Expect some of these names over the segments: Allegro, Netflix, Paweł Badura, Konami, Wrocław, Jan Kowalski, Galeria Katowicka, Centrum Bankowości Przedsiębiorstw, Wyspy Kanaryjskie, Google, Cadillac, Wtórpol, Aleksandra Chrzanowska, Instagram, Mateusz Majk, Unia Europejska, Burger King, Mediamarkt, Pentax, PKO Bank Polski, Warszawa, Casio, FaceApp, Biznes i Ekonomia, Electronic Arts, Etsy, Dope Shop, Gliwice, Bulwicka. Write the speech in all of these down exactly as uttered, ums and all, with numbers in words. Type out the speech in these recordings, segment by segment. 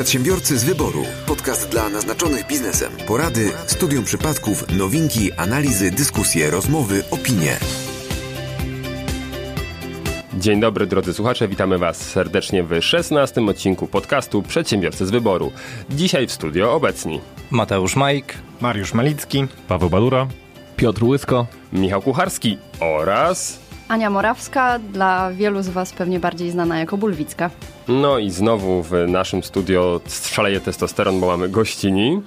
Przedsiębiorcy z wyboru. Podcast dla naznaczonych biznesem. Porady, studium przypadków, nowinki, analizy, dyskusje, rozmowy, opinie. Dzień dobry drodzy słuchacze, witamy Was serdecznie w szesnastym odcinku podcastu Przedsiębiorcy z wyboru. Dzisiaj w studio obecni Mateusz Majk, Mariusz Malicki, Paweł Badura, Piotr Łysko, Michał Kucharski oraz Ania Morawska, dla wielu z Was pewnie bardziej znana jako Bulwicka. No i znowu w naszym studio szaleje testosteron, bo mamy gościni.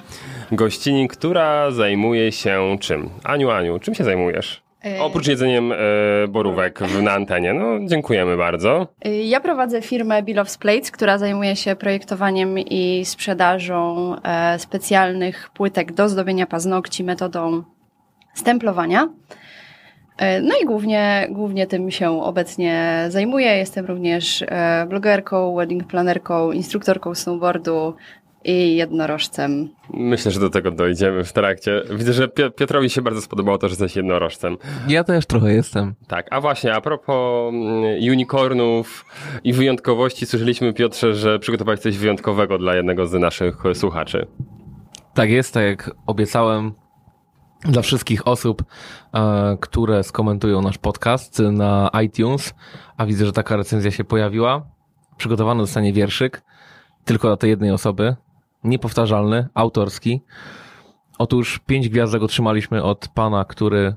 Gościni, która zajmuje się czym? Aniu, Aniu, czym się zajmujesz? Oprócz jedzeniem e, borówek w, na antenie, no dziękujemy bardzo. Ja prowadzę firmę Bill of Plates, która zajmuje się projektowaniem i sprzedażą e, specjalnych płytek do zdobienia paznokci metodą stemplowania. E, no i głównie, głównie tym się obecnie zajmuję. Jestem również e, blogerką, wedding planerką, instruktorką snowboardu i jednorożcem. Myślę, że do tego dojdziemy w trakcie. Widzę, że Piotrowi się bardzo spodobało to, że jesteś jednorożcem. Ja też trochę jestem. Tak, a właśnie, a propos unicornów i wyjątkowości, słyszeliśmy, Piotrze, że przygotowałeś coś wyjątkowego dla jednego z naszych słuchaczy. Tak jest, tak jak obiecałem, dla wszystkich osób, które skomentują nasz podcast na iTunes, a widzę, że taka recenzja się pojawiła, przygotowany zostanie wierszyk tylko dla tej jednej osoby. Niepowtarzalny, autorski. Otóż pięć gwiazdek otrzymaliśmy od pana, który,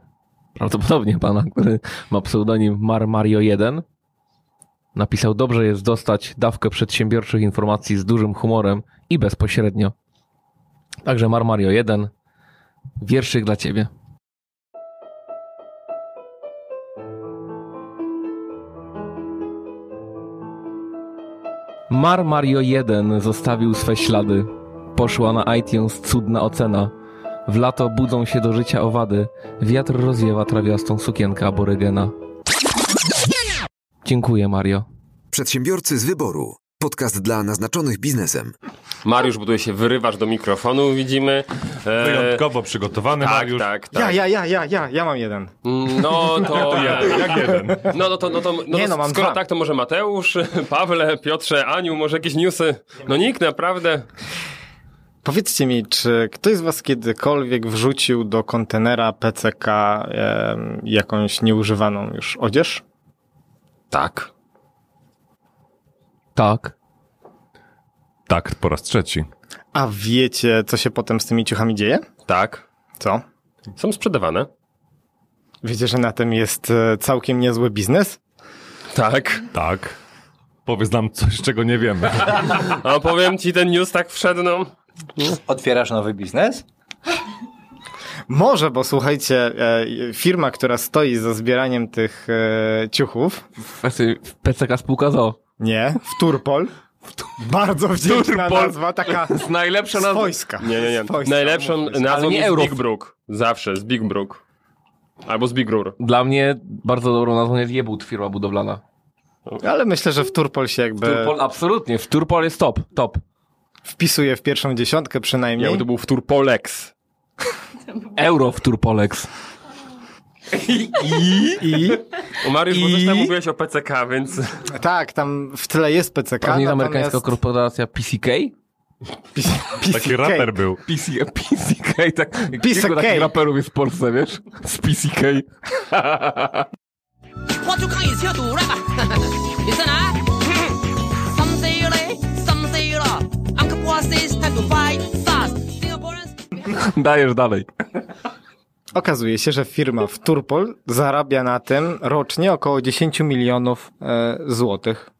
prawdopodobnie pana, który ma pseudonim Mar Mario jeden. Napisał: dobrze jest dostać dawkę przedsiębiorczych informacji z dużym humorem i bezpośrednio. Także Mar Mario jeden, wierszyk dla ciebie. Mar Mario jeden zostawił swe ślady. Poszła na iTunes cudna ocena. W lato budzą się do życia owady. Wiatr rozwiewa trawiastą sukienkę aborygena. Dziękuję, Mario. Przedsiębiorcy z wyboru. Podcast dla naznaczonych biznesem. Mariusz buduje się, wyrywasz do mikrofonu, widzimy. Wyjątkowo przygotowany, tak, Mariusz. Tak, tak. Ja, ja, ja, ja, ja, ja mam jeden. No to... ja, jak jeden? No, no to, no to no Nie, no, mam skoro dwa. Tak, to może Mateusz, Pawle, Piotrze, Aniu, może jakieś newsy? No nikt, naprawdę. Powiedzcie mi, czy ktoś z was kiedykolwiek wrzucił do kontenera P C K e, jakąś nieużywaną już odzież? Tak. Tak. Tak, po raz trzeci. A wiecie, co się potem z tymi ciuchami dzieje? Tak. Co? Są sprzedawane. Wiecie, że na tym jest całkiem niezły biznes? Tak. Tak. Powiedz nam coś, czego nie wiemy. A powiem ci, ten news tak wszedł. No. Otwierasz nowy biznes? Może, bo słuchajcie, firma, która stoi za zbieraniem tych ciuchów... W P C K spółka z o o. Nie, Wtórpol. Bardzo wdzięczna nazwa, taka z najlepszą swojska. Nie, nie, nie. Swojska, najlepszą nazwą nie jest Big Brook. Zawsze, z Big Brook. Albo z Big Rur. Dla mnie bardzo dobrą nazwą jest Jebut, firma budowlana. Ale myślę, że Wtórpol się jakby... Wtórpol, absolutnie, Wtórpol jest top, top. Wpisuje w pierwszą dziesiątkę przynajmniej. Ja, to był Wtórpolex. Euro Wtórpolex. I, i, i, i Mariusz, bo też tam mówiłeś o P C K, więc... Tak, tam w tle jest P C K. To nie amerykańska korporacja P C K? P C K? Taki raper był. P C K, tak. Kilku takich raperów jest w Polsce, wiesz? Z P C K. Dajesz dalej. Okazuje się, że firma Wtórpol zarabia na tym rocznie około dziesięć milionów e, złotych.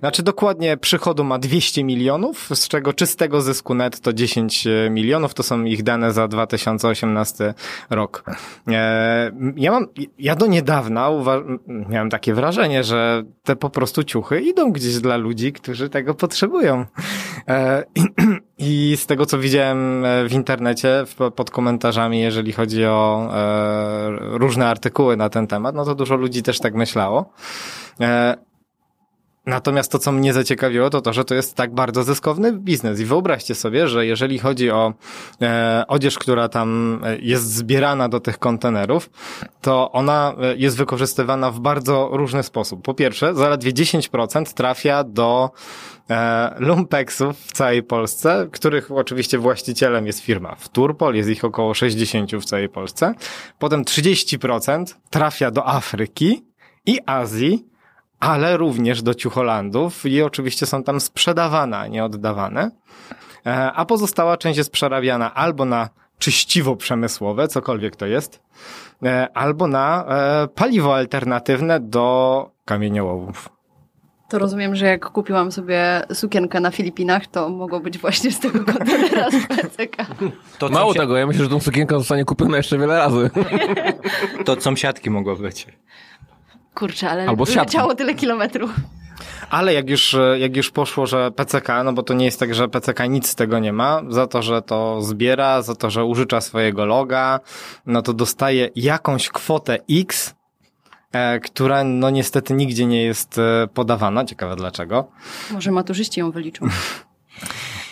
Znaczy dokładnie przychodu ma dwieście milionów, z czego czystego zysku netto dziesięć milionów. To są ich dane za dwa tysiące osiemnasty rok. E, ja mam, ja do niedawna uwa- miałem takie wrażenie, że te po prostu ciuchy idą gdzieś dla ludzi, którzy tego potrzebują. E, I z tego, co widziałem w internecie, pod komentarzami, jeżeli chodzi o e, różne artykuły na ten temat, no to dużo ludzi też tak myślało. E, Natomiast to, co mnie zaciekawiło, to to, że to jest tak bardzo zyskowny biznes. I wyobraźcie sobie, że jeżeli chodzi o e, odzież, która tam jest zbierana do tych kontenerów, to ona jest wykorzystywana w bardzo różny sposób. Po pierwsze, zaledwie dziesięć procent trafia do e, lumpeksów w całej Polsce, których oczywiście właścicielem jest firma Wtórpol, jest ich około sześćdziesiąt w całej Polsce. Potem trzydzieści procent trafia do Afryki i Azji, ale również do ciucholandów i oczywiście są tam sprzedawane, a nie oddawane. A pozostała część jest przerabiana albo na czyściwo przemysłowe, cokolwiek to jest, albo na paliwo alternatywne do kamieniołomów. To rozumiem, że jak kupiłam sobie sukienkę na Filipinach, to mogło być właśnie z tego kontenera z P C K. To mało się... tego, ja myślę, że tą sukienkę zostanie kupiona jeszcze wiele razy. To sąsiadki mogło być. Kurczę, ale leciało tyle kilometrów. Ale jak już, jak już poszło, że P C K, no bo to nie jest tak, że P C K nic z tego nie ma, za to, że to zbiera, za to, że użycza swojego loga, no to dostaje jakąś kwotę X, e, która no niestety nigdzie nie jest podawana. Ciekawe dlaczego. Może maturzyści ją wyliczą.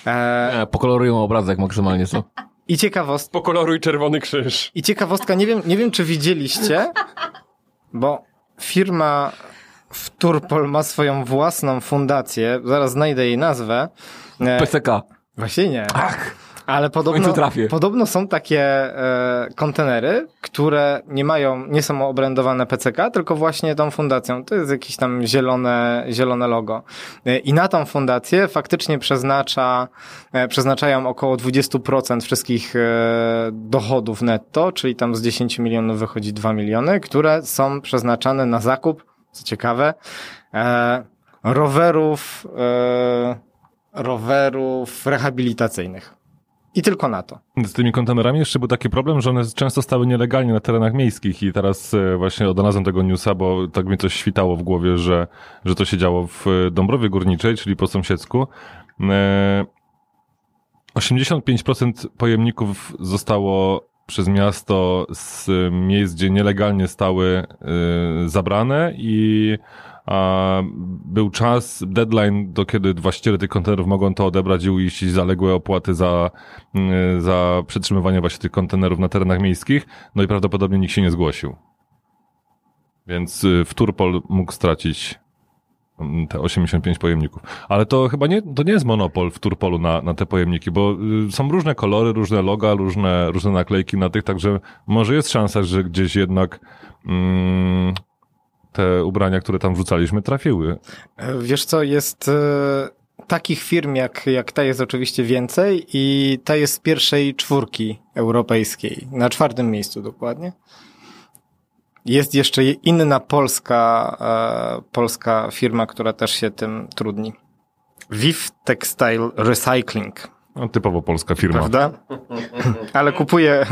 e, pokolorują obrazek maksymalnie, co? I ciekawostka... Pokoloruj czerwony krzyż. I ciekawostka, nie wiem, nie wiem czy widzieliście, bo... Firma Wtórpol ma swoją własną fundację, zaraz znajdę jej nazwę. P C K. Właśnie nie. Ach, ale podobno, podobno są takie e, kontenery, które nie mają, nie są obrędowane P C K, tylko właśnie tą fundacją. To jest jakieś tam zielone, zielone logo. E, I na tą fundację faktycznie przeznacza, e, przeznaczają około dwadzieścia procent wszystkich e, dochodów netto, czyli tam z dziesięciu milionów wychodzi dwa miliony, które są przeznaczane na zakup, co ciekawe, e, rowerów, e, rowerów rehabilitacyjnych. I tylko na to. Z tymi kontenerami jeszcze był taki problem, że one często stały nielegalnie na terenach miejskich i teraz właśnie odnalazłem tego newsa, bo tak mi coś świtało w głowie, że, że to się działo w Dąbrowie Górniczej, czyli po sąsiedzku. osiemdziesiąt pięć procent pojemników zostało przez miasto z miejsc, gdzie nielegalnie stały, zabrane i a był czas, deadline, do kiedy właściciele tych kontenerów mogą to odebrać i uiścić zaległe opłaty za, za przetrzymywanie właśnie tych kontenerów na terenach miejskich, no i prawdopodobnie nikt się nie zgłosił. Więc Wtórpol mógł stracić te osiemdziesiąt pięć pojemników. Ale to chyba nie, to nie jest monopol Wtórpolu na, na te pojemniki, bo są różne kolory, różne loga, różne, różne naklejki na tych, także może jest szansa, że gdzieś jednak... Mm, te ubrania, które tam wrzucaliśmy, trafiły. Wiesz co, jest e, takich firm jak, jak ta jest oczywiście więcej i ta jest z pierwszej czwórki europejskiej, na czwartym miejscu dokładnie. Jest jeszcze inna polska, e, polska firma, która też się tym trudni. Viv Textile Recycling. No, typowo polska firma. Prawda? Ale kupuje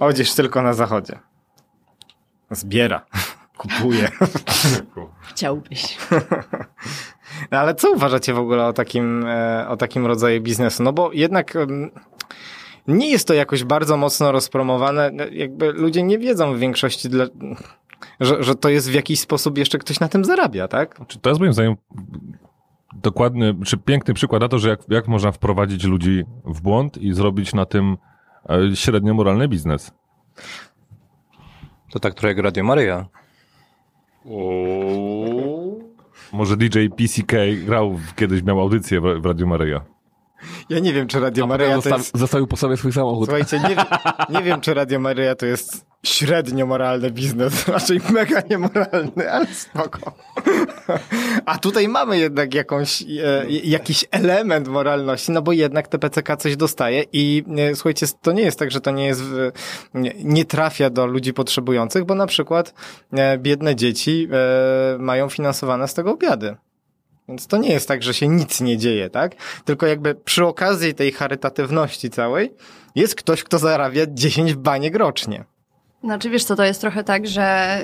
odzież tylko na zachodzie. Zbiera. Kupuję. Chciałbyś. No ale co uważacie w ogóle o takim, o takim rodzaju biznesu? No bo jednak nie jest to jakoś bardzo mocno rozpromowane. Jakby ludzie nie wiedzą w większości, dla, że, że to jest w jakiś sposób jeszcze ktoś na tym zarabia, tak? To jest moim zdaniem dokładny, czy piękny przykład na to, że jak, jak można wprowadzić ludzi w błąd i zrobić na tym średnio moralny biznes. To tak trochę jak Radio Maryja. Ooo. Może D J P C K grał, kiedyś miał audycję w Radiu Maryja. Ja nie wiem, czy Radio Maryja to jest... Zostawił po sobie swój samochód. Słuchajcie, nie, nie wiem, czy Radio Maryja to jest średnio moralny biznes, raczej mega niemoralny, ale spoko. A tutaj mamy jednak jakąś, e, jakiś element moralności, no bo jednak te P C K coś dostaje i e, słuchajcie, to nie jest tak, że to nie jest, w, nie, nie trafia do ludzi potrzebujących, bo na przykład e, biedne dzieci e, mają finansowane z tego obiady. Więc to nie jest tak, że się nic nie dzieje, tak? Tylko jakby przy okazji tej charytatywności całej jest ktoś, kto zarabia dziesięć baniek rocznie. Znaczy wiesz co, to jest trochę tak, że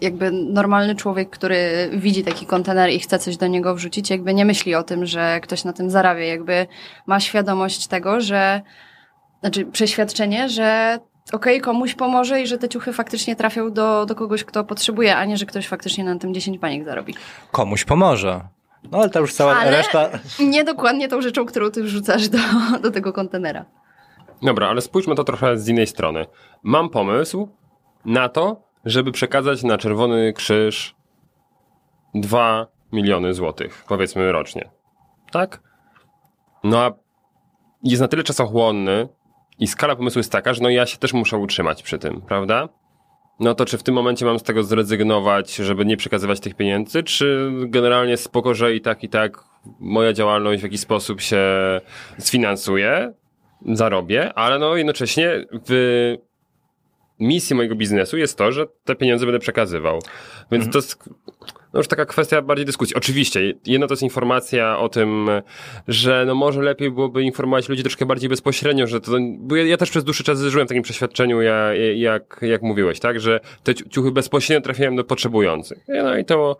jakby normalny człowiek, który widzi taki kontener i chce coś do niego wrzucić, jakby nie myśli o tym, że ktoś na tym zarabia, jakby ma świadomość tego, że, znaczy przeświadczenie, że okej, okay, komuś pomoże i że te ciuchy faktycznie trafią do, do kogoś, kto potrzebuje, a nie, że ktoś faktycznie na tym dziesięć baniek zarobi. Komuś pomoże. No ale to już cała ale reszta... nie dokładnie tą rzeczą, którą ty wrzucasz do, do tego kontenera. Dobra, ale spójrzmy to trochę z innej strony. Mam pomysł na to, żeby przekazać na Czerwony Krzyż dwa miliony złotych, powiedzmy rocznie. Tak? No a jest na tyle czasochłonny i skala pomysłu jest taka, że no ja się też muszę utrzymać przy tym, prawda? No to czy w tym momencie mam z tego zrezygnować, żeby nie przekazywać tych pieniędzy, czy generalnie spoko, że i tak, i tak moja działalność w jakiś sposób się sfinansuje, zarobię, ale no jednocześnie w misji mojego biznesu jest to, że te pieniądze będę przekazywał. Więc mhm. to jest no już taka kwestia bardziej dyskusji. Oczywiście, jedna to jest informacja o tym, że no może lepiej byłoby informować ludzi troszkę bardziej bezpośrednio, że to, bo ja, ja też przez dłuższy czas żyłem w takim przeświadczeniu, ja, jak, jak mówiłeś, tak, że te ciuchy bezpośrednio trafiają do potrzebujących. No i to,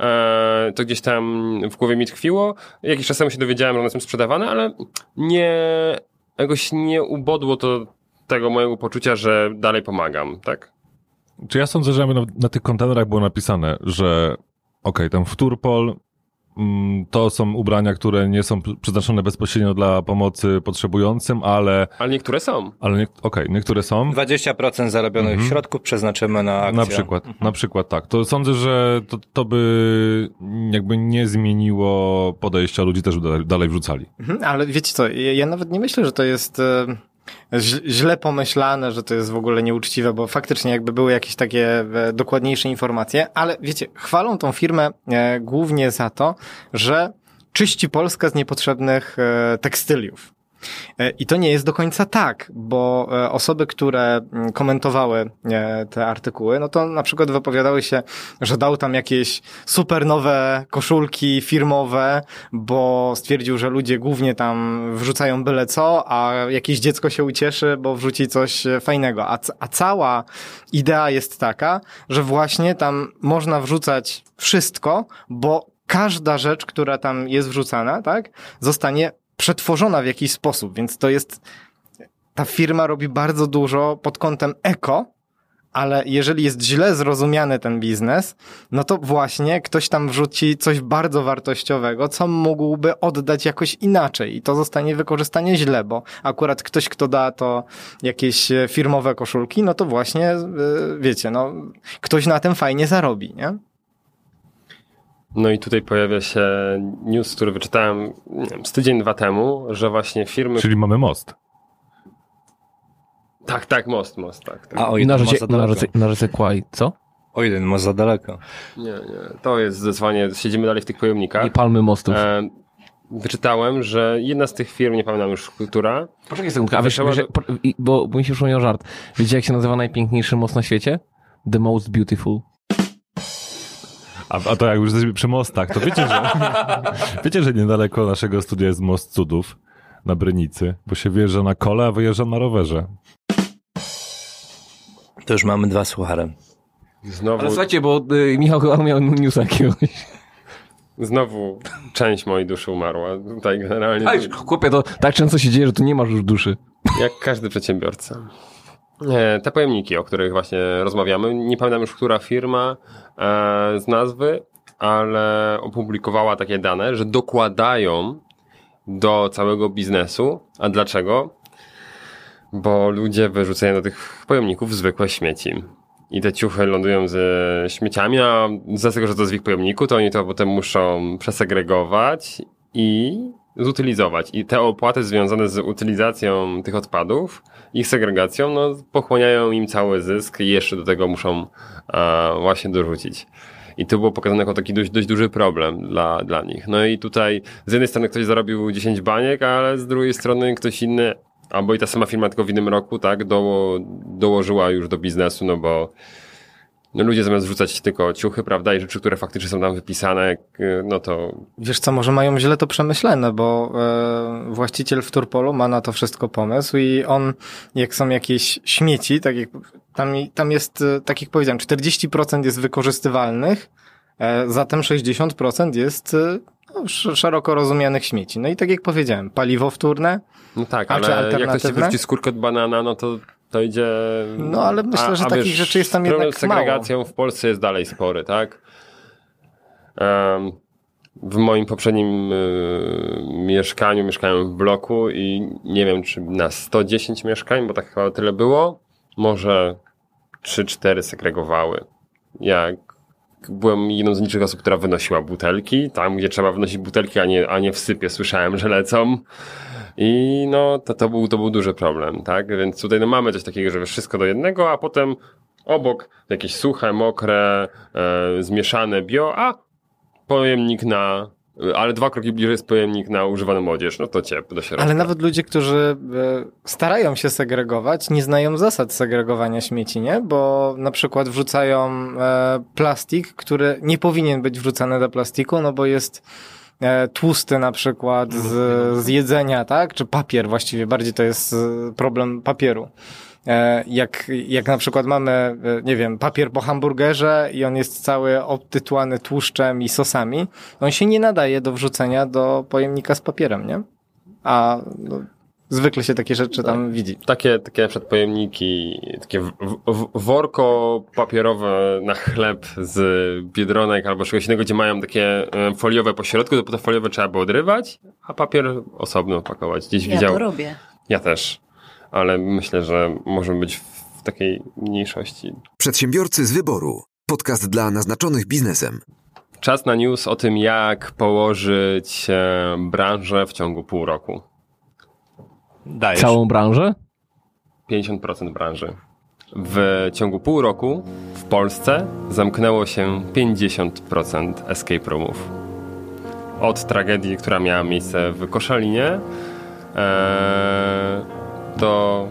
e, to gdzieś tam w głowie mi tkwiło. Jakiś czas temu się dowiedziałem, że one są sprzedawane, ale nie, jakoś nie ubodło to tego mojego poczucia, że dalej pomagam, tak? Czy ja sądzę, że na, na tych kontenerach było napisane, że okej, okay, tam Wtórpol mm, to są ubrania, które nie są przeznaczone bezpośrednio dla pomocy potrzebującym, ale... Ale niektóre są. Ale nie, okej, okay, niektóre są. dwadzieścia procent zarobionych mhm. środków przeznaczymy na akcję. Na przykład, mhm. na przykład tak. To sądzę, że to, to by jakby nie zmieniło podejścia ludzi, też dalej, dalej wrzucali. Mhm, ale wiecie co, ja, ja nawet nie myślę, że to jest... Y- źle pomyślane, że to jest w ogóle nieuczciwe, bo faktycznie jakby były jakieś takie dokładniejsze informacje, ale wiecie, chwalą tą firmę głównie za to, że czyści Polskę z niepotrzebnych tekstyliów. I to nie jest do końca tak, bo osoby, które komentowały te artykuły, no to na przykład wypowiadały się, że dał tam jakieś super nowe koszulki firmowe, bo stwierdził, że ludzie głównie tam wrzucają byle co, a jakieś dziecko się ucieszy, bo wrzuci coś fajnego. A, a cała idea jest taka, że właśnie tam można wrzucać wszystko, bo każda rzecz, która tam jest wrzucana, tak, zostanie przetworzona w jakiś sposób, więc to jest, ta firma robi bardzo dużo pod kątem eko, ale jeżeli jest źle zrozumiany ten biznes, no to właśnie ktoś tam wrzuci coś bardzo wartościowego, co mógłby oddać jakoś inaczej i to zostanie wykorzystane źle, bo akurat ktoś, kto da to jakieś firmowe koszulki, no to właśnie, wiecie, no ktoś na tym fajnie zarobi, nie? No i tutaj pojawia się news, który wyczytałem z tydzień, dwa temu, że właśnie firmy... Czyli mamy most. Tak, tak, most, most, tak. tak. A o jeden most za daleko. Na rzece Kłaj, co? O jeden most za daleko. Nie, nie, to jest zezwanie, siedzimy dalej w tych pojemnikach. Nie palmy mostów. E, wyczytałem, że jedna z tych firm, nie pamiętam już, która... Poczekaj sekundkę, a wiesz, do... że, po, bo, bo mi się przypomniał żart. Wiecie, jak się nazywa najpiękniejszy most na świecie? The most beautiful. A, a to jak już jesteśmy przy mostach, to wiecie, że wiecie, że niedaleko naszego studia jest Most Cudów na Brynicy, bo się wjeżdża na kole, a wyjeżdża na rowerze. To już mamy dwa suchary. Znowu... Ale słuchajcie, bo y, Michał chyba miał newsa jakiegoś. Znowu część mojej duszy umarła. Tutaj generalnie... Ale chłopie, to tak często się dzieje, że tu nie masz już duszy. Jak każdy przedsiębiorca. Te pojemniki, o których właśnie rozmawiamy, nie pamiętam już, która firma e, z nazwy, ale opublikowała takie dane, że dokładają do całego biznesu. A dlaczego? Bo ludzie wyrzucają do tych pojemników zwykłe śmieci. I te ciuchy lądują ze śmieciami, a z tego, że to jest w ich pojemniku, to oni to potem muszą przesegregować i... zutylizować. I te opłaty związane z utylizacją tych odpadów, ich segregacją, no pochłaniają im cały zysk i jeszcze do tego muszą e, właśnie dorzucić. I to było pokazane jako taki dość, dość duży problem dla, dla nich. No i tutaj z jednej strony ktoś zarobił dziesięć baniek, ale z drugiej strony ktoś inny, albo i ta sama firma tylko w innym roku, tak, do, dołożyła już do biznesu, no bo no ludzie zamiast rzucać tylko ciuchy, prawda, i rzeczy, które faktycznie są tam wypisane, no to... Wiesz co, może mają źle to przemyślane, bo e, właściciel Wtórpolu ma na to wszystko pomysł i on, jak są jakieś śmieci, tak jak tam, tam jest, tak jak powiedziałem, czterdzieści procent jest wykorzystywalnych, e, zatem sześćdziesiąt procent jest... E, szeroko rozumianych śmieci. No i tak jak powiedziałem, paliwo wtórne. No tak, ale jak ktoś ci wyrzuci skórkę od banana, no to to idzie... No ale myślę, a, że takich wiesz, rzeczy jest tam jednak mało. Problem z segregacją w Polsce jest dalej spory, tak? Um, w moim poprzednim y, mieszkaniu, mieszkałem w bloku i nie wiem, czy na sto dziesięć mieszkań, bo tak chyba tyle było, może trzy cztery segregowały. Jak byłem jedną z niczych osób, która wynosiła butelki, tam gdzie trzeba wynosić butelki, a nie, a nie w sypie, słyszałem, że lecą. I no, to, to, był, to był duży problem, tak? Więc tutaj no, mamy coś takiego, że wszystko do jednego, a potem obok jakieś suche, mokre, e, zmieszane bio, a pojemnik na... Ale dwa kroki bliżej jest pojemnik na używaną odzież, no to ciep do środka. Ale nawet ludzie, którzy starają się segregować, nie znają zasad segregowania śmieci, nie? Bo na przykład wrzucają plastik, który nie powinien być wrzucany do plastiku, no bo jest tłusty na przykład z, z jedzenia, tak? Czy papier właściwie, bardziej to jest problem papieru. Jak, jak na przykład mamy, nie wiem, papier po hamburgerze i on jest cały obtytłany tłuszczem i sosami, on się nie nadaje do wrzucenia do pojemnika z papierem, nie? A no, zwykle się takie rzeczy tam tak, widzi. Takie, takie przedpojemniki, takie w, w, worko papierowe na chleb z Biedronek albo czegoś innego, gdzie mają takie foliowe po środku, to po to foliowe trzeba było odrywać, a papier osobno opakować. Gdzieś ja widział. Ja to robię. Ja też. Ale myślę, że możemy być w takiej mniejszości. Przedsiębiorcy z wyboru. Podcast dla naznaczonych biznesem. Czas na news o tym, jak położyć branżę w ciągu pół roku. Dajesz. Całą branżę? pięćdziesiąt procent branży. W ciągu pół roku w Polsce zamknęło się pięćdziesiąt procent escape roomów. Od tragedii, która miała miejsce w Koszalinie, ee... do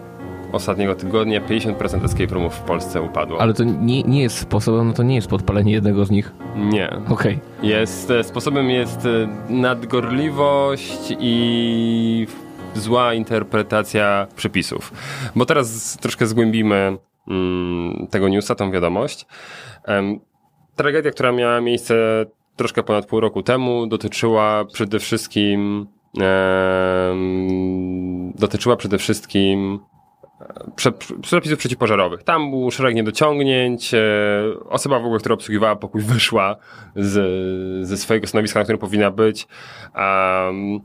ostatniego tygodnia pięćdziesiąt procent escape roomów w Polsce upadło. Ale to nie, nie jest sposobem, no to nie jest podpalenie jednego z nich. Nie. Okej. Jest, sposobem jest nadgorliwość i zła interpretacja przepisów. Bo teraz troszkę zgłębimy mm, tego newsa, tą wiadomość. Um, tragedia, która miała miejsce troszkę ponad pół roku temu, dotyczyła przede wszystkim dotyczyła przede wszystkim przepisów przeciwpożarowych. Tam był szereg niedociągnięć. Osoba w ogóle, która obsługiwała pokój, wyszła z, ze swojego stanowiska, na którym powinna być. Um,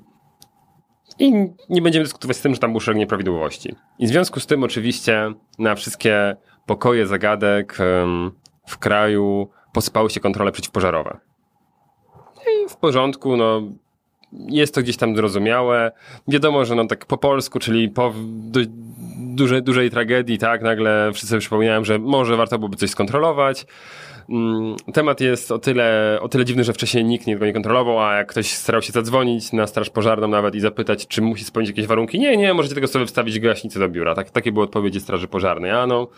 I nie będziemy dyskutować z tym, że tam był szereg nieprawidłowości. I w związku z tym oczywiście na wszystkie pokoje zagadek w kraju posypały się kontrole przeciwpożarowe. I w porządku, no jest to gdzieś tam zrozumiałe. Wiadomo, że no tak po polsku, czyli po du- dużej, dużej tragedii, tak, nagle wszyscy sobie przypominałem, że może warto byłoby coś skontrolować. Temat jest o tyle, o tyle dziwny, że wcześniej nikt nie go nie kontrolował, a jak ktoś starał się zadzwonić na straż pożarną nawet i zapytać, czy musi spełnić jakieś warunki, nie, nie, możecie tego sobie wstawić gaśnicę do biura. Tak, takie były odpowiedzi straży pożarnej. A no,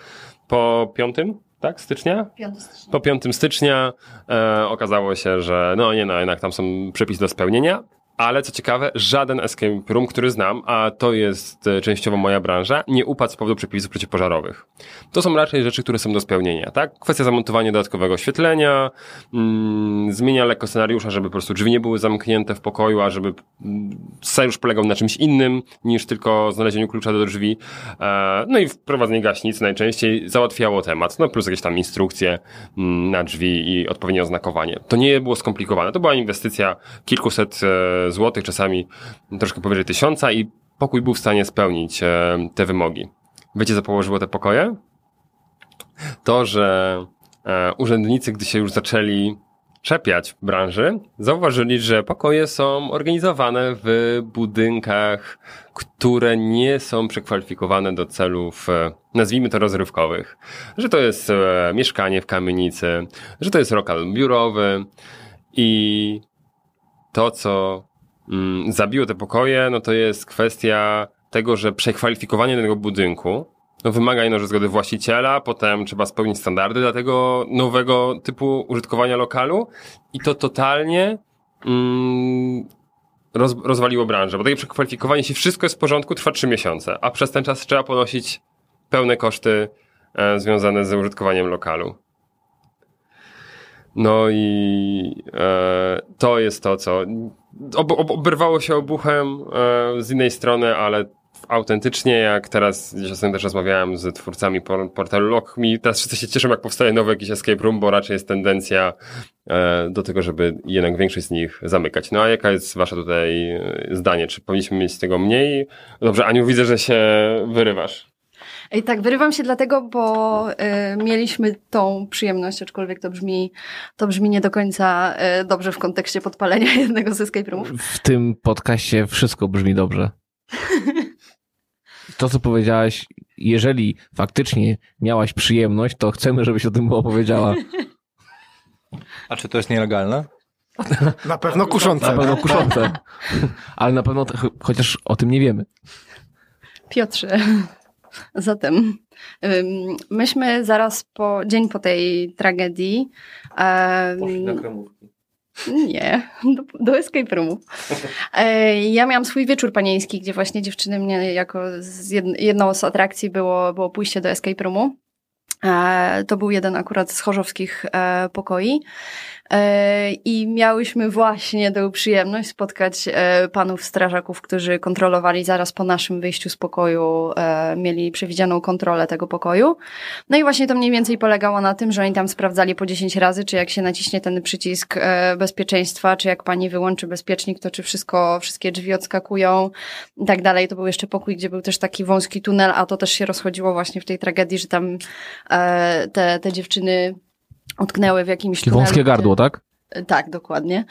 po piątym, tak, stycznia? piątego stycznia. Po piątego stycznia e, okazało się, że no nie, no jednak tam są przepisy do spełnienia. Ale co ciekawe, żaden escape room, który znam, a to jest częściowo moja branża, nie upadł z powodu przepisów przeciwpożarowych. To są raczej rzeczy, które są do spełnienia, tak? Kwestia zamontowania dodatkowego oświetlenia, mm, zmienia lekko scenariusza, żeby po prostu drzwi nie były zamknięte w pokoju, a żeby scenariusz polegał na czymś innym niż tylko znalezieniu klucza do drzwi. E, no i wprowadzenie gaśnic najczęściej załatwiało temat, no plus jakieś tam instrukcje mm, na drzwi i odpowiednie oznakowanie. To nie było skomplikowane, to była inwestycja kilkuset e, złotych, czasami troszkę powyżej tysiąca i pokój był w stanie spełnić e, te wymogi. Wiecie, co położyło te pokoje? To, że e, urzędnicy, gdy się już zaczęli czepiać branży, zauważyli, że pokoje są organizowane w budynkach, które nie są przekwalifikowane do celów, nazwijmy to, rozrywkowych. Że to jest e, mieszkanie w kamienicy, że to jest lokal biurowy i to, co mm, zabiło te pokoje, no to jest kwestia tego, że przekwalifikowanie danego budynku no wymaga jedno, że zgody właściciela, potem trzeba spełnić standardy dla tego nowego typu użytkowania lokalu i to totalnie mm, roz, rozwaliło branżę, bo takie przekwalifikowanie, jeśli wszystko jest w porządku, trwa trzy miesiące, a przez ten czas trzeba ponosić pełne koszty e, związane z użytkowaniem lokalu. No i e, to jest to, co ob, ob, oberwało się obuchem e, z innej strony, ale autentycznie, jak teraz czasem też rozmawiałem z twórcami portalu LockMe, teraz wszyscy się cieszą, jak powstaje nowy jakiś escape room, bo raczej jest tendencja e, do tego, żeby jednak większość z nich zamykać. No a jaka jest wasze tutaj zdanie? Czy powinniśmy mieć tego mniej? Dobrze, Aniu, widzę, że się wyrywasz. I tak, wyrywam się dlatego, bo y, mieliśmy tą przyjemność, aczkolwiek to brzmi, to brzmi nie do końca y, dobrze w kontekście podpalenia jednego z escape roomów. W tym podcaście wszystko brzmi dobrze. To, co powiedziałaś, jeżeli faktycznie miałaś przyjemność, to chcemy, żebyś o tym opowiedziała. A czy to jest nielegalne? Na pewno kuszące. Na pewno kuszące. Ale na pewno, cho- chociaż o tym nie wiemy. Piotrze... Zatem myśmy zaraz po, dzień po tej tragedii poszli na kremówki. Nie, do, do escape roomu. Ja miałam swój wieczór panieński, gdzie właśnie dziewczyny mnie jako z jed, jedną z atrakcji było, było pójście do escape roomu. To był jeden akurat z chorzowskich pokoi i miałyśmy właśnie tę przyjemność spotkać panów strażaków, którzy kontrolowali zaraz po naszym wyjściu z pokoju, mieli przewidzianą kontrolę tego pokoju. No i właśnie to mniej więcej polegało na tym, że oni tam sprawdzali po dziesięć razy, czy jak się naciśnie ten przycisk bezpieczeństwa, czy jak pani wyłączy bezpiecznik, to czy wszystko, wszystkie drzwi odskakują i tak dalej. To był jeszcze pokój, gdzie był też taki wąski tunel, a to też się rozchodziło właśnie w tej tragedii, że tam Te, te dziewczyny utknęły w jakimś tunelu. Wąskie gardło, tak? Tak, dokładnie.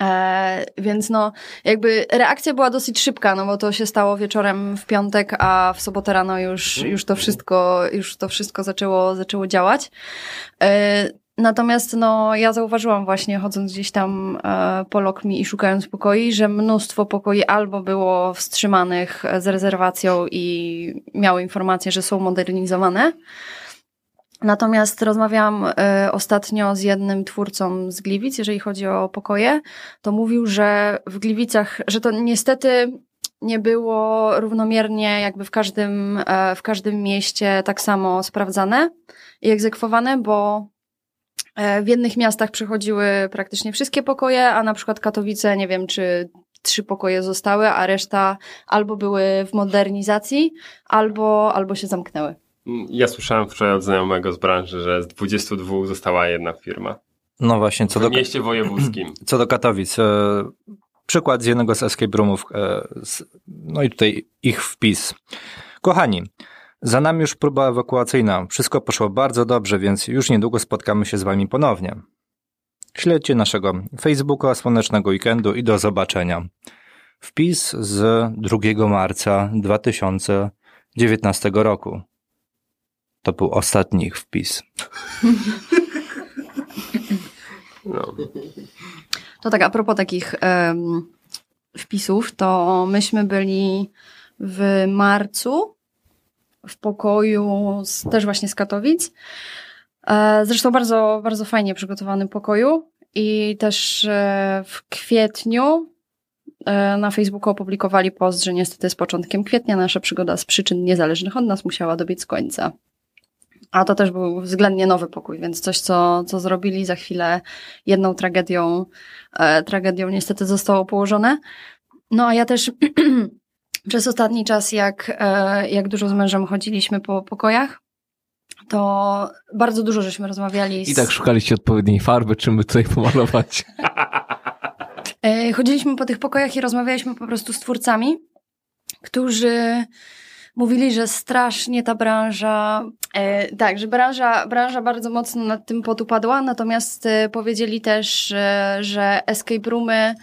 E, więc no jakby reakcja była dosyć szybka, no bo to się stało wieczorem w piątek, a w sobotę rano już, już to wszystko, już to wszystko zaczęło, zaczęło działać. E, Natomiast no ja zauważyłam właśnie, chodząc gdzieś tam e, po LockMe i szukając pokoi, że mnóstwo pokoi albo było wstrzymanych z rezerwacją i miały informację, że są modernizowane. Natomiast rozmawiałam e, ostatnio z jednym twórcą z Gliwic, jeżeli chodzi o pokoje, to mówił, że w Gliwicach, że to niestety... nie było równomiernie jakby w każdym, e, w każdym mieście tak samo sprawdzane i egzekwowane, bo w jednych miastach przychodziły praktycznie wszystkie pokoje, a na przykład Katowice, nie wiem, czy trzy pokoje zostały, a reszta albo były w modernizacji, albo, albo się zamknęły. Ja słyszałem wczoraj od znajomego z branży, że z dwudziestu dwóch została jedna firma. No właśnie. Co w do mieście wojewódzkim. Co do Katowic. E, przykład z jednego z escape roomów. E, z, no i tutaj ich wpis. Kochani, za nami już próba ewakuacyjna. Wszystko poszło bardzo dobrze, więc już niedługo spotkamy się z wami ponownie. Śledźcie naszego Facebooka, Słonecznego Weekendu i do zobaczenia. Wpis z drugiego marca dwa tysiące dziewiętnastego roku. To był ostatni ich wpis. No. To tak, a propos takich um, wpisów, to myśmy byli w marcu w pokoju z, też właśnie z Katowic. Zresztą bardzo, bardzo fajnie przygotowany pokoju i też w kwietniu na Facebooku opublikowali post, że niestety z początkiem kwietnia nasza przygoda z przyczyn niezależnych od nas musiała dobiec końca. A to też był względnie nowy pokój, więc coś, co, co zrobili za chwilę jedną tragedią, tragedią niestety zostało położone. No a ja też... Przez ostatni czas, jak, jak dużo z mężem chodziliśmy po pokojach, to bardzo dużo żeśmy rozmawiali. Z... I tak szukaliście odpowiedniej farby, czym by tutaj pomalować. Chodziliśmy po tych pokojach i rozmawialiśmy po prostu z twórcami, którzy mówili, że strasznie ta branża... Tak, że branża, branża bardzo mocno nad tym podupadła, natomiast powiedzieli też, że escape roomy...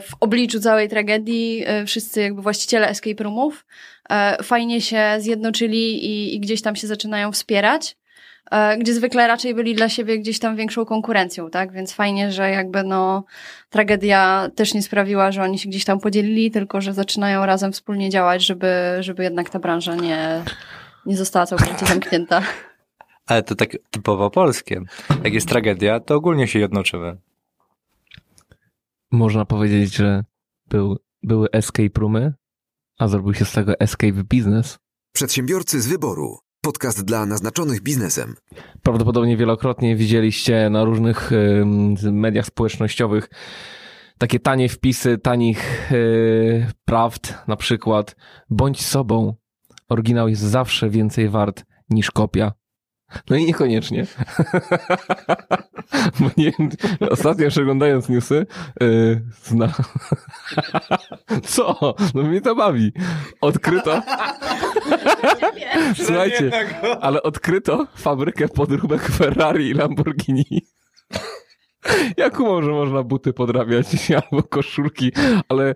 W obliczu całej tragedii wszyscy jakby właściciele escape roomów fajnie się zjednoczyli i, i gdzieś tam się zaczynają wspierać, gdzie zwykle raczej byli dla siebie gdzieś tam większą konkurencją, tak? Więc fajnie, że jakby no tragedia też nie sprawiła, że oni się gdzieś tam podzielili, tylko że zaczynają razem wspólnie działać, żeby, żeby jednak ta branża nie, nie została całkowicie zamknięta. Ale to tak typowo polskie. Jak jest tragedia, to ogólnie się jednoczymy. Można powiedzieć, że był, były escape roomy, a zrobił się z tego escape business. Przedsiębiorcy z wyboru. Podcast dla naznaczonych biznesem. Prawdopodobnie wielokrotnie widzieliście na różnych y, mediach społecznościowych takie tanie wpisy, tanich yy, prawd na przykład. Bądź sobą. Oryginał jest zawsze więcej wart niż kopia. No i niekoniecznie. Bo nie, ostatnio przeglądając newsy, yy, zna... Co? No mnie to bawi. Odkryto... Słuchajcie, ale odkryto fabrykę podróbek Ferrari i Lamborghini. Jak może można buty podrabiać albo koszulki, ale...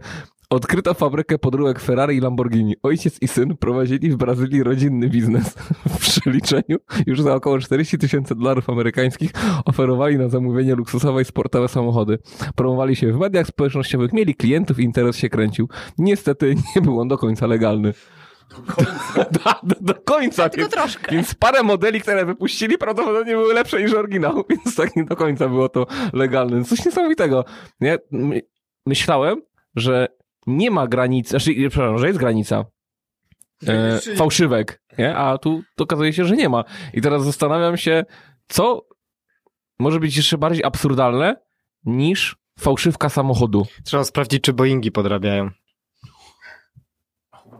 Odkryto fabrykę podróbek Ferrari i Lamborghini. Ojciec i syn prowadzili w Brazylii rodzinny biznes. W przeliczeniu już za około czterdzieści tysięcy dolarów amerykańskich oferowali na zamówienie luksusowe i sportowe samochody. Promowali się w mediach społecznościowych, mieli klientów i interes się kręcił. Niestety nie był on do końca legalny. Do końca. Do, do, do końca. Ja tylko więc, troszkę. Więc parę modeli, które wypuścili, prawdopodobnie były lepsze niż oryginał, więc tak nie do końca było to legalne. Coś niesamowitego. Ja my, myślałem, że nie ma granicy, znaczy, przepraszam, że jest granica e, fałszywek, nie? A tu okazuje się, że nie ma. I teraz zastanawiam się, co może być jeszcze bardziej absurdalne niż fałszywka samochodu. Trzeba sprawdzić, czy Boeingi podrabiają.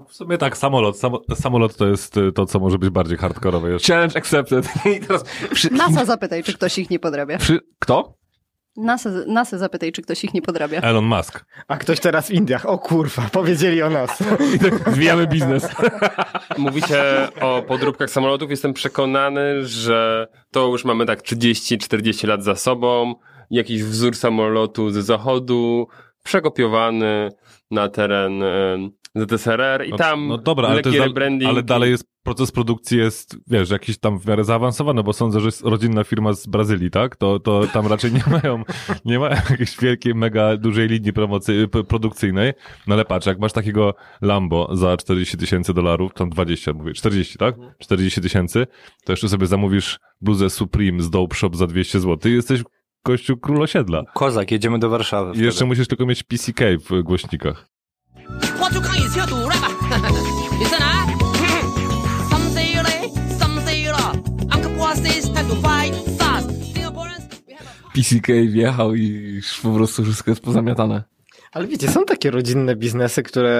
W sumie tak, samolot. Sam, samolot to jest to, co może być bardziej hardkorowe jeszcze. Challenge accepted. I teraz przy... NASA zapytaj, czy ktoś ich nie podrabia. Przy... Kto? NASA, NASA zapytaj, czy ktoś ich nie podrabia. Elon Musk. A ktoś teraz w Indiach. O kurwa, powiedzieli o nas. Zwijamy biznes. Mówicie o podróbkach samolotów. Jestem przekonany, że to już mamy tak trzydzieści czterdzieści lat za sobą. Jakiś wzór samolotu ze zachodu, przekopiowany na teren Z S R R i no, tam no dobra, lekki ale rebranding. Ale dalej jest proces produkcji jest, wiesz, jakiś tam w miarę zaawansowany, bo sądzę, że jest rodzinna firma z Brazylii, tak? To, to tam raczej nie mają, nie mają jakiejś wielkiej, mega dużej linii promocy, produkcyjnej. No ale patrz, jak masz takiego Lambo za czterdzieści tysięcy dolarów, tam dwadzieścia, mówię, czterdzieści, tak? czterdzieści tysięcy, to jeszcze sobie zamówisz bluzę Supreme z Dope Shop za dwieście złotych i jesteś gościu król osiedla. Kozak, jedziemy do Warszawy. I jeszcze musisz tylko mieć P C K w głośnikach. P C K wjechał i już po prostu wszystko jest pozamiatane. Ale wiecie, są takie rodzinne biznesy, które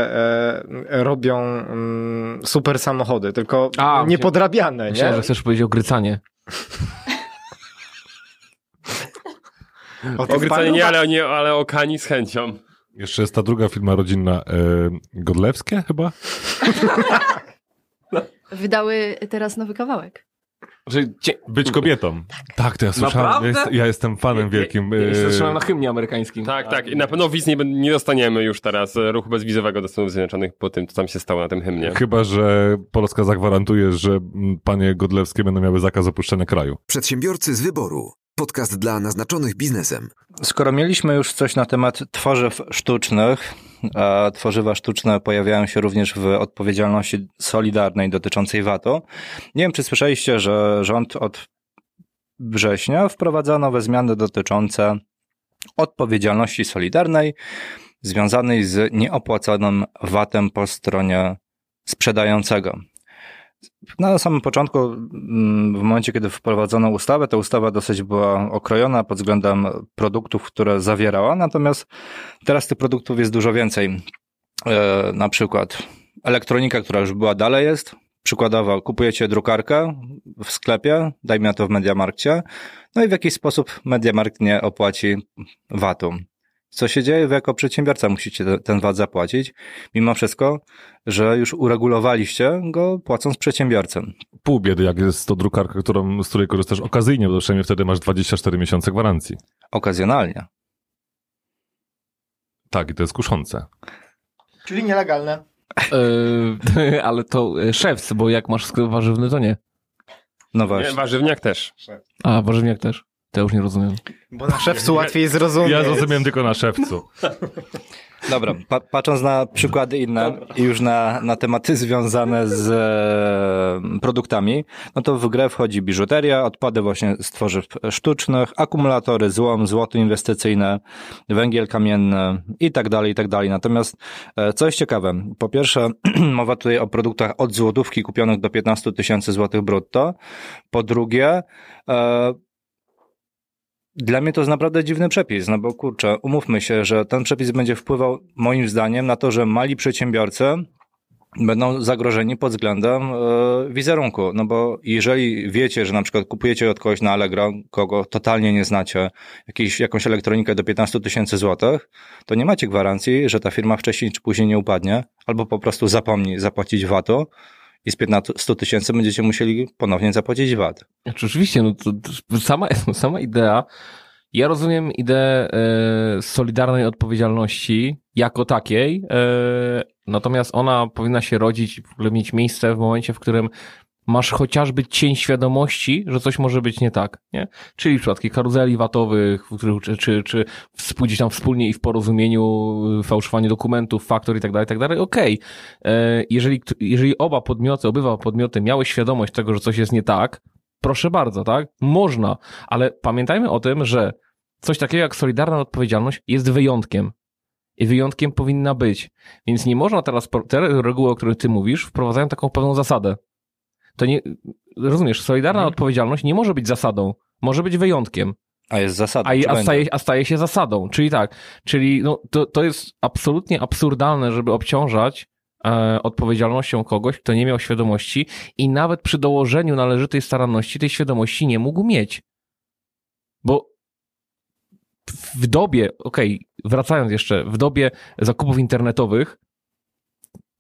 e, robią mm, super samochody, tylko A, niepodrabiane. Myślałem, nie? Myślałem, że chcesz powiedzieć ogrycanie. Ogrycanie nie, ale, nie, ale o kani z chęcią. Jeszcze jest ta druga firma rodzinna, e, Godlewskie chyba? Wydały teraz nowy kawałek. Być kobietą. Tak, tak to ja słyszałem. Ja, jest, ja jestem fanem wielkim. Ja, ja, ja słyszałem na hymnie amerykańskim. Tak, tak. I na pewno wiz nie, nie dostaniemy już teraz. Ruchu bezwizowego do Stanów Zjednoczonych po tym, co tam się stało na tym hymnie. Chyba że Polska zagwarantuje, że panie Godlewskie będą miały zakaz opuszczenia kraju. Przedsiębiorcy z wyboru. Podcast dla naznaczonych biznesem. Skoro mieliśmy już coś na temat tworzyw sztucznych, a tworzywa sztuczne pojawiają się również w odpowiedzialności solidarnej dotyczącej vatu. Nie wiem, czy słyszeliście, że rząd od września wprowadza nowe zmiany dotyczące odpowiedzialności solidarnej związanej z nieopłaconym vatem po stronie sprzedającego. Na samym początku, w momencie, kiedy wprowadzono ustawę, ta ustawa dosyć była okrojona pod względem produktów, które zawierała, natomiast teraz tych produktów jest dużo więcej. E, na przykład elektronika, która już była dalej jest, przykładowo kupujecie drukarkę w sklepie, dajmy na to w Mediamarkcie, no i w jakiś sposób Mediamarkt nie opłaci vatu. Co się dzieje? Wy jako przedsiębiorca musicie ten VAT zapłacić, mimo wszystko, że już uregulowaliście go płacąc przedsiębiorcem. Pół biedy, jak jest to drukarka, którą, z której korzystasz okazyjnie, bo przynajmniej wtedy masz dwadzieścia cztery miesiące gwarancji. Okazjonalnie. Tak, i to jest kuszące. Czyli nielegalne. Yy, ale to szewc, bo jak masz sklep warzywny, to nie. No właśnie. Nie, warzywniak też. A, warzywniak też. To ja już nie rozumiem. Bo na szewcu łatwiej zrozumieć. Ja zrozumiem tylko na szewcu. Dobra, pa- patrząc na przykłady inne i już na, na tematy związane z e, produktami, no to w grę wchodzi biżuteria, odpady właśnie z tworzyw sztucznych, akumulatory, złom, złoto inwestycyjne, węgiel kamienny i tak dalej, i tak dalej. Natomiast e, co jest ciekawe, po pierwsze mowa tutaj o produktach od złotówki kupionych do piętnastu tysięcy złotych brutto, po drugie e, Dla mnie to jest naprawdę dziwny przepis, no bo kurczę, umówmy się, że ten przepis będzie wpływał moim zdaniem na to, że mali przedsiębiorcy będą zagrożeni pod względem yy, wizerunku, no bo jeżeli wiecie, że na przykład kupujecie od kogoś na Allegro, kogo totalnie nie znacie, jakiś, jakąś elektronikę do piętnaście tysięcy złotych, to nie macie gwarancji, że ta firma wcześniej czy później nie upadnie, albo po prostu zapomni zapłacić vatu i z stu tysięcy będziecie musieli ponownie zapłacić VAT. Znaczy, oczywiście, no to, to sama, sama idea. Ja rozumiem ideę e, solidarnej odpowiedzialności jako takiej, e, natomiast ona powinna się rodzić, w ogóle mieć miejsce w momencie, w którym masz chociażby cień świadomości, że coś może być nie tak, nie? Czyli przypadki karuzeli vatowych, czy, czy, czy gdzieś tam wspólnie i w porozumieniu fałszowanie dokumentów, faktur i tak dalej, tak dalej. Okej. Okay. Jeżeli, jeżeli oba podmioty, obywa podmioty miały świadomość tego, że coś jest nie tak, proszę bardzo, tak? Można, ale pamiętajmy o tym, że coś takiego jak solidarna odpowiedzialność jest wyjątkiem. I wyjątkiem powinna być. Więc nie można teraz, te reguły, o których ty mówisz, wprowadzają taką pewną zasadę. To nie, rozumiesz, solidarna mhm. odpowiedzialność nie może być zasadą, może być wyjątkiem. A jest zasadą. A, a, staje, a staje się zasadą, czyli tak, czyli no, to, to jest absolutnie absurdalne, żeby obciążać e, odpowiedzialnością kogoś, kto nie miał świadomości i nawet przy dołożeniu należytej staranności tej świadomości nie mógł mieć. Bo w dobie, okej, okay, wracając jeszcze, w dobie zakupów internetowych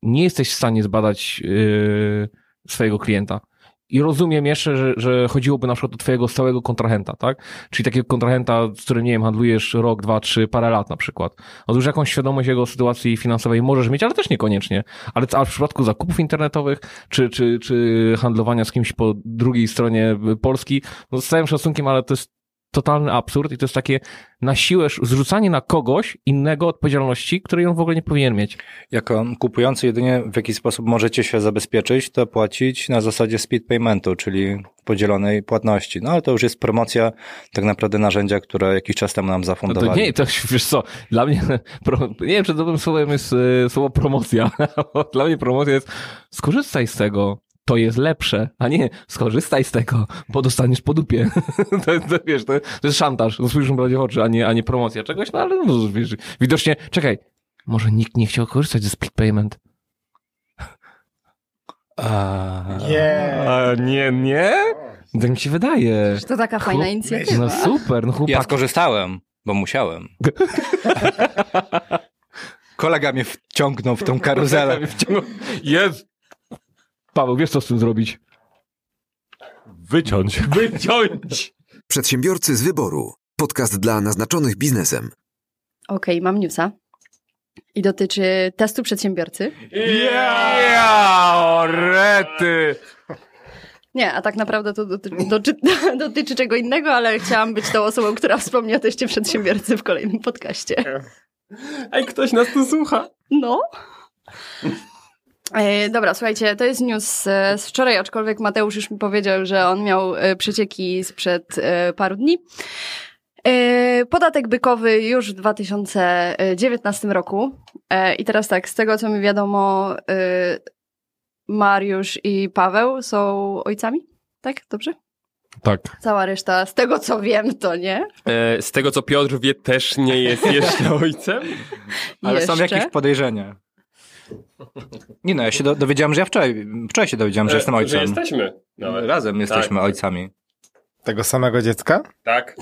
nie jesteś w stanie zbadać... Yy, swojego klienta. I rozumiem jeszcze, że, że chodziłoby na przykład o twojego stałego kontrahenta, tak? Czyli takiego kontrahenta, z którym, nie wiem, handlujesz rok, dwa, trzy, parę lat na przykład. Otóż jakąś świadomość jego sytuacji finansowej możesz mieć, ale też niekoniecznie. Ale, ale w przypadku zakupów internetowych, czy, czy, czy handlowania z kimś po drugiej stronie Polski, no z całym szacunkiem, ale to jest totalny absurd i to jest takie na siłę zrzucanie na kogoś innego odpowiedzialności, której on w ogóle nie powinien mieć. Jako kupujący jedynie w jakiś sposób możecie się zabezpieczyć, to płacić na zasadzie split paymentu, czyli podzielonej płatności. No ale to już jest promocja tak naprawdę narzędzia, które jakiś czas temu nam zafundowali. No to nie, to wiesz co, dla mnie, pro, nie wiem czy dobrym słowem jest y, słowo promocja, dla mnie promocja jest skorzystaj z tego. To jest lepsze, a nie skorzystaj z tego, bo dostaniesz po dupie. to, to, wiesz, to, to jest szantaż, no spójrzmy w oczy, a nie, a nie promocja czegoś, no ale no, wiesz, widocznie, czekaj, może nikt nie chciał korzystać ze split payment. A, yeah. a, nie, nie? Tak mi się wydaje. To taka fajna Chlu- inicjatywa. No super, no chłopaki. Ja skorzystałem, bo musiałem. Kolega mnie wciągnął w tą karuzelę. Jest. Paweł, wiesz co z tym zrobić? Wyciąć. Wyciąć! Przedsiębiorcy z wyboru. Podcast dla naznaczonych biznesem. Okej, okay, mam newsa. I dotyczy testu przedsiębiorcy. Yeah! Yeah! O rety! Nie, a tak naprawdę to dotyczy, dotyczy, dotyczy czego innego, ale chciałam być tą osobą, która wspomni o teście przedsiębiorcy w kolejnym podcaście. Ej, ktoś nas tu słucha. No. Dobra, słuchajcie, to jest news z wczoraj, aczkolwiek Mateusz już mi powiedział, że on miał przecieki sprzed paru dni. Podatek bykowy już w dwa tysiące dziewiętnastym roku. I teraz tak, z tego co mi wiadomo, Mariusz i Paweł są ojcami, tak? Dobrze? Tak. Cała reszta, z tego co wiem, to nie. E, z tego co Piotr wie, też nie jest jeszcze ojcem, ale jeszcze? Są jakieś podejrzenia. Nie no, ja się do, dowiedziałem, że ja wczoraj, wczoraj się dowiedziałem, że e, jestem ojcem. Że jesteśmy. No, razem tak. Jesteśmy ojcami. Tego samego dziecka? Tak.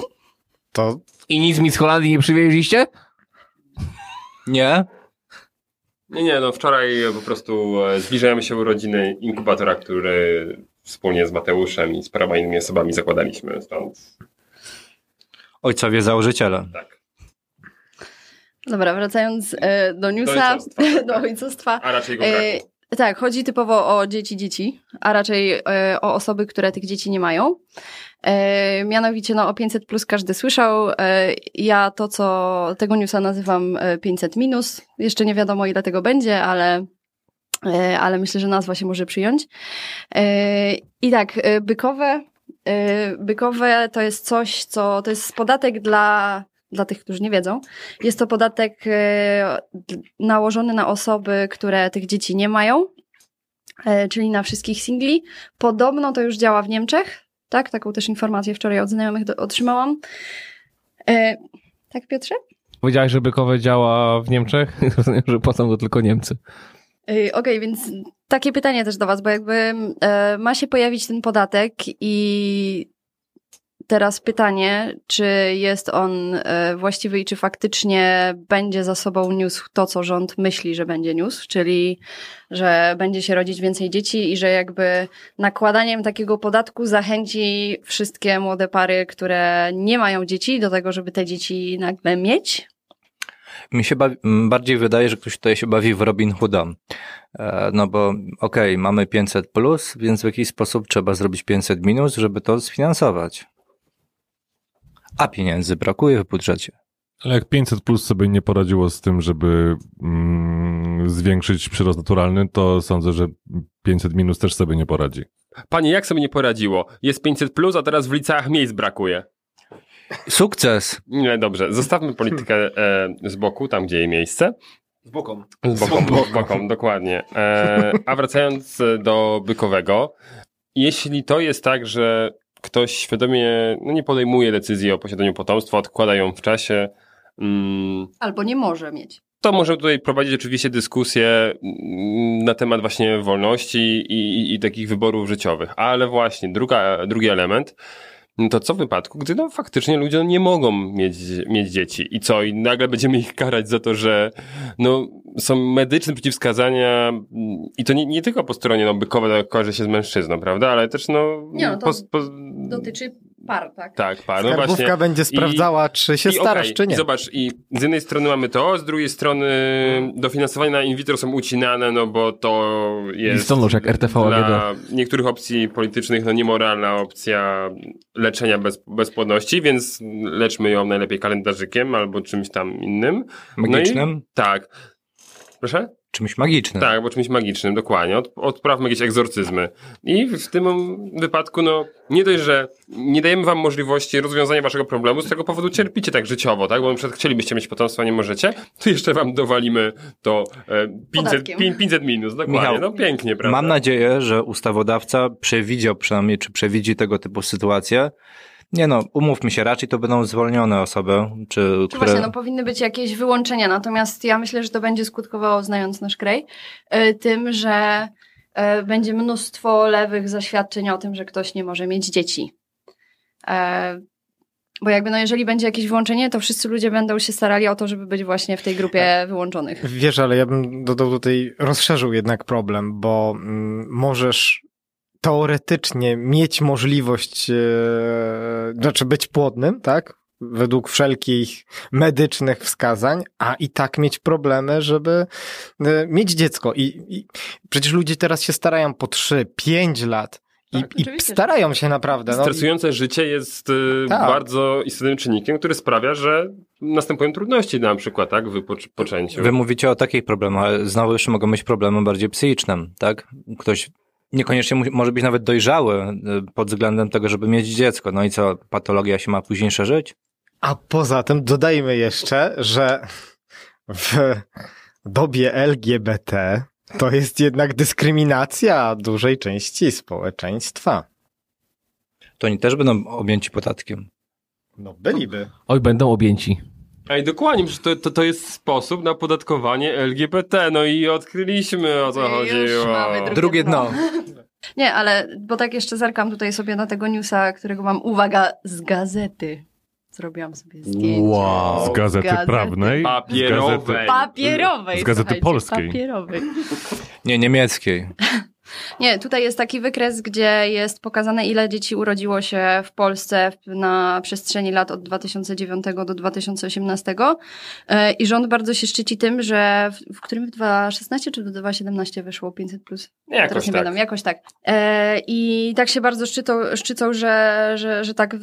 To... I nic mi z Holandii nie przywieźliście? Nie. Nie, nie, no wczoraj po prostu zbliżamy się urodziny inkubatora, który wspólnie z Mateuszem i z paroma innymi osobami zakładaliśmy, stąd... Ojcowie założyciele. Tak. Dobra, wracając e, do newsa, do ojcostwa. A raczej go e, tak, chodzi typowo o dzieci dzieci, a raczej e, o osoby, które tych dzieci nie mają. E, mianowicie no, o pięćset plus każdy słyszał. E, ja to, co tego newsa nazywam pięćset minus. Jeszcze nie wiadomo, ile tego będzie, ale... E, ale myślę, że nazwa się może przyjąć. E, I tak, bykowe, e, bykowe to jest coś, co... To jest podatek dla... Dla tych, którzy nie wiedzą. Jest to podatek nałożony na osoby, które tych dzieci nie mają, czyli na wszystkich singli. Podobno to już działa w Niemczech, tak? Taką też informację wczoraj od znajomych do, otrzymałam. E, tak, Piotrze? Powiedziałaś, że bykowe działa w Niemczech? Rozumiem, że płacą go tylko Niemcy. Okej, okay, więc takie pytanie też do was, bo jakby e, ma się pojawić ten podatek i teraz pytanie, czy jest on e, właściwy i czy faktycznie będzie za sobą niósł to, co rząd myśli, że będzie niósł, czyli że będzie się rodzić więcej dzieci i że jakby nakładaniem takiego podatku zachęci wszystkie młode pary, które nie mają dzieci, do tego, żeby te dzieci nagle mieć? Mi się ba- bardziej wydaje, że ktoś tutaj się bawi w Robin Hooda. E, no bo okej, okay, mamy pięćset plus, więc w jakiś sposób trzeba zrobić pięćset minus, żeby to sfinansować. A pieniędzy brakuje w budżecie. Ale jak pięćset plus sobie nie poradziło z tym, żeby mm, zwiększyć przyrost naturalny, to sądzę, że pięćset minus też sobie nie poradzi. Panie, jak sobie nie poradziło? Jest pięćset plus, a teraz w liceach miejsc brakuje. Sukces. Nie, dobrze, zostawmy politykę e, z boku, tam gdzie jej miejsce. Z boką. Z boką, z boką. Z boką dokładnie. E, a wracając do bykowego, jeśli to jest tak, że ktoś świadomie no, nie podejmuje decyzji o posiadaniu potomstwa, odkłada ją w czasie. Mm, Albo nie może mieć. To może tutaj prowadzić oczywiście dyskusję mm, na temat właśnie wolności i, i, i takich wyborów życiowych. Ale właśnie druga, drugi element, no to co w wypadku, gdy no, faktycznie ludzie nie mogą mieć, mieć dzieci i co? I nagle będziemy ich karać za to, że no, są medyczne przeciwwskazania i to nie, nie tylko po stronie no, bykowe kojarzy się z mężczyzną, prawda? Ale też no... Nie, no to pos, pos... dotyczy par, tak? Tak, par. No skarbówka właśnie będzie sprawdzała, I, czy się i, starasz, okay, czy nie. Zobacz, i z jednej strony mamy to, z drugiej strony dofinansowania na in vitro są ucinane, no bo to jest jak R T V dla niektórych opcji politycznych no, niemoralna opcja leczenia bez, bezpłodności, więc leczmy ją najlepiej kalendarzykiem albo czymś tam innym. Magicznym? No i, tak. Proszę? Czymś magicznym. Tak, bo czymś magicznym, dokładnie. Od, odprawmy jakieś egzorcyzmy. I w tym wypadku, no, nie dość, że nie dajemy wam możliwości rozwiązania waszego problemu, z tego powodu cierpicie tak życiowo, tak? Bo na przykład chcielibyście mieć potomstwa, nie możecie, to jeszcze wam dowalimy to pięćset minus, dokładnie. Michał, no pięknie, prawda? Mam nadzieję, że ustawodawca przewidział przynajmniej, czy przewidzi tego typu sytuację. Nie no, umówmy się, raczej to będą zwolnione osoby, czy... czy które... Właśnie, no powinny być jakieś wyłączenia, natomiast ja myślę, że to będzie skutkowało, znając nasz kraj, tym, że będzie mnóstwo lewych zaświadczeń o tym, że ktoś nie może mieć dzieci. Bo jakby, no jeżeli będzie jakieś wyłączenie, to wszyscy ludzie będą się starali o to, żeby być właśnie w tej grupie wyłączonych. Wiesz, ale ja bym dodał tutaj, rozszerzył jednak problem, bo mm, możesz... teoretycznie mieć możliwość, yy, znaczy być płodnym, tak? Według wszelkich medycznych wskazań, a i tak mieć problemy, żeby yy, mieć dziecko. I, I przecież ludzie teraz się starają po trzy, pięć lat i, tak, i starają się naprawdę. Stresujące no. życie jest yy, tak. bardzo istotnym czynnikiem, który sprawia, że następują trudności na przykład, tak, w poczęciu. Wy mówicie o takich problemach, ale znowu jeszcze mogą być problemem bardziej psychicznym, tak? Ktoś niekoniecznie może być nawet dojrzały pod względem tego, żeby mieć dziecko. No i co, patologia się ma później szerzyć? A poza tym dodajmy jeszcze, że w dobie L G B T to jest jednak dyskryminacja dużej części społeczeństwa. To oni też będą objęci podatkiem. No byliby. Oj, będą objęci. Ej, dokładnie, to, to, to jest sposób na podatkowanie L G B T, no i odkryliśmy, o co chodziło. Drugie dno. Nie, ale, bo tak jeszcze zerkam tutaj sobie na tego newsa, którego mam, uwaga, z gazety. Zrobiłam sobie zdjęcie. Wow. Z gazety, gazety prawnej. Papierowej. Z gazety, papierowej, z gazety polskiej. Papierowej. Nie, niemieckiej. Nie, tutaj jest taki wykres, gdzie jest pokazane, ile dzieci urodziło się w Polsce na przestrzeni lat od dwa tysiące dziewiątego do dwa tysiące osiemnastego i rząd bardzo się szczyci tym, że w, w którym w dwa tysiące szesnastym czy w dwa tysiące siedemnastym wyszło pięćset plus? Jakoś Teraz nie tak. Wiadomo, jakoś tak. I tak się bardzo szczycą, szczycą że, że, że tak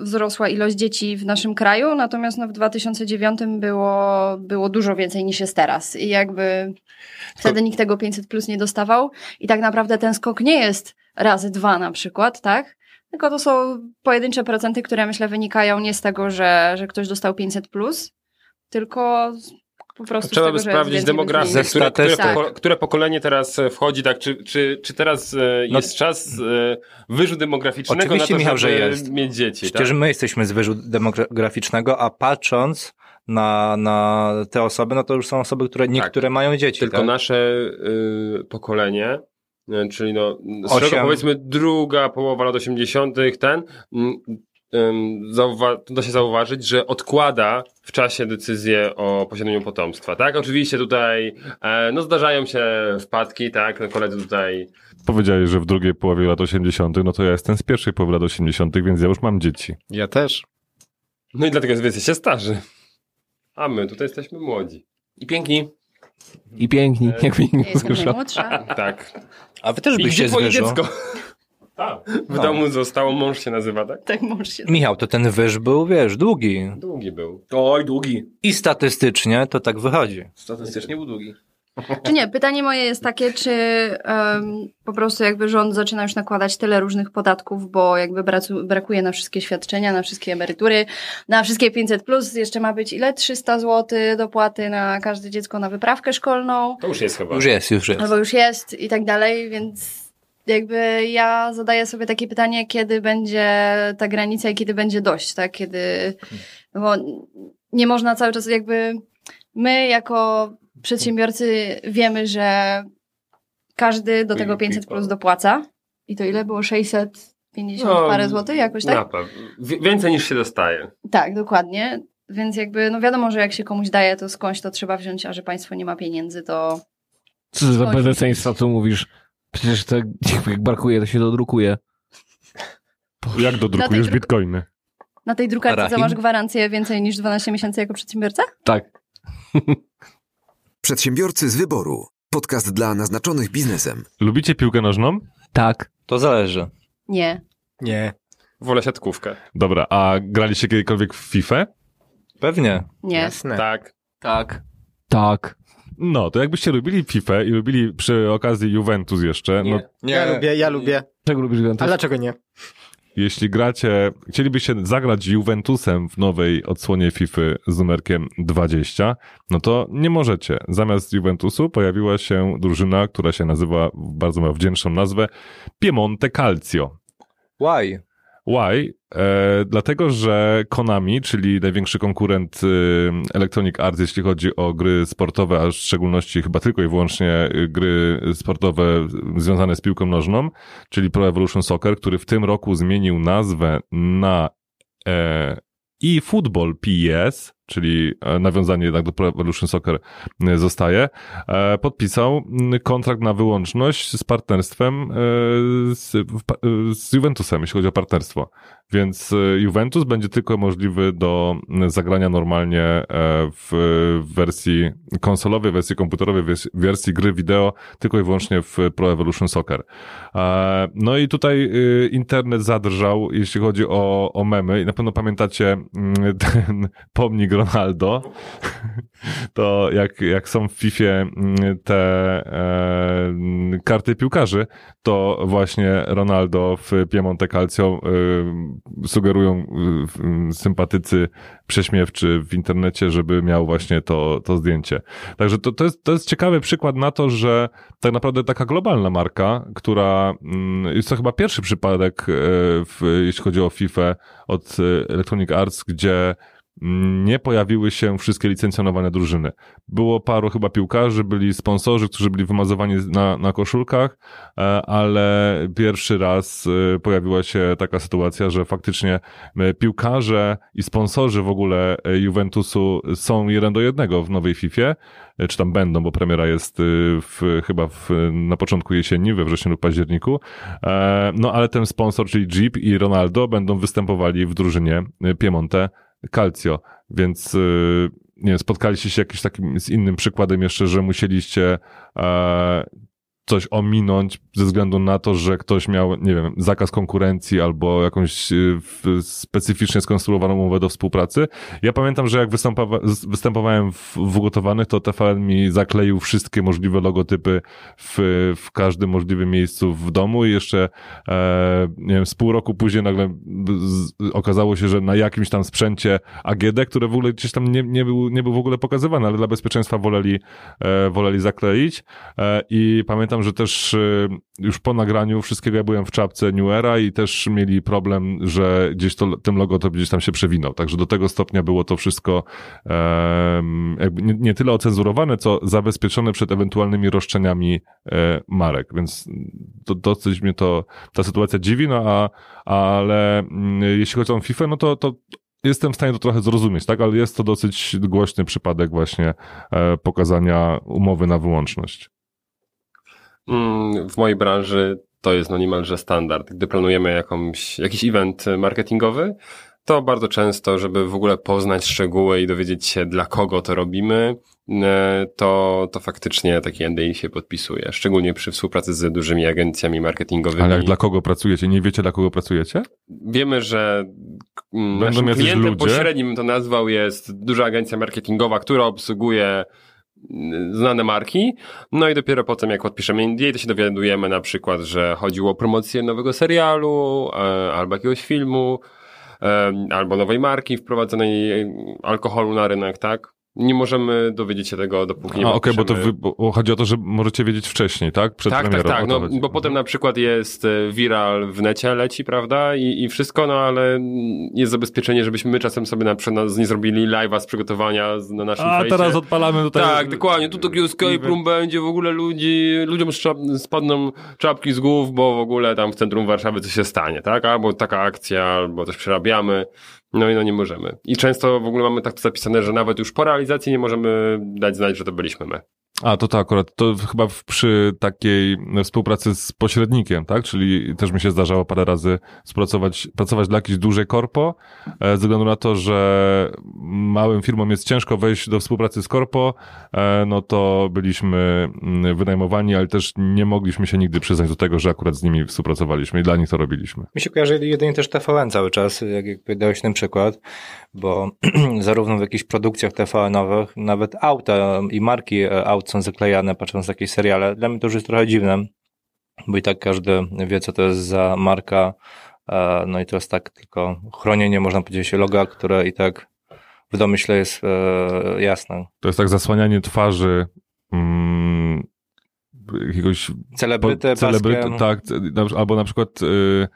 wzrosła ilość dzieci w naszym kraju, natomiast no, w dwa tysiące dziewiątym było, było dużo więcej niż jest teraz i jakby wtedy nikt tego pięćset plus nie dostawał i tak naprawdę ten skok nie jest razy dwa na przykład, tak? Tylko to są pojedyncze procenty, które myślę wynikają nie z tego, że, że ktoś dostał pięćset plus, tylko po prostu. Trzeba by sprawdzić demografię, które, które, po, które pokolenie teraz wchodzi, tak? Czy, czy, czy teraz e, jest no, czas e, wyżu demograficznego oczywiście, na to, Michał, że jest. Mieć dzieci? Przecież tak? My jesteśmy z wyżu demograficznego, a patrząc na, na te osoby, no to już są osoby, które niektóre tak. mają dzieci. Tylko tak? nasze y, pokolenie, y, czyli no szeroko powiedzmy druga połowa lat osiemdziesiątych, ten... Y, Zauwa- da się zauważyć, że odkłada w czasie decyzję o posiadaniu potomstwa, tak? Oczywiście tutaj e, no zdarzają się wpadki, tak? Koledzy tutaj... Powiedziałeś, że w drugiej połowie lat osiemdziesiątych, no to ja jestem z pierwszej połowy lat osiemdziesiątych, więc ja już mam dzieci. Ja też. No i dlatego wy jesteście starzy. A my tutaj jesteśmy młodzi. I piękni. I piękni. E, jak pięknie usłyszałem. Tak. A wy też byście z dziecko. A, w no. domu zostało, mąż się nazywa, tak? Tak, mąż się nazywa. Michał, to ten wyż był, wiesz, długi. Długi był. Oj, długi. I statystycznie to tak wychodzi. Statystycznie był długi. Czy nie, pytanie moje jest takie, czy um, po prostu jakby rząd zaczyna już nakładać tyle różnych podatków, bo jakby bracu, brakuje na wszystkie świadczenia, na wszystkie emerytury, na wszystkie pięćset plus, jeszcze ma być ile? trzysta złotych dopłaty na każde dziecko na wyprawkę szkolną. To już jest chyba. Już jest, już jest. Albo już jest i tak dalej, więc... Jakby ja zadaję sobie takie pytanie, kiedy będzie ta granica i kiedy będzie dość, tak? Kiedy, bo nie można cały czas jakby, my jako przedsiębiorcy wiemy, że każdy do tego pięćset plus dopłaca i to ile było? sześćset pięćdziesiąt no, parę złotych jakoś, tak? Na więcej niż się dostaje. Tak, dokładnie, więc jakby no wiadomo, że jak się komuś daje, to skądś to trzeba wziąć, a że państwo nie ma pieniędzy, to... Co za bezeceństwa tu mówisz? Przecież to jak brakuje, to się dodrukuje. Boże. Jak dodrukujesz dru... bitcoiny? Na tej drukarce masz gwarancję więcej niż dwanaście miesięcy jako przedsiębiorca? Tak. Przedsiębiorcy z wyboru. Podcast dla naznaczonych biznesem. Lubicie piłkę nożną? Tak. To zależy. Nie. Nie. Wolę siatkówkę. Dobra, a graliście kiedykolwiek w FIFA? Pewnie. Nie. Jasne. Tak. Tak. Tak. No, to jakbyście lubili FIFA i lubili przy okazji Juventus jeszcze... Nie, no... nie. Ja lubię, ja lubię. Czego lubisz Juventus? A dlaczego nie? Jeśli gracie... Chcielibyście zagrać Juventusem w nowej odsłonie FIFA z numerkiem dwadzieścia, no to nie możecie. Zamiast Juventusu pojawiła się drużyna, która się nazywa, bardzo ma wdzięczną nazwę, Piemonte Calcio. Why? Why? E, dlatego, że Konami, czyli największy konkurent y, Electronic Arts, jeśli chodzi o gry sportowe, a w szczególności chyba tylko i wyłącznie gry sportowe związane z piłką nożną, czyli Pro Evolution Soccer, który w tym roku zmienił nazwę na e, eFootball P S, czyli nawiązanie jednak do Pro Evolution Soccer zostaje, podpisał kontrakt na wyłączność z partnerstwem z, z Juventusem, jeśli chodzi o partnerstwo. Więc Juventus będzie tylko możliwy do zagrania normalnie w wersji konsolowej, wersji komputerowej, wersji gry wideo, tylko i wyłącznie w Pro Evolution Soccer. No i tutaj internet zadrżał, jeśli chodzi o, o memy. I na pewno pamiętacie ten pomnik Ronaldo, to jak, jak są w Fifie te e, karty piłkarzy, to właśnie Ronaldo w Piemonte Calcio e, sugerują e, sympatycy prześmiewczy w internecie, żeby miał właśnie to, to zdjęcie. Także to, to, jest, to jest ciekawy przykład na to, że tak naprawdę taka globalna marka, która e, jest to chyba pierwszy przypadek, e, w, jeśli chodzi o Fifę od Electronic Arts, gdzie nie pojawiły się wszystkie licencjonowane drużyny. Było paru chyba piłkarzy, byli sponsorzy, którzy byli wymazowani na, na koszulkach, ale pierwszy raz pojawiła się taka sytuacja, że faktycznie piłkarze i sponsorzy w ogóle Juventusu są jeden do jednego w nowej Fifie, czy tam będą, bo premiera jest w, chyba w, na początku jesieni, we wrześniu lub październiku. No ale ten sponsor, czyli Jeep i Ronaldo będą występowali w drużynie Piemonte Calcio, więc yy, nie wiem, spotkaliście się jakimś takim z innym przykładem jeszcze, że musieliście e, coś ominąć ze względu na to, że ktoś miał, nie wiem, zakaz konkurencji albo jakąś specyficznie skonstruowaną umowę do współpracy. Ja pamiętam, że jak występowałem w, w Ugotowanych, to T V N mi zakleił wszystkie możliwe logotypy w, w każdym możliwym miejscu w domu i jeszcze e, nie wiem, z pół roku później nagle z, okazało się, że na jakimś tam sprzęcie A G D, które w ogóle gdzieś tam nie, nie, był, nie był w ogóle pokazywany, ale dla bezpieczeństwa woleli, e, woleli zakleić e, i pamiętam, że też już po nagraniu wszystkiego ja byłem w czapce New Era i też mieli problem, że gdzieś to, tym logotop gdzieś tam się przewinął. Także do tego stopnia było to wszystko um, jakby nie, nie tyle ocenzurowane, co zabezpieczone przed ewentualnymi roszczeniami e, marek. Więc to, dosyć mnie to ta sytuacja dziwi, no a, ale mm, jeśli chodzi o FIFA, no to, to jestem w stanie to trochę zrozumieć, tak? Ale jest to dosyć głośny przypadek właśnie e, pokazania umowy na wyłączność. W mojej branży to jest no niemalże standard. Gdy planujemy jakąś, jakiś event marketingowy, to bardzo często, żeby w ogóle poznać szczegóły i dowiedzieć się, dla kogo to robimy, to, to faktycznie taki N D I się podpisuje. Szczególnie przy współpracy z dużymi agencjami marketingowymi. Ale jak dla kogo pracujecie? Nie wiecie, dla kogo pracujecie? Wiemy, że będą naszym klientem ludzie. Pośrednim to nazwał jest duża agencja marketingowa, która obsługuje znane marki, no i dopiero potem jak podpiszemy N D A, to się dowiadujemy na przykład, że chodziło o promocję nowego serialu, albo jakiegoś filmu, albo nowej marki wprowadzonej alkoholu na rynek, tak? Nie możemy dowiedzieć się tego, dopóki nie A, okej, okay, bo to wy, bo chodzi o to, że możecie wiedzieć wcześniej, tak? Przed tak, premierą. Tak, tak, no, bo mhm. potem na przykład jest viral w necie leci, prawda? I, i wszystko, no ale jest zabezpieczenie, żebyśmy my czasem sobie na przykład nie zrobili live'a z przygotowania na naszym fejsie. A fejcie. Teraz odpalamy tutaj. Tak, dokładnie, tu to Escape Room będzie, w ogóle ludzi, ludziom spadną czapki z głów, bo w ogóle tam w centrum Warszawy coś się stanie, tak? Albo taka akcja, albo coś przerabiamy. No i no nie możemy. I często w ogóle mamy tak to zapisane, że nawet już po realizacji nie możemy dać znać, że to byliśmy my. A, to to akurat, to chyba w, przy takiej współpracy z pośrednikiem, tak? Czyli też mi się zdarzało parę razy pracować, pracować dla jakiejś dużej korpo, e, ze względu na to, że małym firmom jest ciężko wejść do współpracy z korpo, e, no to byliśmy wynajmowani, ale też nie mogliśmy się nigdy przyznać do tego, że akurat z nimi współpracowaliśmy i dla nich to robiliśmy. Mi się kojarzy jedynie też T V N cały czas, jak, jak dałeś ten przykład, bo zarówno w jakichś produkcjach T V N-owych, nawet auta i marki aut są zaklejane, patrząc na jakieś seriale. Dla mnie to już jest trochę dziwne, bo i tak każdy wie, co to jest za marka, no i to jest tak tylko chronienie, można powiedzieć, loga, które i tak w domyśle jest jasne. To jest tak zasłanianie twarzy mm, jakiegoś... Celebryty, celebryty tak, albo na przykład y,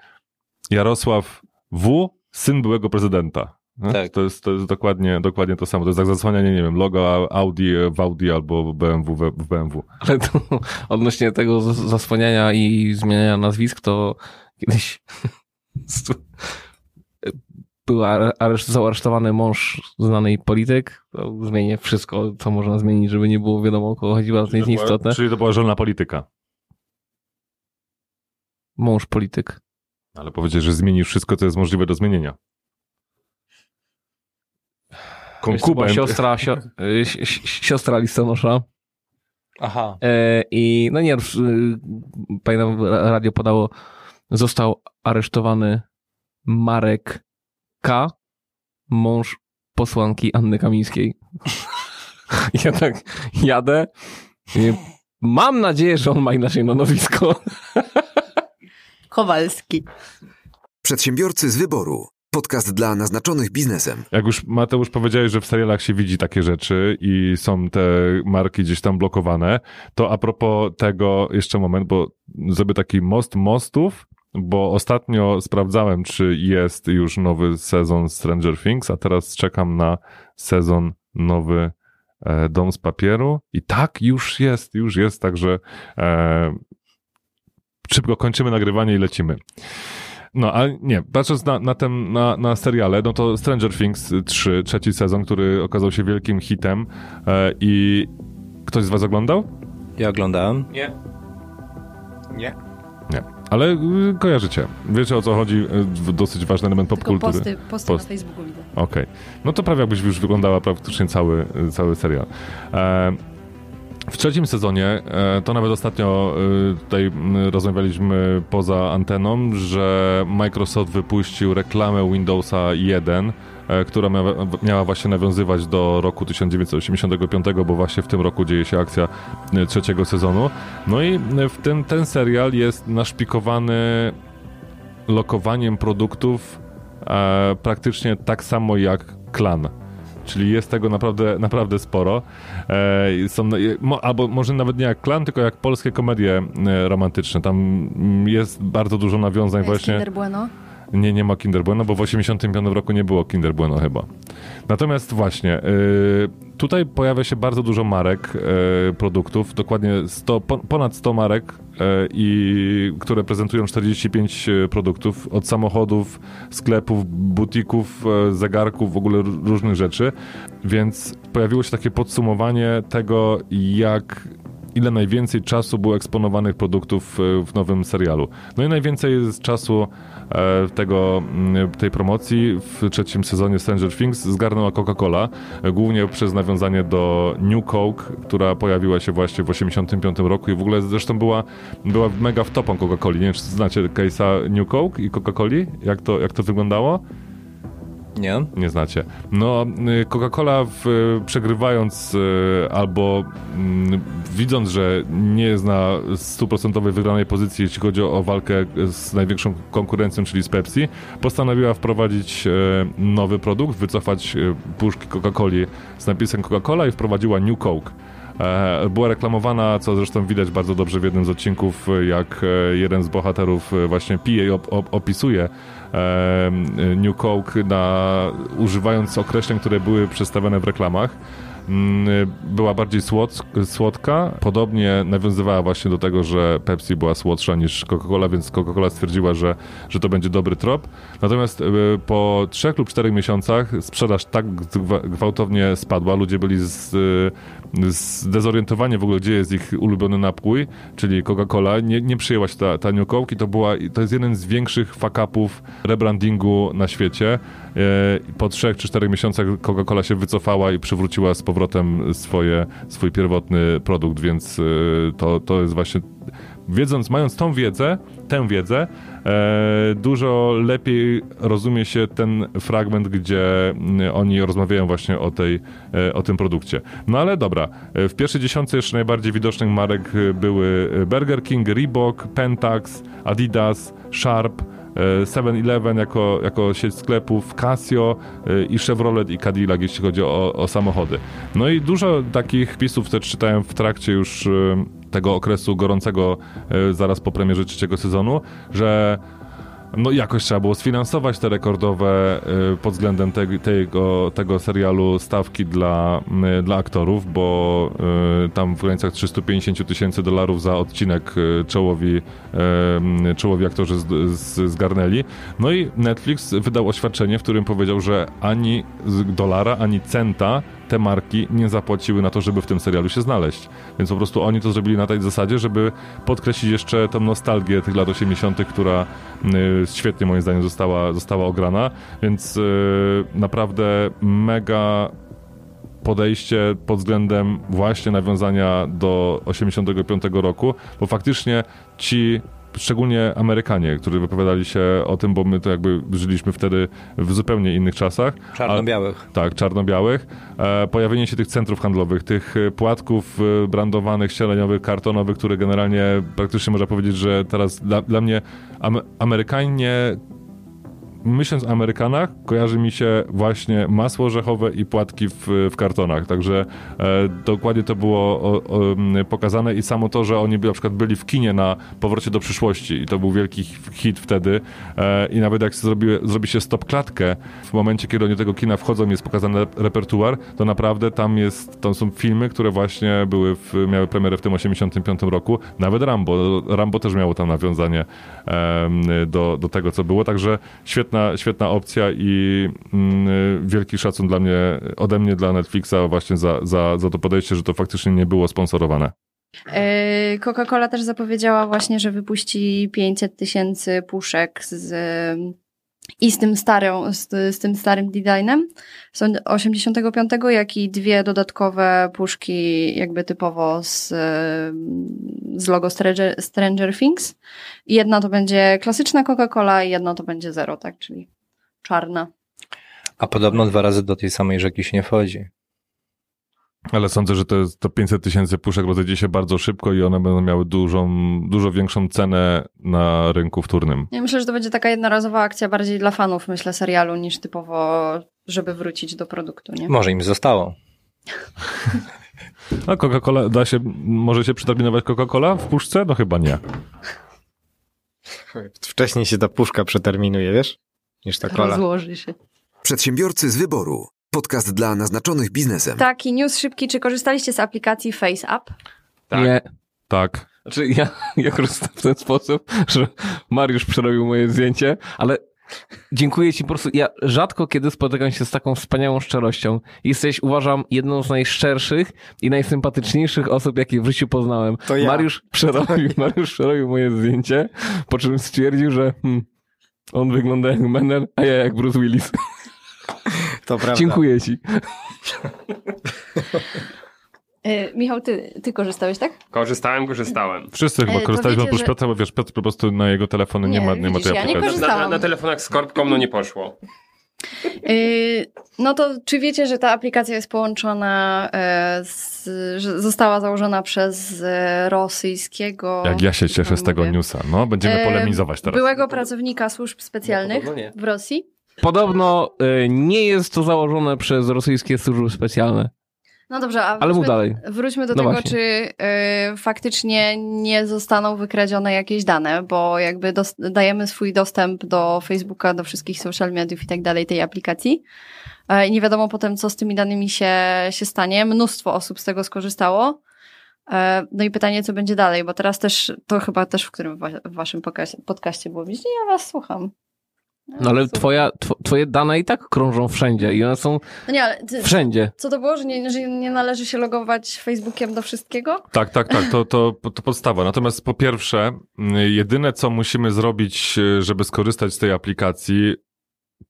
Jarosław W., syn byłego prezydenta. No? Tak. To jest, to jest dokładnie, dokładnie to samo. To jest tak zasłanianie, nie wiem, logo Audi w Audi albo B M W w B M W. Ale to odnośnie tego zasłaniania i zmieniania nazwisk, to kiedyś był areszt, aresztowany mąż znanej polityk. Zmienię wszystko, co można zmienić, żeby nie było wiadomo, o kogo chodziło, to jest nieistotne. Czyli to była żona polityka. Mąż polityk. Ale powiedzieć, że zmieni wszystko, co jest możliwe do zmienienia. Konkubent. Siostra, siostra listonosza. Aha. E, I no nie, pamiętam, radio podało, został aresztowany Marek K., mąż posłanki Anny Kamińskiej. Ja tak jadę. Mam nadzieję, że on ma inaczej nazwisko. Kowalski. Przedsiębiorcy z wyboru. Podcast dla naznaczonych biznesem. Jak już Mateusz powiedziałeś, że w serialach się widzi takie rzeczy i są te marki gdzieś tam blokowane, to a propos tego, jeszcze moment, bo zrobię taki most mostów, bo ostatnio sprawdzałem, czy jest już nowy sezon Stranger Things, a teraz czekam na sezon nowy e, Dom z papieru i tak, już jest, już jest, także e, szybko kończymy nagrywanie i lecimy. No, ale nie, patrząc na, na, ten, na, na seriale, no to Stranger Things trzy, trzeci sezon, który okazał się wielkim hitem e, i ktoś z was oglądał? Ja oglądałem. Nie. Nie. Nie. Ale kojarzycie. Wiecie, o co chodzi? Dosyć ważny element popkultury. Posty, posty Post. na Facebooku widzę. Okej. Okay. No to prawie jakbyś już wyglądała praktycznie cały, cały serial. E, W trzecim sezonie, to nawet ostatnio tutaj rozmawialiśmy poza anteną, że Microsoft wypuścił reklamę Windowsa jeden, która miała właśnie nawiązywać do roku tysiąc dziewięćset osiemdziesiątego piątego, bo właśnie w tym roku dzieje się akcja trzeciego sezonu. No i w ten, ten serial jest naszpikowany lokowaniem produktów e, praktycznie tak samo jak Klan. Czyli jest tego naprawdę, naprawdę sporo. E, są, mo, albo może nawet nie jak Klan, tylko jak polskie komedie e, romantyczne. Tam jest bardzo dużo nawiązań właśnie... Kinder Bueno? Nie, nie ma Kinder Bueno, bo w osiemdziesiątym piątym roku nie było Kinder Bueno chyba. Natomiast właśnie, y, tutaj pojawia się bardzo dużo marek y, produktów, dokładnie sto, po, ponad sto marek, y, i, które prezentują czterdzieści pięć produktów, od samochodów, sklepów, butików, y, zegarków, w ogóle różnych rzeczy. Więc pojawiło się takie podsumowanie tego, jak... ile najwięcej czasu było eksponowanych produktów w nowym serialu. No i najwięcej jest czasu tego, tej promocji w trzecim sezonie Stranger Things zgarnęła Coca-Cola, głównie przez nawiązanie do New Coke, która pojawiła się właśnie w osiemdziesiątym piątym roku i w ogóle zresztą była, była mega wtopą Coca-Coli. Nie wiem, czy znacie case'a New Coke i Coca-Coli? Jak to, jak to wyglądało? Nie. Nie znacie. No, Coca-Cola w, przegrywając y, albo y, widząc, że nie jest na stuprocentowej wygranej pozycji, jeśli chodzi o walkę z największą konkurencją, czyli z Pepsi, postanowiła wprowadzić y, nowy produkt, wycofać y, puszki Coca-Coli z napisem Coca-Cola i wprowadziła New Coke. Była reklamowana, co zresztą widać bardzo dobrze w jednym z odcinków, jak jeden z bohaterów właśnie pije i op- op- opisuje New Coke, na, używając określeń, które były przedstawiane w reklamach. Była bardziej słod- słodka, podobnie nawiązywała właśnie do tego, że Pepsi była słodsza niż Coca-Cola, więc Coca-Cola stwierdziła, że, że to będzie dobry trop. Natomiast po trzech lub czterech miesiącach sprzedaż tak gwałtownie spadła, ludzie byli z, zdezorientowani w ogóle, gdzie jest ich ulubiony napój, czyli Coca-Cola. Nie, nie przyjęła się ta, ta New Coke i to, była, to jest jeden z większych fuck-upów rebrandingu na świecie. Po trzech czy czterech miesiącach Coca-Cola się wycofała i przywróciła z powrotem swoje, swój pierwotny produkt, więc to, to jest właśnie, wiedząc, mając tą wiedzę, tę wiedzę, e, dużo lepiej rozumie się ten fragment, gdzie oni rozmawiają właśnie o, tej, e, o tym produkcie. No ale dobra, w pierwszej dziesiątce jeszcze najbardziej widocznych marek były Burger King, Reebok, Pentax, Adidas, Sharp, seven eleven jako, jako sieć sklepów, Casio i Chevrolet i Cadillac, jeśli chodzi o, o samochody. No i dużo takich wpisów też czytałem w trakcie już tego okresu gorącego zaraz po premierze trzeciego sezonu, że no jakoś trzeba było sfinansować te rekordowe pod względem te, tego, tego serialu stawki dla, dla aktorów, bo tam w granicach trzysta pięćdziesiąt tysięcy dolarów za odcinek czołowi, czołowi aktorzy z, z, zgarnęli. No i Netflix wydał oświadczenie, w którym powiedział, że ani dolara, ani centa te marki nie zapłaciły na to, żeby w tym serialu się znaleźć. Więc po prostu oni to zrobili na tej zasadzie, żeby podkreślić jeszcze tą nostalgię tych lat osiemdziesiątych, która świetnie moim zdaniem została, została ograna, więc yy, naprawdę mega podejście pod względem właśnie nawiązania do osiemdziesiątego piątego roku, bo faktycznie ci, szczególnie Amerykanie, którzy wypowiadali się o tym, bo my to jakby żyliśmy wtedy w zupełnie innych czasach. Czarno-białych. A, tak, czarno-białych. E, pojawienie się tych centrów handlowych, tych płatków brandowanych, ścieleniowych, kartonowych, które generalnie praktycznie można powiedzieć, że teraz dla, dla mnie am- Amerykanie, myśląc o Amerykanach, kojarzy mi się właśnie masło orzechowe i płatki w, w kartonach. Także e, dokładnie to było o, o, pokazane i samo to, że oni na przykład byli w kinie na Powrocie do przyszłości i to był wielki hit wtedy. E, I nawet jak zrobi, zrobi się stop klatkę w momencie, kiedy oni do tego kina wchodzą, jest pokazany repertuar, to naprawdę tam jest, tam są filmy, które właśnie były w, miały premierę w tym osiemdziesiątym piątym roku. Nawet Rambo. Rambo też miało tam nawiązanie e, do, do tego, co było. Także świetnie. Świetna, świetna opcja i mm, wielki szacun dla mnie, ode mnie dla Netflixa właśnie za, za, za to podejście, że to faktycznie nie było sponsorowane. Coca-Cola też zapowiedziała właśnie, że wypuści pięćset tysięcy puszek z i z tym starą, z, z tym starym designem są osiemdziesiątego piątego, jak i dwie dodatkowe puszki jakby typowo z, z logo Stranger, Stranger Things. Jedna to będzie klasyczna Coca-Cola i jedna to będzie zero, tak, czyli czarna. A podobno dwa razy do tej samej rzeki się nie wchodzi. Ale sądzę, że to, to pięćset tysięcy puszek rozejdzie się bardzo szybko i one będą miały dużą, dużo większą cenę na rynku wtórnym. Ja myślę, że to będzie taka jednorazowa akcja bardziej dla fanów, myślę, serialu niż typowo, żeby wrócić do produktu, nie? Może im zostało. A Coca-Cola, da się, może się przeterminować Coca-Cola w puszce? No chyba nie. Wcześniej się ta puszka przeterminuje, wiesz, niż ta cola. Rozłoży się. Przedsiębiorcy z wyboru. Podcast dla naznaczonych biznesem. Taki news szybki. Czy korzystaliście z aplikacji FaceApp? Tak. Nie. Tak. Znaczy ja, ja korzystam w ten sposób, że Mariusz przerobił moje zdjęcie, ale dziękuję ci po prostu. Ja rzadko kiedy spotykam się z taką wspaniałą szczerością. Jesteś, uważam, jedną z najszczerszych i najsympatyczniejszych osób, jakie w życiu poznałem. To ja. Mariusz przerobił, Mariusz przerobił moje zdjęcie, po czym stwierdził, że hmm, on wygląda jak Menel, a ja jak Bruce Willis. To prawda. Dziękuję ci. e, Michał, ty, ty korzystałeś, tak? Korzystałem, korzystałem. Wszyscy chyba e, korzystaliśmy, oprócz Piotra, bo wiesz, Piotr po prostu na jego telefony nie, nie ma, nie ma tej ja aplikacji. Na, na, na telefonach z korbką no nie poszło. E, no to czy wiecie, że ta aplikacja jest połączona, e, z, że została założona przez e, rosyjskiego... Jak ja się cieszę z tego mówię. newsa. No, będziemy e, polemizować teraz. Byłego pracownika służb specjalnych no, w Rosji. Podobno y, nie jest to założone przez rosyjskie służby specjalne. No dobrze, a wróćmy, ale dalej. wróćmy do no tego, właśnie. czy y, faktycznie nie zostaną wykradzione jakieś dane, bo jakby dos- dajemy swój dostęp do Facebooka, do wszystkich social mediów i tak dalej tej aplikacji. I y, nie wiadomo potem, co z tymi danymi się, się stanie. Mnóstwo osób z tego skorzystało. No i pytanie, co będzie dalej, bo teraz też, to chyba też w którym wa- w waszym podca- podcaście było, widzicie, ja was słucham. No ale twoja, tw- twoje dane i tak krążą wszędzie i one są no nie, ale ty, wszędzie. Co to było, że nie, że nie należy się logować Facebookiem do wszystkiego? Tak, tak, tak, to, to, to podstawa. Natomiast po pierwsze, jedyne co musimy zrobić, żeby skorzystać z tej aplikacji,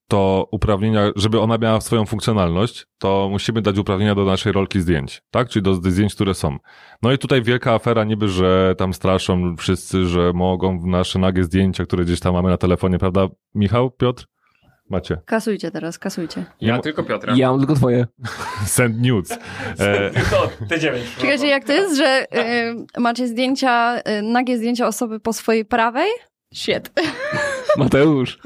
to uprawnienia, żeby ona miała swoją funkcjonalność, to musimy dać uprawnienia do naszej rolki zdjęć, tak? Czyli do zdjęć, które są. No i tutaj wielka afera niby, że tam straszą wszyscy, że mogą w nasze nagie zdjęcia, które gdzieś tam mamy na telefonie, prawda? Michał, Piotr? Macie. Kasujcie teraz, kasujcie. Ja no, tylko Piotra. Ja mam tylko twoje. Send nudes. E... Ty dziewięć. Czekajcie, jak to jest, że y, macie zdjęcia, y, nagie zdjęcia osoby po swojej prawej? Shit. Mateusz.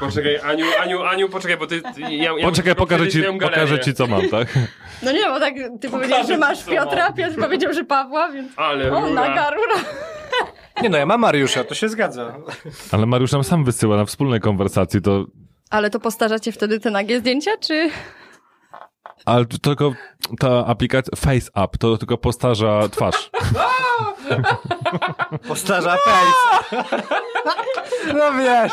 Poczekaj, Aniu, Aniu, Aniu, poczekaj, bo ty... ty ja, ja poczekaj, pokażę ci, pokażę ci, co mam, tak? No nie, bo tak ty pokażę powiedziałeś, że masz Piotra, mam. Piotr powiedział, że Pawła, więc... Ale o, naga rura. Nie no, ja mam Mariusza, to się zgadza. Ale Mariusz nam sam wysyła na wspólnej konwersacji, to... Ale to postarzacie wtedy te nagie zdjęcia, czy... Ale tylko ta aplikacja FaceApp to tylko postarza twarz. Postarza face. No wiesz.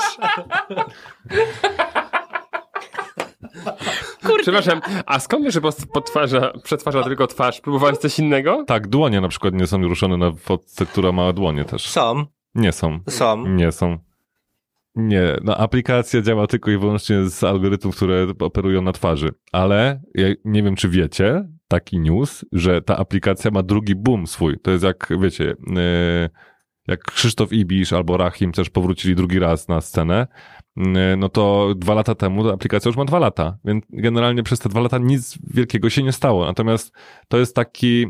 Kurde. Przepraszam, a skąd wiesz, że przetwarza tylko twarz? Próbowałeś coś innego? Tak, dłonie na przykład nie są ruszone na fotce, która ma dłonie też. Są. Nie są. Są. Nie są. Nie, no aplikacja działa tylko i wyłącznie z algorytmów, które operują na twarzy, ale ja nie wiem, czy wiecie, taki news, że ta aplikacja ma drugi boom swój. To jest jak, wiecie, yy, jak Krzysztof Ibisz albo Rahim też powrócili drugi raz na scenę, yy, no to dwa lata temu ta aplikacja już ma dwa lata, więc generalnie przez te dwa lata nic wielkiego się nie stało. Natomiast to jest taki...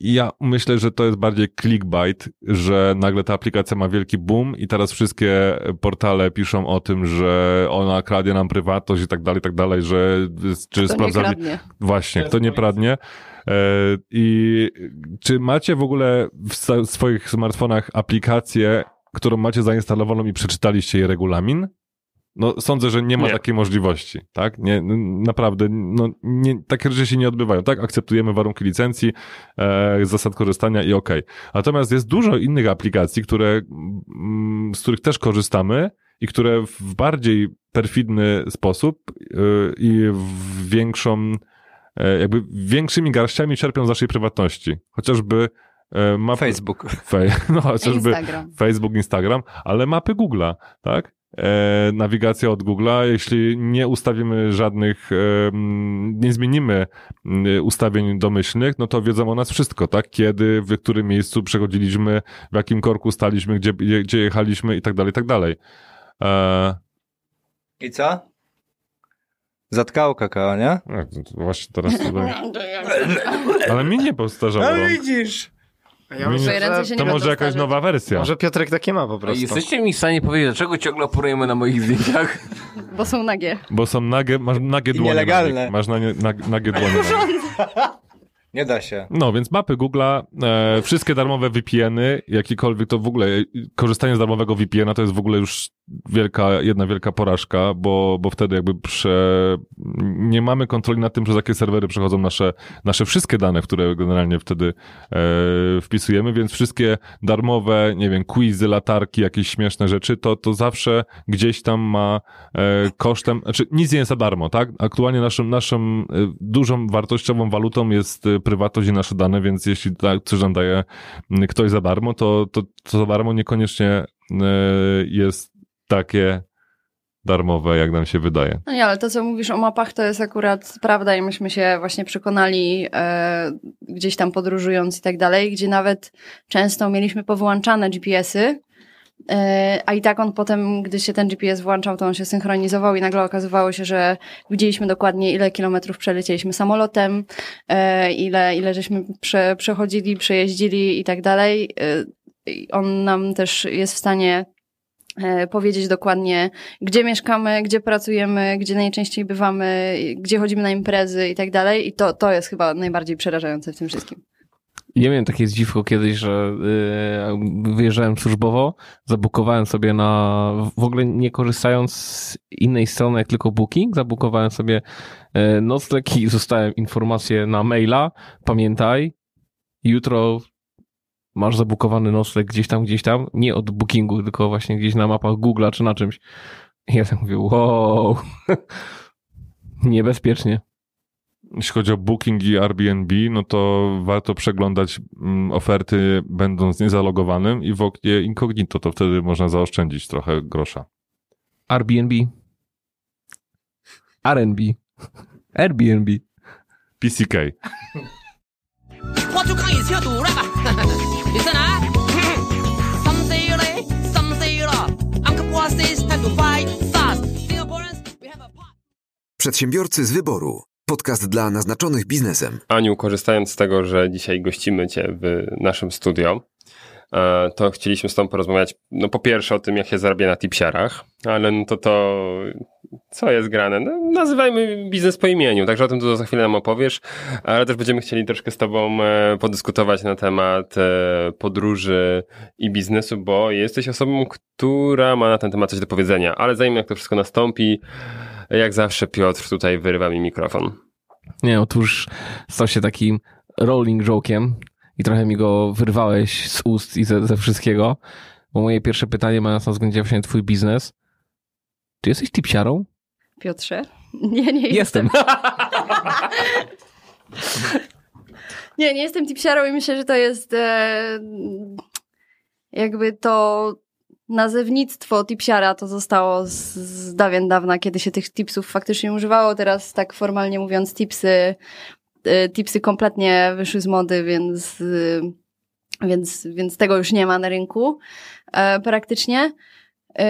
Ja myślę, że to jest bardziej clickbait, że nagle ta aplikacja ma wielki boom i teraz wszystkie portale piszą o tym, że ona kradnie nam prywatność i tak dalej, i tak dalej, że czy sprawdzamy. Właśnie, kto nie kradnie. I czy macie w ogóle w swoich smartfonach aplikację, którą macie zainstalowaną i przeczytaliście jej regulamin? No sądzę, że nie ma nie. takiej możliwości, tak? Nie, naprawdę, no, nie, takie rzeczy się nie odbywają, tak? Akceptujemy warunki licencji, e, zasad korzystania i okej. Okay. Natomiast jest dużo innych aplikacji, które, m, z których też korzystamy i które w bardziej perfidny sposób y, i w większą, y, jakby większymi garściami czerpią z naszej prywatności. Chociażby Map... Facebook. Fe... No, chociażby Instagram. Facebook, Instagram, ale mapy Google'a, tak? E, nawigacja od Google'a, jeśli nie ustawimy żadnych, e, nie zmienimy ustawień domyślnych, no to wiedzą o nas wszystko, tak? Kiedy, w którym miejscu przechodziliśmy, w jakim korku staliśmy, gdzie, gdzie jechaliśmy i tak dalej, i tak dalej. E... I co? Zatkał kakao, nie? E, właśnie teraz... Ale mi nie powstarzało. No widzisz! Ja myślę, to, to może jakaś nowa wersja. Może Piotrek takie ma po prostu. Jesteście mi w stanie powiedzieć, dlaczego ciągle oporujemy na moich zdjęciach? Bo są nagie. Bo są nagie, masz nagie dłonie. Nielegalne. Masz nagie, nagie dłonie. Nie da się. No, więc mapy Google'a, e, wszystkie darmowe V P N-y, jakikolwiek to w ogóle, korzystanie z darmowego V P N-a to jest w ogóle już wielka, jedna wielka porażka, bo, bo wtedy jakby prze, nie mamy kontroli nad tym, przez jakie serwery przechodzą nasze, nasze wszystkie dane, które generalnie wtedy e, wpisujemy, więc wszystkie darmowe, nie wiem, quizy, latarki, jakieś śmieszne rzeczy, to, to zawsze gdzieś tam ma e, kosztem, znaczy nic nie jest za darmo, tak? Aktualnie naszą, naszą dużą wartościową walutą jest prywatność i nasze dane, więc jeśli coś nam daje ktoś za darmo, to, to, to za darmo niekoniecznie jest takie darmowe, jak nam się wydaje. No nie, ale to, co mówisz o mapach, to jest akurat prawda i myśmy się właśnie przekonali e, gdzieś tam podróżując i tak dalej, gdzie nawet często mieliśmy powyłączane G P S-y, a i tak on potem, gdy się ten G P S włączał, to on się synchronizował i nagle okazywało się, że widzieliśmy dokładnie, ile kilometrów przelecieliśmy samolotem, ile, ile żeśmy prze, przechodzili, przejeździli i tak dalej. On nam też jest w stanie powiedzieć dokładnie, gdzie mieszkamy, gdzie pracujemy, gdzie najczęściej bywamy, gdzie chodzimy na imprezy i tak dalej. I to, to jest chyba najbardziej przerażające w tym wszystkim. Ja miałem takie zdziwko kiedyś, że yy, wyjeżdżałem służbowo, zabukowałem sobie na, w ogóle nie korzystając z innej strony, jak tylko booking, zabukowałem sobie yy, nocleg i dostałem informację na maila, pamiętaj, jutro masz zabukowany nocleg gdzieś tam, gdzieś tam, nie od bookingu, tylko właśnie gdzieś na mapach Google'a czy na czymś. I ja tak mówię, wow, niebezpiecznie. Jeśli chodzi o booking i Airbnb, no to warto przeglądać oferty będąc niezalogowanym i w oknie incognito, to wtedy można zaoszczędzić trochę grosza. Airbnb. R and B. Airbnb. P C K. Przedsiębiorcy z wyboru. Podcast dla naznaczonych biznesem. Aniu, korzystając z tego, że dzisiaj gościmy Cię w naszym studio, to chcieliśmy z Tobą porozmawiać, no po pierwsze o tym, jak się zarabia na tipsiarach, ale no to to, co jest grane? No, nazywajmy biznes po imieniu, także o tym tu za chwilę nam opowiesz, ale też będziemy chcieli troszkę z Tobą podyskutować na temat podróży i biznesu, bo jesteś osobą, która ma na ten temat coś do powiedzenia, ale zanim jak to wszystko nastąpi, jak zawsze Piotr tutaj wyrywa mi mikrofon. Nie, otóż stał się takim rolling joke'iem i trochę mi go wyrwałeś z ust i ze, ze wszystkiego, bo moje pierwsze pytanie ma na względzie właśnie twój biznes. Czy jesteś tipsiarą? Piotrze? Nie, nie jestem. jestem. nie, nie jestem tipsiarą i myślę, że to jest e, jakby to... Nazewnictwo tipsiara to zostało z, z dawien dawna, kiedy się tych tipsów faktycznie używało. Teraz tak formalnie mówiąc tipsy, y, tipsy kompletnie wyszły z mody, więc, y, więc, więc tego już nie ma na rynku y, praktycznie. Y,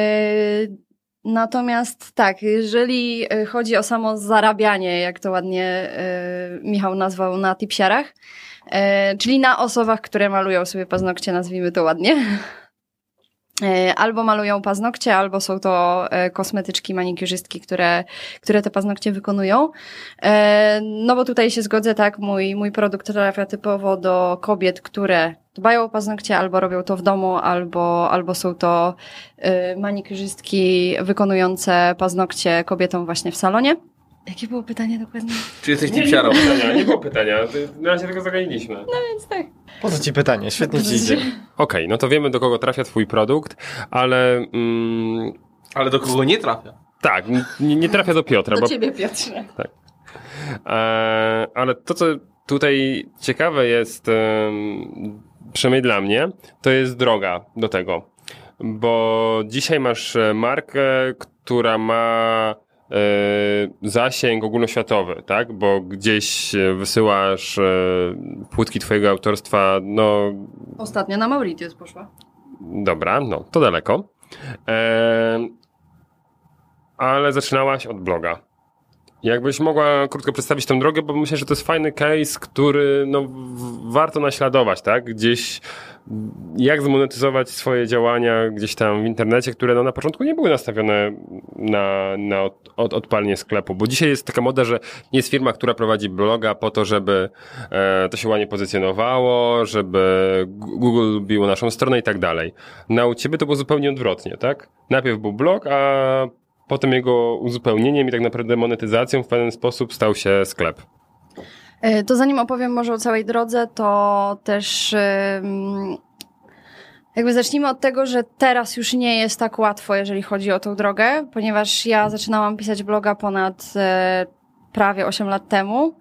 natomiast tak, jeżeli chodzi o samo zarabianie, jak to ładnie y, Michał nazwał, na tipsiarach, y, czyli na osobach, które malują sobie paznokcie, nazwijmy to ładnie. Albo malują paznokcie, albo są to kosmetyczki, manikurzystki, które, które te paznokcie wykonują. No bo tutaj się zgodzę, tak, mój, mój produkt trafia typowo do kobiet, które dbają o paznokcie, albo robią to w domu, albo, albo są to manikurzystki wykonujące paznokcie kobietom właśnie w salonie. Jakie było pytanie dokładnie? Czy jesteś tipsiarą? Nie, nie było pytania. Na razie tego zagadniliśmy. No więc tak. Po co ci pytanie? Świetnie ci idzie. Okej, okay, no to wiemy, do kogo trafia twój produkt, ale... Mm, ale do kogo nie trafia. Tak, nie, nie trafia do Piotra. Do bo, ciebie, Piotrze. Tak. E, ale to, co tutaj ciekawe jest... Um, przynajmniej dla mnie, to jest droga do tego. Bo dzisiaj masz markę, która ma zasięg ogólnoświatowy, tak? Bo gdzieś wysyłasz płytki twojego autorstwa, no... Ostatnio na Mauritius poszła. Dobra, no, to daleko. Eee, ale zaczynałaś od bloga. Jakbyś mogła krótko przedstawić tę drogę, bo myślę, że to jest fajny case, który no, w- warto naśladować, tak? Gdzieś jak zmonetyzować swoje działania gdzieś tam w internecie, które no, na początku nie były nastawione na, na od, od, odpalnie sklepu, bo dzisiaj jest taka moda, że jest firma, która prowadzi bloga po to, żeby e, to się ładnie pozycjonowało, żeby Google lubiło naszą stronę i tak dalej. No u ciebie to było zupełnie odwrotnie, tak? Najpierw był blog, a potem jego uzupełnieniem i tak naprawdę monetyzacją w pewien sposób stał się sklep. To zanim opowiem może o całej drodze, to też jakby zacznijmy od tego, że teraz już nie jest tak łatwo, jeżeli chodzi o tą drogę, ponieważ ja zaczynałam pisać bloga ponad prawie osiem lat temu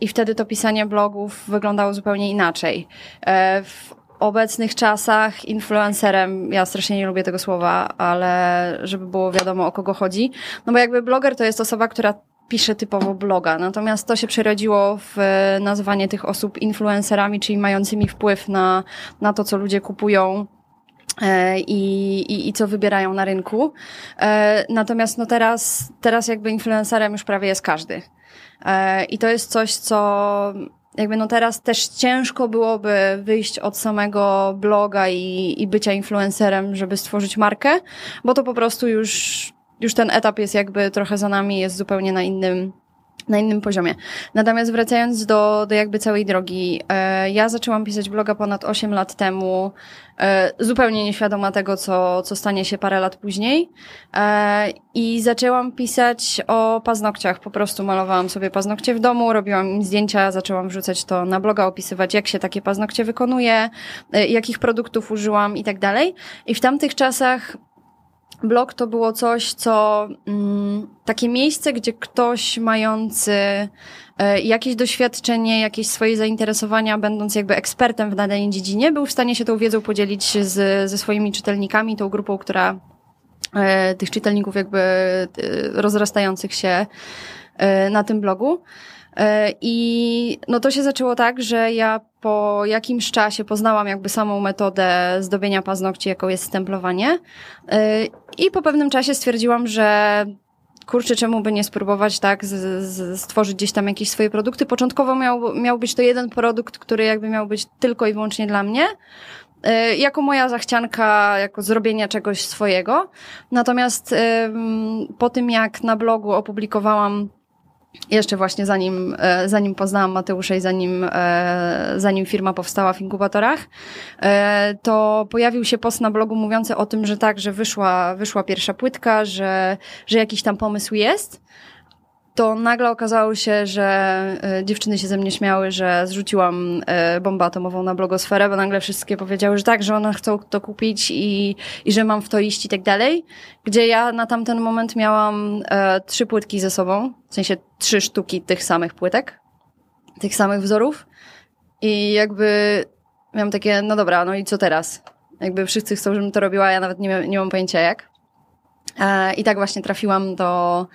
i wtedy to pisanie blogów wyglądało zupełnie inaczej. W obecnych czasach influencerem, ja strasznie nie lubię tego słowa, ale żeby było wiadomo, o kogo chodzi, no bo jakby bloger to jest osoba, która pisze typowo bloga, natomiast to się przerodziło w nazywanie tych osób influencerami, czyli mającymi wpływ na, na to, co ludzie kupują i, i, i co wybierają na rynku. Natomiast no teraz, teraz jakby influencerem już prawie jest każdy. I to jest coś, co... Jakby no teraz też ciężko byłoby wyjść od samego bloga i, i bycia influencerem, żeby stworzyć markę, bo to po prostu już, już ten etap jest jakby trochę za nami, jest zupełnie na innym, na innym poziomie. Natomiast wracając do, do jakby całej drogi, e, ja zaczęłam pisać bloga ponad osiem lat temu, e, zupełnie nieświadoma tego, co, co stanie się parę lat później, e, i zaczęłam pisać o paznokciach. Po prostu malowałam sobie paznokcie w domu, robiłam im zdjęcia, zaczęłam wrzucać to na bloga, opisywać, jak się takie paznokcie wykonuje, e, jakich produktów użyłam i tak dalej. I w tamtych czasach blog to było coś, co mm, takie miejsce, gdzie ktoś mający y, jakieś doświadczenie, jakieś swoje zainteresowania, będąc jakby ekspertem w danej dziedzinie, był w stanie się tą wiedzą podzielić z, ze swoimi czytelnikami, tą grupą, która y, tych czytelników jakby y, rozrastających się y, na tym blogu. I no to się zaczęło tak, że ja po jakimś czasie poznałam jakby samą metodę zdobienia paznokci, jaką jest stemplowanie, i po pewnym czasie stwierdziłam, że kurczę, czemu by nie spróbować tak z, z, stworzyć gdzieś tam jakieś swoje produkty. Początkowo miał, miał być to jeden produkt, który jakby miał być tylko i wyłącznie dla mnie, jako moja zachcianka, jako zrobienia czegoś swojego. Natomiast po tym, jak na blogu opublikowałam, jeszcze właśnie zanim, zanim poznałam Mateusza i zanim, zanim firma powstała w inkubatorach, to pojawił się post na blogu mówiący o tym, że tak, że wyszła, wyszła pierwsza płytka, że, że jakiś tam pomysł jest. To nagle okazało się, że dziewczyny się ze mnie śmiały, że zrzuciłam bombę atomową na blogosferę, bo nagle wszystkie powiedziały, że tak, że one chcą to kupić i, i że mam w to iść i tak dalej. Gdzie ja na tamten moment miałam e, trzy płytki ze sobą, w sensie trzy sztuki tych samych płytek, tych samych wzorów. I jakby miałam takie, no dobra, no i co teraz? Jakby wszyscy chcą, żebym to robiła, ja nawet nie, nie mam pojęcia jak. I tak właśnie trafiłam do,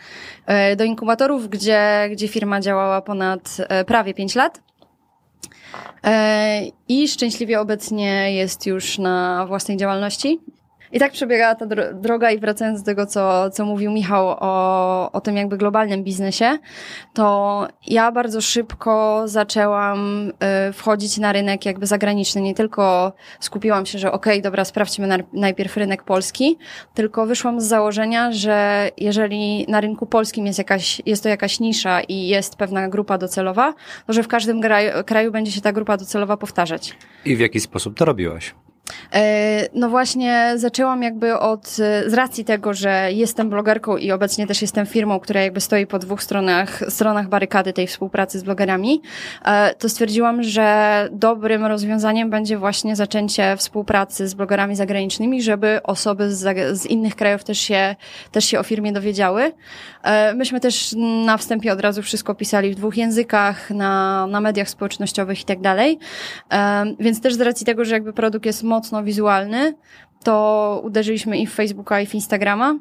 do inkubatorów, gdzie, gdzie firma działała ponad prawie pięć lat i szczęśliwie obecnie jest już na własnej działalności. I tak przebiegała ta droga, i wracając do tego, co, co mówił Michał o, o tym jakby globalnym biznesie, to ja bardzo szybko zaczęłam wchodzić na rynek jakby zagraniczny. Nie tylko skupiłam się, że okej, okay, dobra, sprawdźmy najpierw rynek polski, tylko wyszłam z założenia, że jeżeli na rynku polskim jest jakaś, jest to jakaś nisza i jest pewna grupa docelowa, to że w każdym kraju, kraju będzie się ta grupa docelowa powtarzać. I w jaki sposób to robiłaś? No właśnie zaczęłam jakby od, z racji tego, że jestem blogerką i obecnie też jestem firmą, która jakby stoi po dwóch stronach, stronach barykady tej współpracy z blogerami, to stwierdziłam, że dobrym rozwiązaniem będzie właśnie zaczęcie współpracy z blogerami zagranicznymi, żeby osoby z, z innych krajów też się, też się o firmie dowiedziały. Myśmy też na wstępie od razu wszystko pisali w dwóch językach, na, na mediach społecznościowych i tak dalej, więc też z racji tego, że jakby produkt jest mocno wizualny, to uderzyliśmy i w Facebooka, i w Instagrama,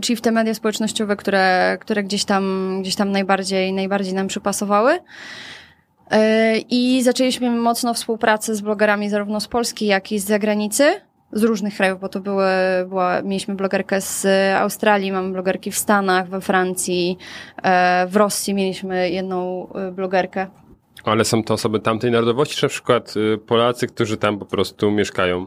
czyli w te media społecznościowe, które, które gdzieś tam, gdzieś tam najbardziej, najbardziej nam przypasowały. I zaczęliśmy mocno współpracę z blogerami zarówno z Polski, jak i z zagranicy, z różnych krajów, bo to były, była, mieliśmy blogerkę z Australii, mamy blogerki w Stanach, we Francji, w Rosji mieliśmy jedną blogerkę. Ale są to osoby tamtej narodowości, czy na przykład Polacy, którzy tam po prostu mieszkają?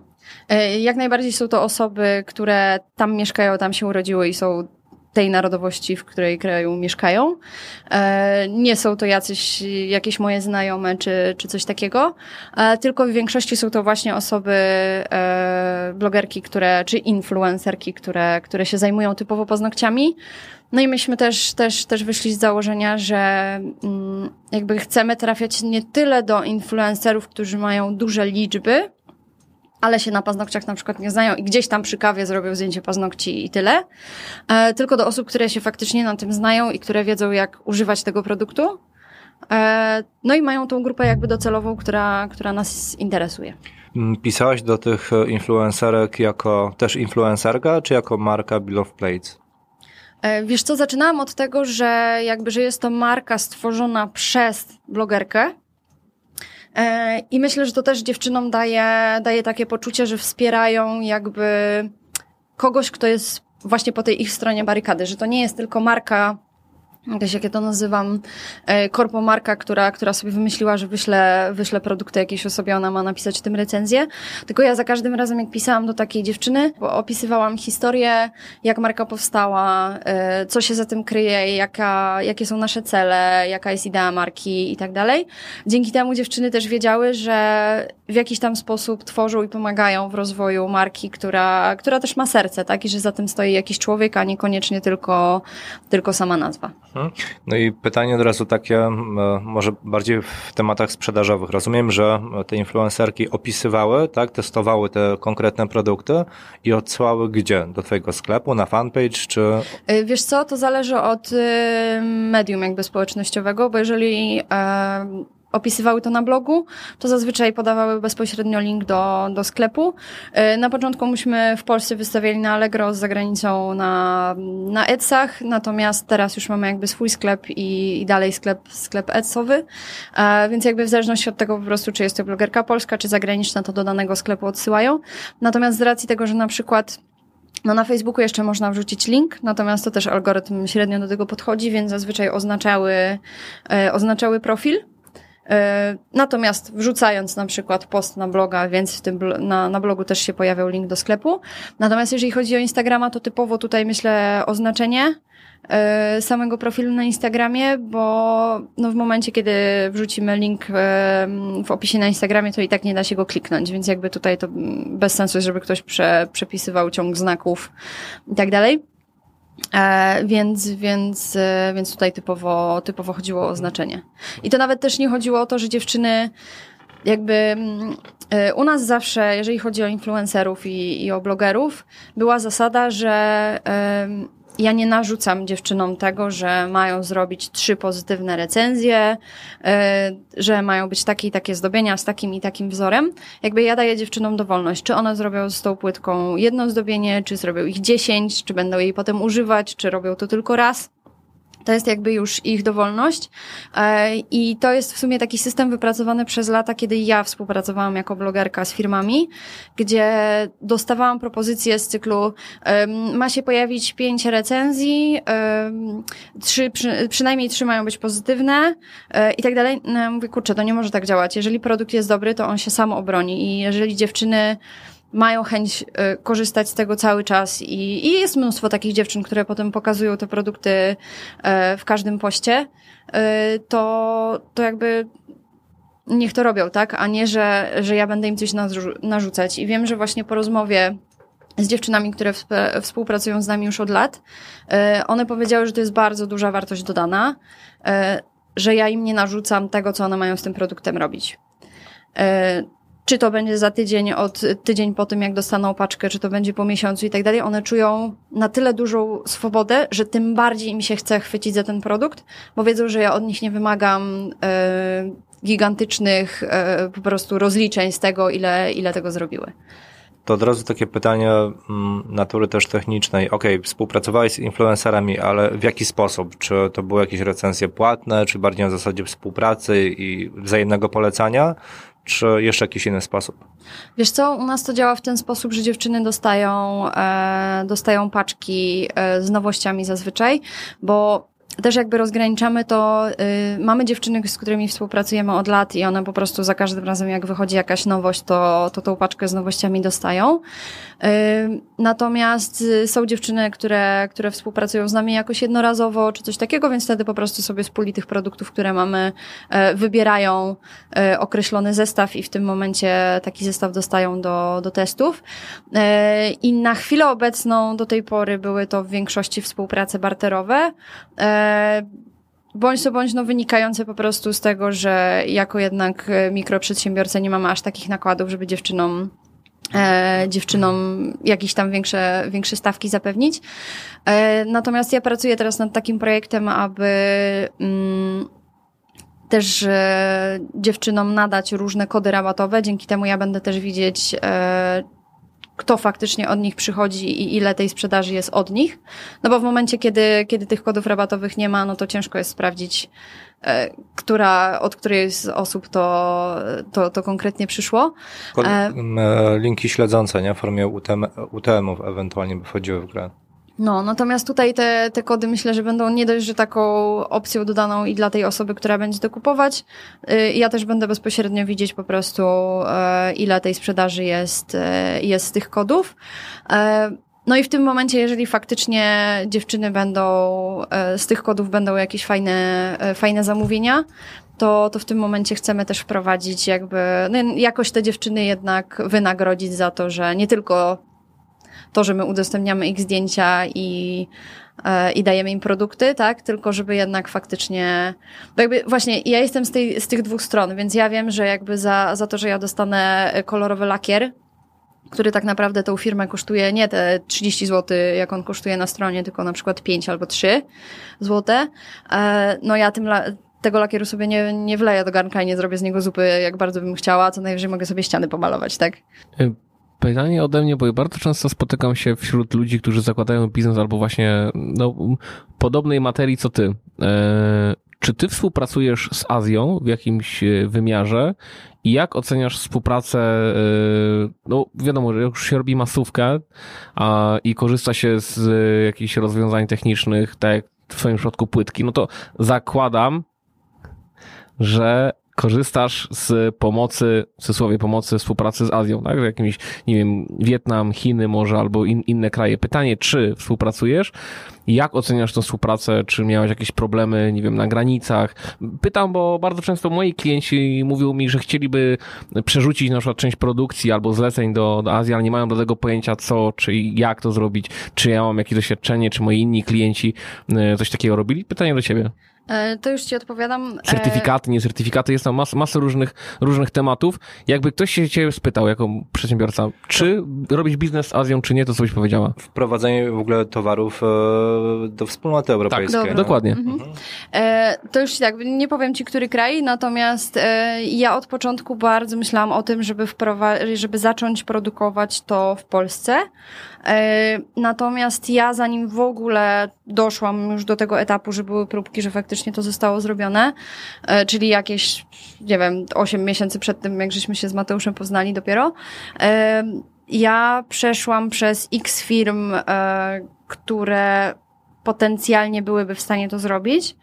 Jak najbardziej są to osoby, które tam mieszkają, tam się urodziły i są tej narodowości, w której kraju mieszkają. Nie są to jacyś, jakieś moje znajome czy, czy coś takiego, tylko w większości są to właśnie osoby, blogerki, które, czy influencerki, które, które się zajmują typowo paznokciami. No i myśmy też, też, też wyszli z założenia, że jakby chcemy trafiać nie tyle do influencerów, którzy mają duże liczby, ale się na paznokciach na przykład nie znają i gdzieś tam przy kawie zrobią zdjęcie paznokci i tyle, e, tylko do osób, które się faktycznie na tym znają i które wiedzą, jak używać tego produktu. E, no i mają tą grupę jakby docelową, która, która nas interesuje. Pisałaś do tych influencerek jako też influencerka, czy jako marka Bill of Plates? E, wiesz co, zaczynałam od tego, że jakby, że jest to marka stworzona przez blogerkę, i myślę, że to też dziewczynom daje, daje takie poczucie, że wspierają jakby kogoś, kto jest właśnie po tej ich stronie barykady, że to nie jest tylko marka, jakieś, jak ja to nazywam, korpomarka, która, która sobie wymyśliła, że wyśle, wyśle produkty jakiejś osobie, ona ma napisać tym recenzję. Tylko ja za każdym razem, jak pisałam do takiej dziewczyny, opisywałam historię, jak marka powstała, co się za tym kryje, jaka, jakie są nasze cele, jaka jest idea marki i tak dalej. Dzięki temu dziewczyny też wiedziały, że w jakiś tam sposób tworzą i pomagają w rozwoju marki, która, która też ma serce, tak? I że za tym stoi jakiś człowiek, a niekoniecznie tylko, tylko sama nazwa. No i pytanie od razu takie, może bardziej w tematach sprzedażowych. Rozumiem, że te influencerki opisywały, tak, testowały te konkretne produkty i odsyłały gdzie? Do twojego sklepu, na fanpage, czy... Wiesz co, to zależy od medium jakby społecznościowego, bo jeżeli opisywały to na blogu, to zazwyczaj podawały bezpośrednio link do, do sklepu. Na początku myśmy w Polsce wystawiali na Allegro, z zagranicą na, na Etsach, natomiast teraz już mamy jakby swój sklep i, i dalej sklep, sklep Etsowy, e, więc jakby w zależności od tego po prostu, czy jest to blogerka polska, czy zagraniczna, to do danego sklepu odsyłają. Natomiast z racji tego, że na przykład No na Facebooku jeszcze można wrzucić link, natomiast to też algorytm średnio do tego podchodzi, więc zazwyczaj oznaczały, e, oznaczały profil. Natomiast wrzucając na przykład post na bloga, więc w tym, na, na blogu też się pojawiał link do sklepu. Natomiast jeżeli chodzi o Instagrama, to typowo tutaj myślę oznaczenie samego profilu na Instagramie, bo no w momencie, kiedy wrzucimy link w opisie na Instagramie, to i tak nie da się go kliknąć, więc jakby tutaj to bez sensu, żeby ktoś prze, przepisywał ciąg znaków i tak dalej. E, więc, więc, e, więc tutaj typowo, typowo chodziło o oznaczenie. I to nawet też nie chodziło o to, że dziewczyny jakby e, u nas zawsze, jeżeli chodzi o influencerów i, i o blogerów, była zasada, że e, ja nie narzucam dziewczynom tego, że mają zrobić trzy pozytywne recenzje, e, że mają być takie i takie zdobienia z takim i takim wzorem. Jakby ja daję dziewczynom dowolność, czy one zrobią z tą płytką jedno zdobienie, czy zrobią ich dziesięć, czy będą jej potem używać, czy robią to tylko raz. To jest jakby już ich dowolność i to jest w sumie taki system wypracowany przez lata, kiedy ja współpracowałam jako blogerka z firmami, gdzie dostawałam propozycje z cyklu ma się pojawić pięć recenzji, trzy, przynajmniej trzy mają być pozytywne i tak dalej. No ja mówię, kurczę, to nie może tak działać. Jeżeli produkt jest dobry, to on się sam obroni i jeżeli dziewczyny mają chęć y, korzystać z tego cały czas i, i jest mnóstwo takich dziewczyn, które potem pokazują te produkty y, w każdym poście, y, to, to jakby niech to robią, tak? A nie, że, że ja będę im coś narzucać. I wiem, że właśnie po rozmowie z dziewczynami, które współpracują z nami już od lat, one powiedziały, że to jest bardzo duża wartość dodana, że ja im nie narzucam tego, co one mają z tym produktem robić. Czy to będzie za tydzień, od tydzień po tym, jak dostaną paczkę, czy to będzie po miesiącu i tak dalej, one czują na tyle dużą swobodę, że tym bardziej im się chce chwycić za ten produkt, bo wiedzą, że ja od nich nie wymagam e, gigantycznych e, po prostu rozliczeń z tego, ile, ile tego zrobiły. To od razu takie pytania natury też technicznej. Okej, współpracowałeś z influencerami, ale w jaki sposób? Czy to były jakieś recenzje płatne, czy bardziej na zasadzie współpracy i wzajemnego polecania? Czy jeszcze jakiś inny sposób? Wiesz co, u nas to działa w ten sposób, że dziewczyny dostają, e, dostają paczki e, z nowościami zazwyczaj, bo też jakby rozgraniczamy to, y, mamy dziewczyny, z którymi współpracujemy od lat i one po prostu za każdym razem, jak wychodzi jakaś nowość, to, to tą paczkę z nowościami dostają. Y, natomiast są dziewczyny, które, które współpracują z nami jakoś jednorazowo czy coś takiego, więc wtedy po prostu sobie z puli tych produktów, które mamy, y, wybierają y, określony zestaw i w tym momencie taki zestaw dostają do, do testów. Y, I na chwilę obecną do tej pory były to w większości współprace barterowe, y, bądź co bądź no, wynikające po prostu z tego, że jako jednak mikroprzedsiębiorca nie mamy aż takich nakładów, żeby dziewczynom, e, dziewczynom jakieś tam większe, większe stawki zapewnić. E, natomiast ja pracuję teraz nad takim projektem, aby mm, też e, dziewczynom nadać różne kody rabatowe. Dzięki temu ja będę też widzieć, e, kto faktycznie od nich przychodzi i ile tej sprzedaży jest od nich. No bo w momencie, kiedy, kiedy tych kodów rabatowych nie ma, no to ciężko jest sprawdzić, e, która, od której z osób to, to, to konkretnie przyszło. Kod, e, linki śledzące, nie? W formie U T M-ów ewentualnie by wchodziły w grę. No, natomiast tutaj te, te kody myślę, że będą nie dość, że taką opcją dodaną i dla tej osoby, która będzie to kupować. Ja też będę bezpośrednio widzieć po prostu, ile tej sprzedaży jest, jest z tych kodów. No i w tym momencie, jeżeli faktycznie dziewczyny będą, z tych kodów będą jakieś fajne, fajne zamówienia, to, to w tym momencie chcemy też wprowadzić jakby, no jakoś te dziewczyny jednak wynagrodzić za to, że nie tylko to, że my udostępniamy ich zdjęcia i, e, i dajemy im produkty, tak? Tylko żeby jednak faktycznie... Bo jakby właśnie ja jestem z, tej, z tych dwóch stron, więc ja wiem, że jakby za, za to, że ja dostanę kolorowy lakier, który tak naprawdę tą firmę kosztuje nie te trzydzieści złotych, jak on kosztuje na stronie, tylko na przykład pięć albo trzy złote, e, no ja tym... La- tego lakieru sobie nie, nie wleję do garnka i nie zrobię z niego zupy, jak bardzo bym chciała, co najwyżej mogę sobie ściany pomalować, tak? Pytanie ode mnie, bo ja bardzo często spotykam się wśród ludzi, którzy zakładają biznes albo właśnie no, podobnej materii co ty. Eee, czy ty współpracujesz z Azją w jakimś wymiarze i jak oceniasz współpracę? Eee, no wiadomo, że już się robi masówkę a, i korzysta się z e, jakichś rozwiązań technicznych, tak jak w twoim przypadku płytki, no to zakładam, że korzystasz z pomocy, w cudzysłowie pomocy, współpracy z Azją, tak? Jakimś, nie wiem, Wietnam, Chiny może albo in, inne kraje. Pytanie, czy współpracujesz? Jak oceniasz tę współpracę? Czy miałeś jakieś problemy, nie wiem, na granicach? Pytam, bo bardzo często moi klienci mówią mi, że chcieliby przerzucić na przykład część produkcji albo zleceń do, do Azji, ale nie mają do tego pojęcia co, czy jak to zrobić, czy ja mam jakieś doświadczenie, czy moi inni klienci coś takiego robili. Pytanie do ciebie. To już ci odpowiadam. Certyfikaty, nie certyfikaty, jest tam masa, masa różnych, różnych tematów. Jakby ktoś się ciebie spytał jako przedsiębiorca, czy to... robić biznes z Azją, czy nie, to co byś powiedziała? Wprowadzenie w ogóle towarów do wspólnoty europejskiej. Tak, no. Dokładnie. Mhm. E, to już tak, nie powiem ci, który kraj, natomiast e, ja od początku bardzo myślałam o tym, żeby, wprowa- żeby zacząć produkować to w Polsce. E, natomiast ja zanim w ogóle doszłam już do tego etapu, że były próbki, że faktycznie to zostało zrobione, e, czyli jakieś, nie wiem, osiem miesięcy przed tym, jak żeśmy się z Mateuszem poznali dopiero, e, ja przeszłam przez x firm, e, które potencjalnie byłyby w stanie to zrobić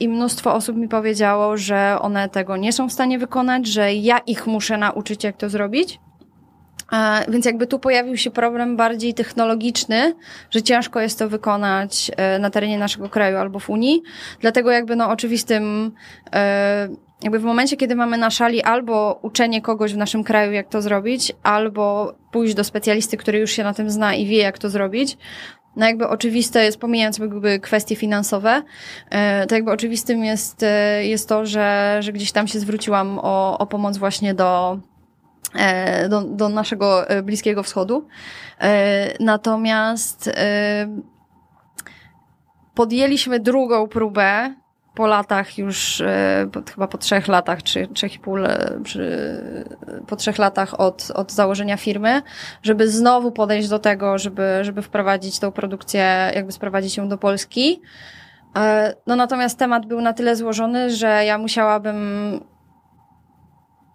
i mnóstwo osób mi powiedziało, że one tego nie są w stanie wykonać, że ja ich muszę nauczyć, jak to zrobić. Więc jakby tu pojawił się problem bardziej technologiczny, że ciężko jest to wykonać na terenie naszego kraju albo w Unii. Dlatego jakby no oczywistym jakby w momencie, kiedy mamy na szali albo uczenie kogoś w naszym kraju, jak to zrobić, albo pójść do specjalisty, który już się na tym zna i wie, jak to zrobić, no jakby oczywiste jest, pomijając jakby kwestie finansowe, to jakby oczywistym jest, jest to, że, że gdzieś tam się zwróciłam o, o pomoc właśnie do, do, do naszego Bliskiego Wschodu. Natomiast podjęliśmy drugą próbę po latach już, chyba po trzech latach, czy trzech i pół, po trzech latach od, od założenia firmy, żeby znowu podejść do tego, żeby, żeby wprowadzić tą produkcję, jakby sprowadzić ją do Polski. No natomiast temat był na tyle złożony, że ja musiałabym,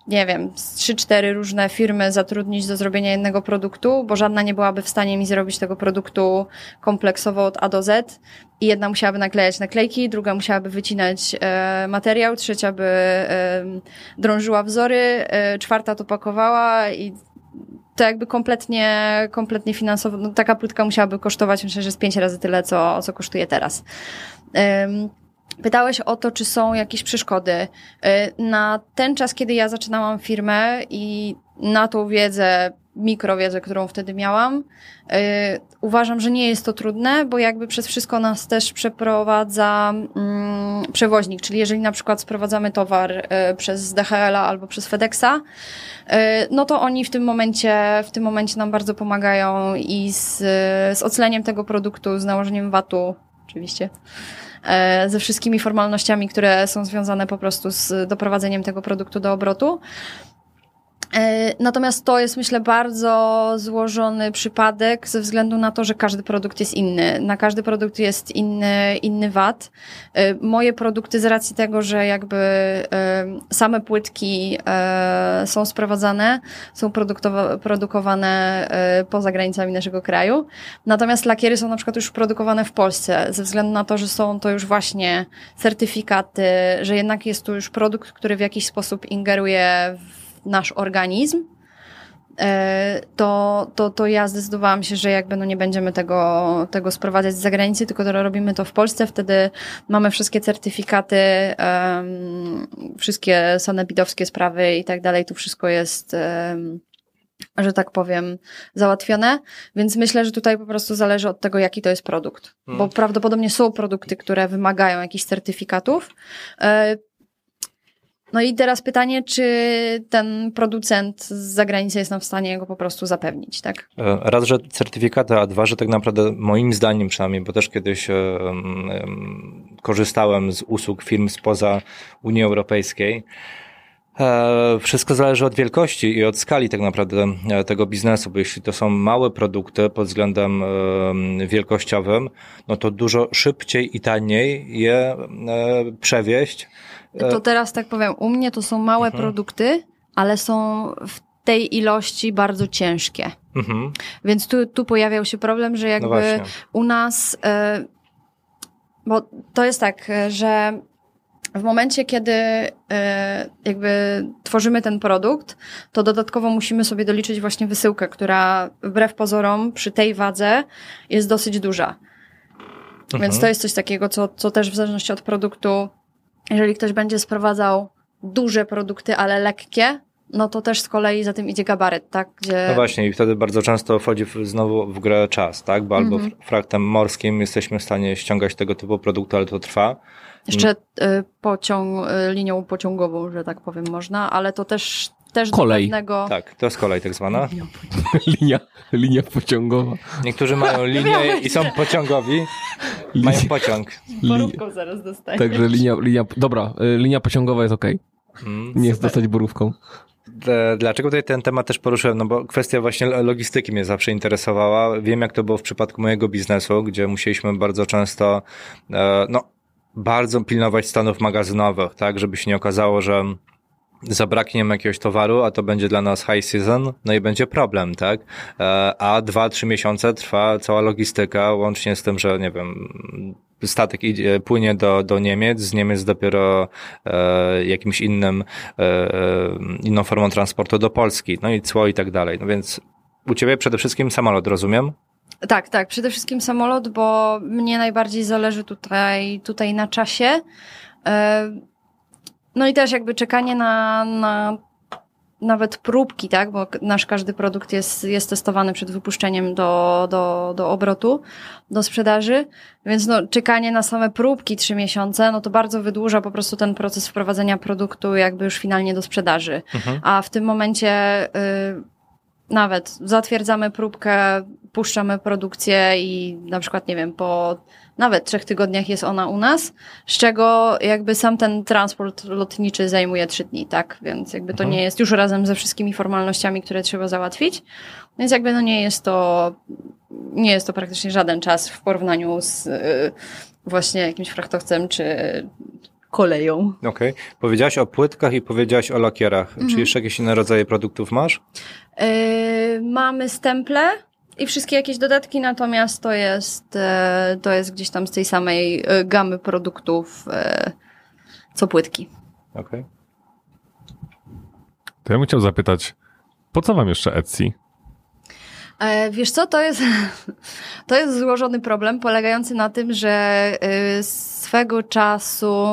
nie wiem, z trzy, cztery różne firmy zatrudnić do zrobienia jednego produktu, bo żadna nie byłaby w stanie mi zrobić tego produktu kompleksowo od A do Z. I jedna musiałaby naklejać naklejki, druga musiałaby wycinać e, materiał, trzecia by e, drążyła wzory, e, czwarta to pakowała i to jakby kompletnie, kompletnie finansowo, no, taka płytka musiałaby kosztować, myślę, że z pięć razy tyle, co, co kosztuje teraz. E, Pytałeś o to, czy są jakieś przeszkody. Na ten czas, kiedy ja zaczynałam firmę i na tą wiedzę, mikrowiedzę, którą wtedy miałam, yy, uważam, że nie jest to trudne, bo jakby przez wszystko nas też przeprowadza yy, przewoźnik, czyli jeżeli na przykład sprowadzamy towar yy, przez D H L a albo przez FedExa, yy, no to oni w tym momencie w tym momencie nam bardzo pomagają i z, yy, z oceleniem tego produktu, z nałożeniem vatu, oczywiście, ze wszystkimi formalnościami, które są związane po prostu z doprowadzeniem tego produktu do obrotu. Natomiast to jest, myślę, bardzo złożony przypadek ze względu na to, że każdy produkt jest inny. Na każdy produkt jest inny, inny vat. Moje produkty z racji tego, że jakby same płytki są sprowadzane, są produkowane poza granicami naszego kraju. Natomiast lakiery są na przykład już produkowane w Polsce ze względu na to, że są to już właśnie certyfikaty, że jednak jest tu już produkt, który w jakiś sposób ingeruje w nasz organizm, to, to, to ja zdecydowałam się, że jakby no nie będziemy tego, tego sprowadzać z zagranicy, tylko robimy to w Polsce. Wtedy mamy wszystkie certyfikaty, um, wszystkie sanepidowskie sprawy i tak dalej. Tu wszystko jest, um, że tak powiem, załatwione. Więc myślę, że tutaj po prostu zależy od tego, jaki to jest produkt. Hmm. Bo prawdopodobnie są produkty, które wymagają jakichś certyfikatów. Um, No i teraz pytanie, czy ten producent z zagranicy jest nam w stanie go po prostu zapewnić, tak? Raz, że certyfikaty, a dwa, że tak naprawdę moim zdaniem przynajmniej, bo też kiedyś um, um, korzystałem z usług firm spoza Unii Europejskiej. E, wszystko zależy od wielkości i od skali tak naprawdę tego biznesu, bo jeśli to są małe produkty pod względem e, wielkościowym, no to dużo szybciej i taniej je e, przewieźć. To teraz tak powiem, u mnie to są małe mhm. produkty, ale są w tej ilości bardzo ciężkie. Mhm. Więc tu, tu pojawiał się problem, że jakby no u nas, bo to jest tak, że w momencie, kiedy jakby tworzymy ten produkt, to dodatkowo musimy sobie doliczyć właśnie wysyłkę, która wbrew pozorom przy tej wadze jest dosyć duża. Mhm. Więc to jest coś takiego, co, co też w zależności od produktu. Jeżeli ktoś będzie sprowadzał duże produkty, ale lekkie, no to też z kolei za tym idzie gabaryt, tak? Gdzie... No właśnie i wtedy bardzo często wchodzi w, znowu w grę czas, tak? Bo albo mm-hmm. fraktem morskim jesteśmy w stanie ściągać tego typu produkty, ale to trwa. Jeszcze y, pociąg, y, linią pociągową, że tak powiem, można, ale to też... też kolej. Do pewnego... Tak, to jest kolej tak zwana. Linia, linia, linia pociągowa. Niektórzy mają linię i są pociągowi. Linia. Mają pociąg. Borówką zaraz dostaniesz. Także linia, linia, dobra, linia pociągowa jest okej. Okay. Mm, nie jest dostać borówką. Dlaczego tutaj ten temat też poruszyłem? No bo kwestia właśnie logistyki mnie zawsze interesowała. Wiem, jak to było w przypadku mojego biznesu, gdzie musieliśmy bardzo często no, bardzo pilnować stanów magazynowych, tak, żeby się nie okazało, że zabraknie jakiegoś towaru, a to będzie dla nas high season, no i będzie problem, tak? A dwa, trzy miesiące trwa cała logistyka, łącznie z tym, że nie wiem, statek idzie, płynie do, do Niemiec, z Niemiec dopiero e, jakimś innym, e, inną formą transportu do Polski, no i cło i tak dalej. No więc u ciebie przede wszystkim samolot, rozumiem? Tak, tak, przede wszystkim samolot, bo mnie najbardziej zależy tutaj, tutaj na czasie. E, No i też jakby czekanie na, na nawet próbki, tak, bo nasz każdy produkt jest, jest testowany przed wypuszczeniem do, do, do obrotu, do sprzedaży, więc no, czekanie na same próbki trzy miesiące, no to bardzo wydłuża po prostu ten proces wprowadzenia produktu jakby już finalnie do sprzedaży. Mhm. A w tym momencie y, nawet zatwierdzamy próbkę, puszczamy produkcję i na przykład, nie wiem, po nawet trzech tygodniach jest ona u nas, z czego jakby sam ten transport lotniczy zajmuje trzy dni, tak? Więc jakby to mhm. nie jest już razem ze wszystkimi formalnościami, które trzeba załatwić. Więc jakby no nie jest to, nie jest to praktycznie żaden czas w porównaniu z yy, właśnie jakimś frachtowcem czy koleją. Okej. Okay. Powiedziałaś o płytkach i powiedziałaś o lakierach. Mhm. Czy jeszcze jakieś inne rodzaje produktów masz? Yy, mamy stemple. I wszystkie jakieś dodatki, natomiast to jest, to jest gdzieś tam z tej samej gamy produktów, co płytki. Okej. Okay. To ja bym chciał zapytać, po co wam jeszcze Etsy? Wiesz co, to jest, to jest złożony problem polegający na tym, że swego czasu,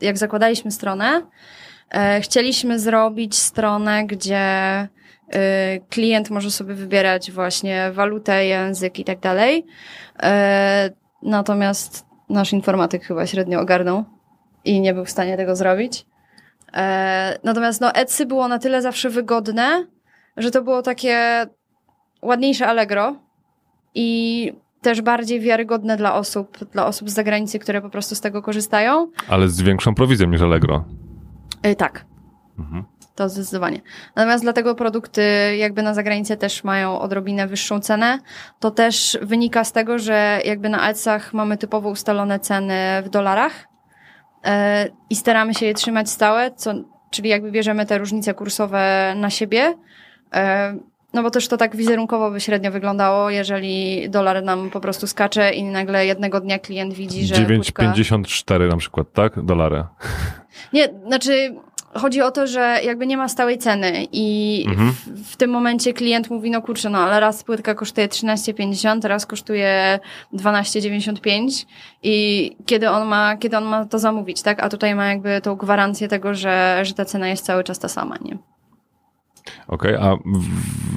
jak zakładaliśmy stronę, chcieliśmy zrobić stronę, gdzie klient może sobie wybierać właśnie walutę, język i tak dalej. Natomiast nasz informatyk chyba średnio ogarnął i nie był w stanie tego zrobić. Natomiast no Etsy było na tyle zawsze wygodne, że to było takie ładniejsze Allegro i też bardziej wiarygodne dla osób, dla osób z zagranicy, które po prostu z tego korzystają. Ale z większą prowizją niż Allegro. Tak. Mhm. To zdecydowanie. Natomiast dlatego produkty jakby na zagranicę też mają odrobinę wyższą cenę. To też wynika z tego, że jakby na Etsach mamy typowo ustalone ceny w dolarach yy, i staramy się je trzymać stałe, co, czyli jakby bierzemy te różnice kursowe na siebie, yy, no bo też to tak wizerunkowo by średnio wyglądało, jeżeli dolar nam po prostu skacze i nagle jednego dnia klient widzi, że dziewięć pięćdziesiąt cztery na przykład, tak? Dolara. Nie, znaczy... Chodzi o to, że jakby nie ma stałej ceny i mhm. w, w tym momencie klient mówi, no kurczę, no ale raz płytka kosztuje trzynaście pięćdziesiąt, raz kosztuje dwanaście dziewięćdziesiąt pięć i kiedy on ma, kiedy on ma to zamówić, tak? A tutaj ma jakby tą gwarancję tego, że, że ta cena jest cały czas ta sama, nie? Okej, okay, a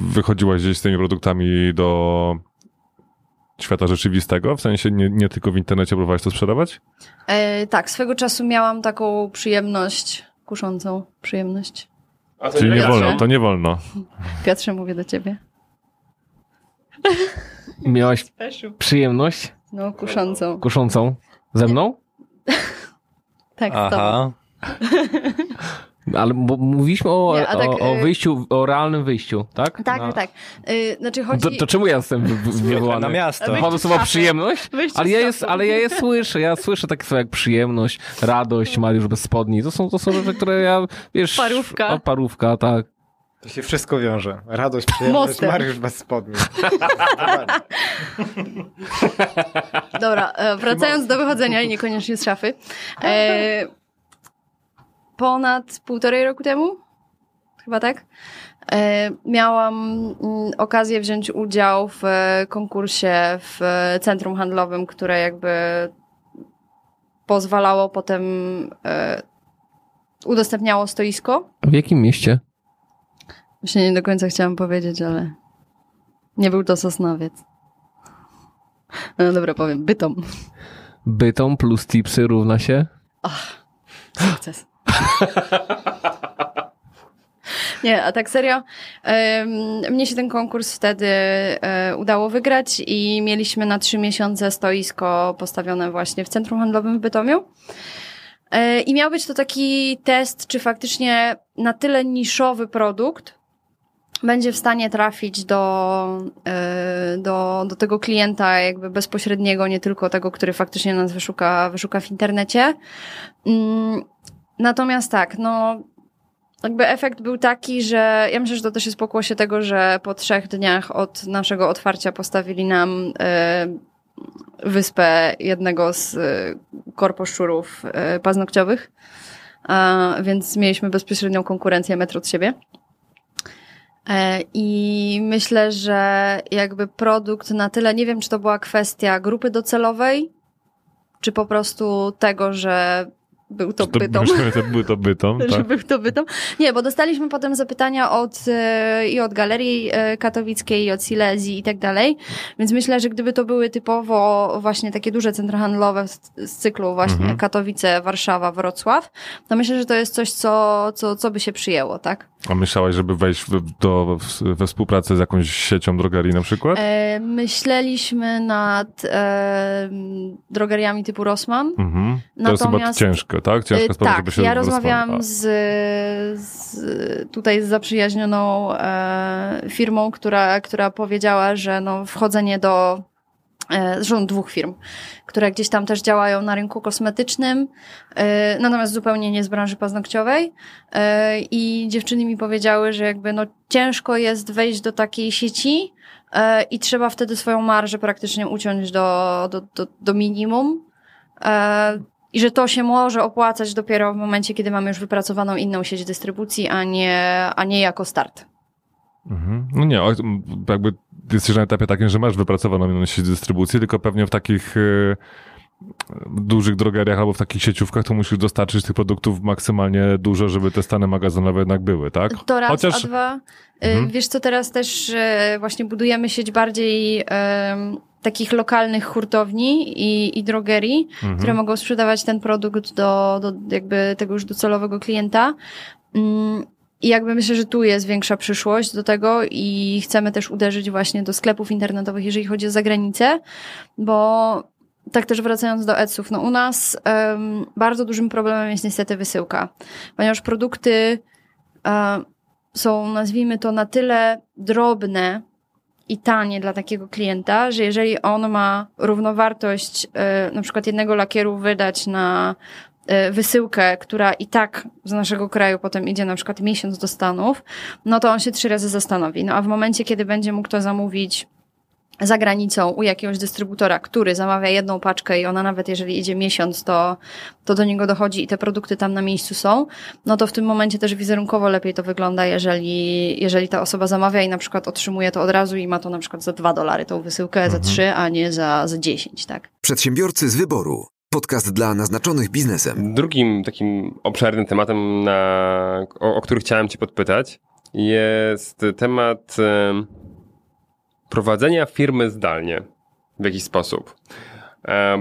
wychodziłaś gdzieś z tymi produktami do świata rzeczywistego? W sensie nie, nie tylko w internecie próbowałeś to sprzedawać? E, tak, swego czasu miałam taką przyjemność... kuszącą przyjemność. A to czyli nie wolno, to nie wolno. Piotrze, mówię do ciebie. Miałaś przyjemność? No, kuszącą. Kuszącą? Ze mną? Tak, z tobą. Ale bo mówiliśmy o, nie, tak, o, o wyjściu, o realnym wyjściu, tak? Tak, no. tak. Yy, znaczy chodzi... to, to czemu ja jestem wywołany? Na miasto. Chodzę słowa przyjemność, ale ja, jest, ale ja je słyszę. Ja słyszę takie słowa jak przyjemność, radość, Mariusz bez spodni. To są, to są rzeczy, które ja, wiesz... Parówka. O, parówka, tak. To się wszystko wiąże. Radość, przyjemność, mostem. Mariusz bez spodni. Dobra, wracając do wychodzenia i niekoniecznie z szafy. E, Ponad półtorej roku temu, chyba tak, miałam okazję wziąć udział w konkursie w centrum handlowym, które jakby pozwalało potem, udostępniało stoisko. W jakim mieście? Właśnie nie do końca chciałam powiedzieć, ale nie był to Sosnowiec. No dobra, powiem, Bytom. Bytom plus tipsy równa się? Ach, sukces. Nie, a tak serio, mnie się ten konkurs wtedy udało wygrać i mieliśmy na trzy miesiące stoisko postawione właśnie w centrum handlowym w Bytomiu i miał być to taki test, czy faktycznie na tyle niszowy produkt będzie w stanie trafić do, do, do tego klienta jakby bezpośredniego, nie tylko tego, który faktycznie nas wyszuka, wyszuka w internecie. Natomiast tak, no jakby efekt był taki, że ja myślę, że to też jest pokłosie tego, że po trzech dniach od naszego otwarcia postawili nam y, wyspę jednego z y, korposzczurów y, paznokciowych, a, więc mieliśmy bezpośrednią konkurencję metr od siebie. I myślę, że jakby produkt na tyle, nie wiem, czy to była kwestia grupy docelowej, czy po prostu tego, że Był to, to Bytom. Że to, był to Bytom, tak? Że był to Bytom. Nie, bo dostaliśmy potem zapytania od i od Galerii Katowickiej, i od Silesii i tak dalej, więc myślę, że gdyby to były typowo właśnie takie duże centra handlowe z, z cyklu właśnie mhm. Katowice, Warszawa, Wrocław, to myślę, że to jest coś, co, co, co by się przyjęło, tak? A myślałaś, żeby wejść w, do, we współpracę z jakąś siecią drogerii na przykład? E, myśleliśmy nad e, drogeriami typu Rossmann. Mhm. To jest chyba ciężko, tak? Ciężka sprawa, tak, żeby się ja rozmawiałam z, z tutaj z zaprzyjaźnioną e, firmą, która, która powiedziała, że no, wchodzenie do e, rząd dwóch firm, które gdzieś tam też działają na rynku kosmetycznym, e, natomiast zupełnie nie z branży paznokciowej e, i dziewczyny mi powiedziały, że jakby no, ciężko jest wejść do takiej sieci e, i trzeba wtedy swoją marżę praktycznie uciąć do, do, do, do minimum. E, I że to się może opłacać dopiero w momencie, kiedy mamy już wypracowaną inną sieć dystrybucji, a nie, a nie jako start. Mhm. No nie, jakby jesteś na etapie takim, że masz wypracowaną inną sieć dystrybucji, tylko pewnie w takich y, dużych drogeriach albo w takich sieciówkach to musisz dostarczyć tych produktów maksymalnie dużo, żeby te stany magazynowe jednak były, tak? To raz, Chociaż... a dwa. Mhm. Wiesz co, teraz też y, właśnie budujemy sieć bardziej... Y, takich lokalnych hurtowni i, i drogerii, mhm. które mogą sprzedawać ten produkt do, do jakby tego już docelowego klienta. I jakby myślę, że tu jest większa przyszłość do tego i chcemy też uderzyć właśnie do sklepów internetowych, jeżeli chodzi o zagranicę, bo tak też wracając do Etsów, no u nas um, bardzo dużym problemem jest niestety wysyłka, ponieważ produkty um, są, nazwijmy to, na tyle drobne i tanie dla takiego klienta, że jeżeli on ma równowartość y, na przykład jednego lakieru wydać na y, wysyłkę, która i tak z naszego kraju potem idzie na przykład miesiąc do Stanów, no to on się trzy razy zastanowi. No a w momencie, kiedy będzie mógł to zamówić za granicą u jakiegoś dystrybutora, który zamawia jedną paczkę i ona nawet jeżeli idzie miesiąc, to, to do niego dochodzi i te produkty tam na miejscu są, no to w tym momencie też wizerunkowo lepiej to wygląda, jeżeli, jeżeli ta osoba zamawia i na przykład otrzymuje to od razu i ma to na przykład za dwa dolary tą wysyłkę, mhm. za trzy, a nie za, za dziesięć, tak? Przedsiębiorcy z wyboru. Podcast dla naznaczonych biznesem. Drugim takim obszernym tematem, na, o, o który chciałem Cię podpytać, jest temat... Y- prowadzenia firmy zdalnie w jakiś sposób.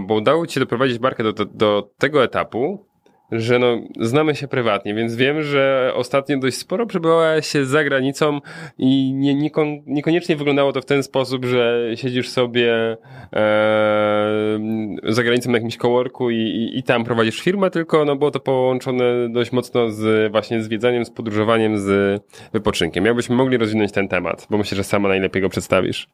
Bo udało Ci się doprowadzić markę do, do, do tego etapu, że no, znamy się prywatnie, więc wiem, że ostatnio dość sporo przebywałaś się za granicą i nie, nie, niekoniecznie wyglądało to w ten sposób, że siedzisz sobie e, za granicą na jakimś coworku i, i, i tam prowadzisz firmę, tylko no, było to połączone dość mocno z właśnie zwiedzaniem, z podróżowaniem, z wypoczynkiem. Jakbyśmy mogli rozwinąć ten temat, bo myślę, że sama najlepiej go przedstawisz.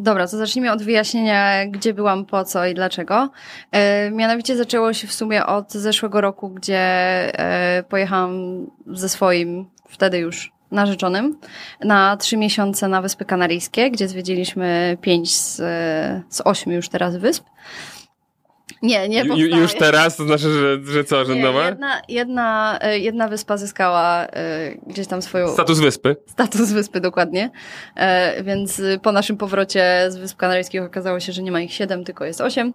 Dobra, to zacznijmy od wyjaśnienia, gdzie byłam, po co i dlaczego. E, mianowicie zaczęło się w sumie od zeszłego roku, gdzie e, pojechałam ze swoim, wtedy już narzeczonym, na trzy miesiące na Wyspy Kanaryjskie, gdzie zwiedziliśmy pięć z, z ośmiu już teraz wysp. Nie, nie powstaje. Ju, już teraz? To znaczy, że, że co, że nie, nowe? Jedna, jedna, jedna wyspa zyskała y, gdzieś tam swoją... Status wyspy. Status wyspy, dokładnie. Y, więc po naszym powrocie z Wysp Kanaryjskich okazało się, że nie ma ich siedem, tylko jest osiem.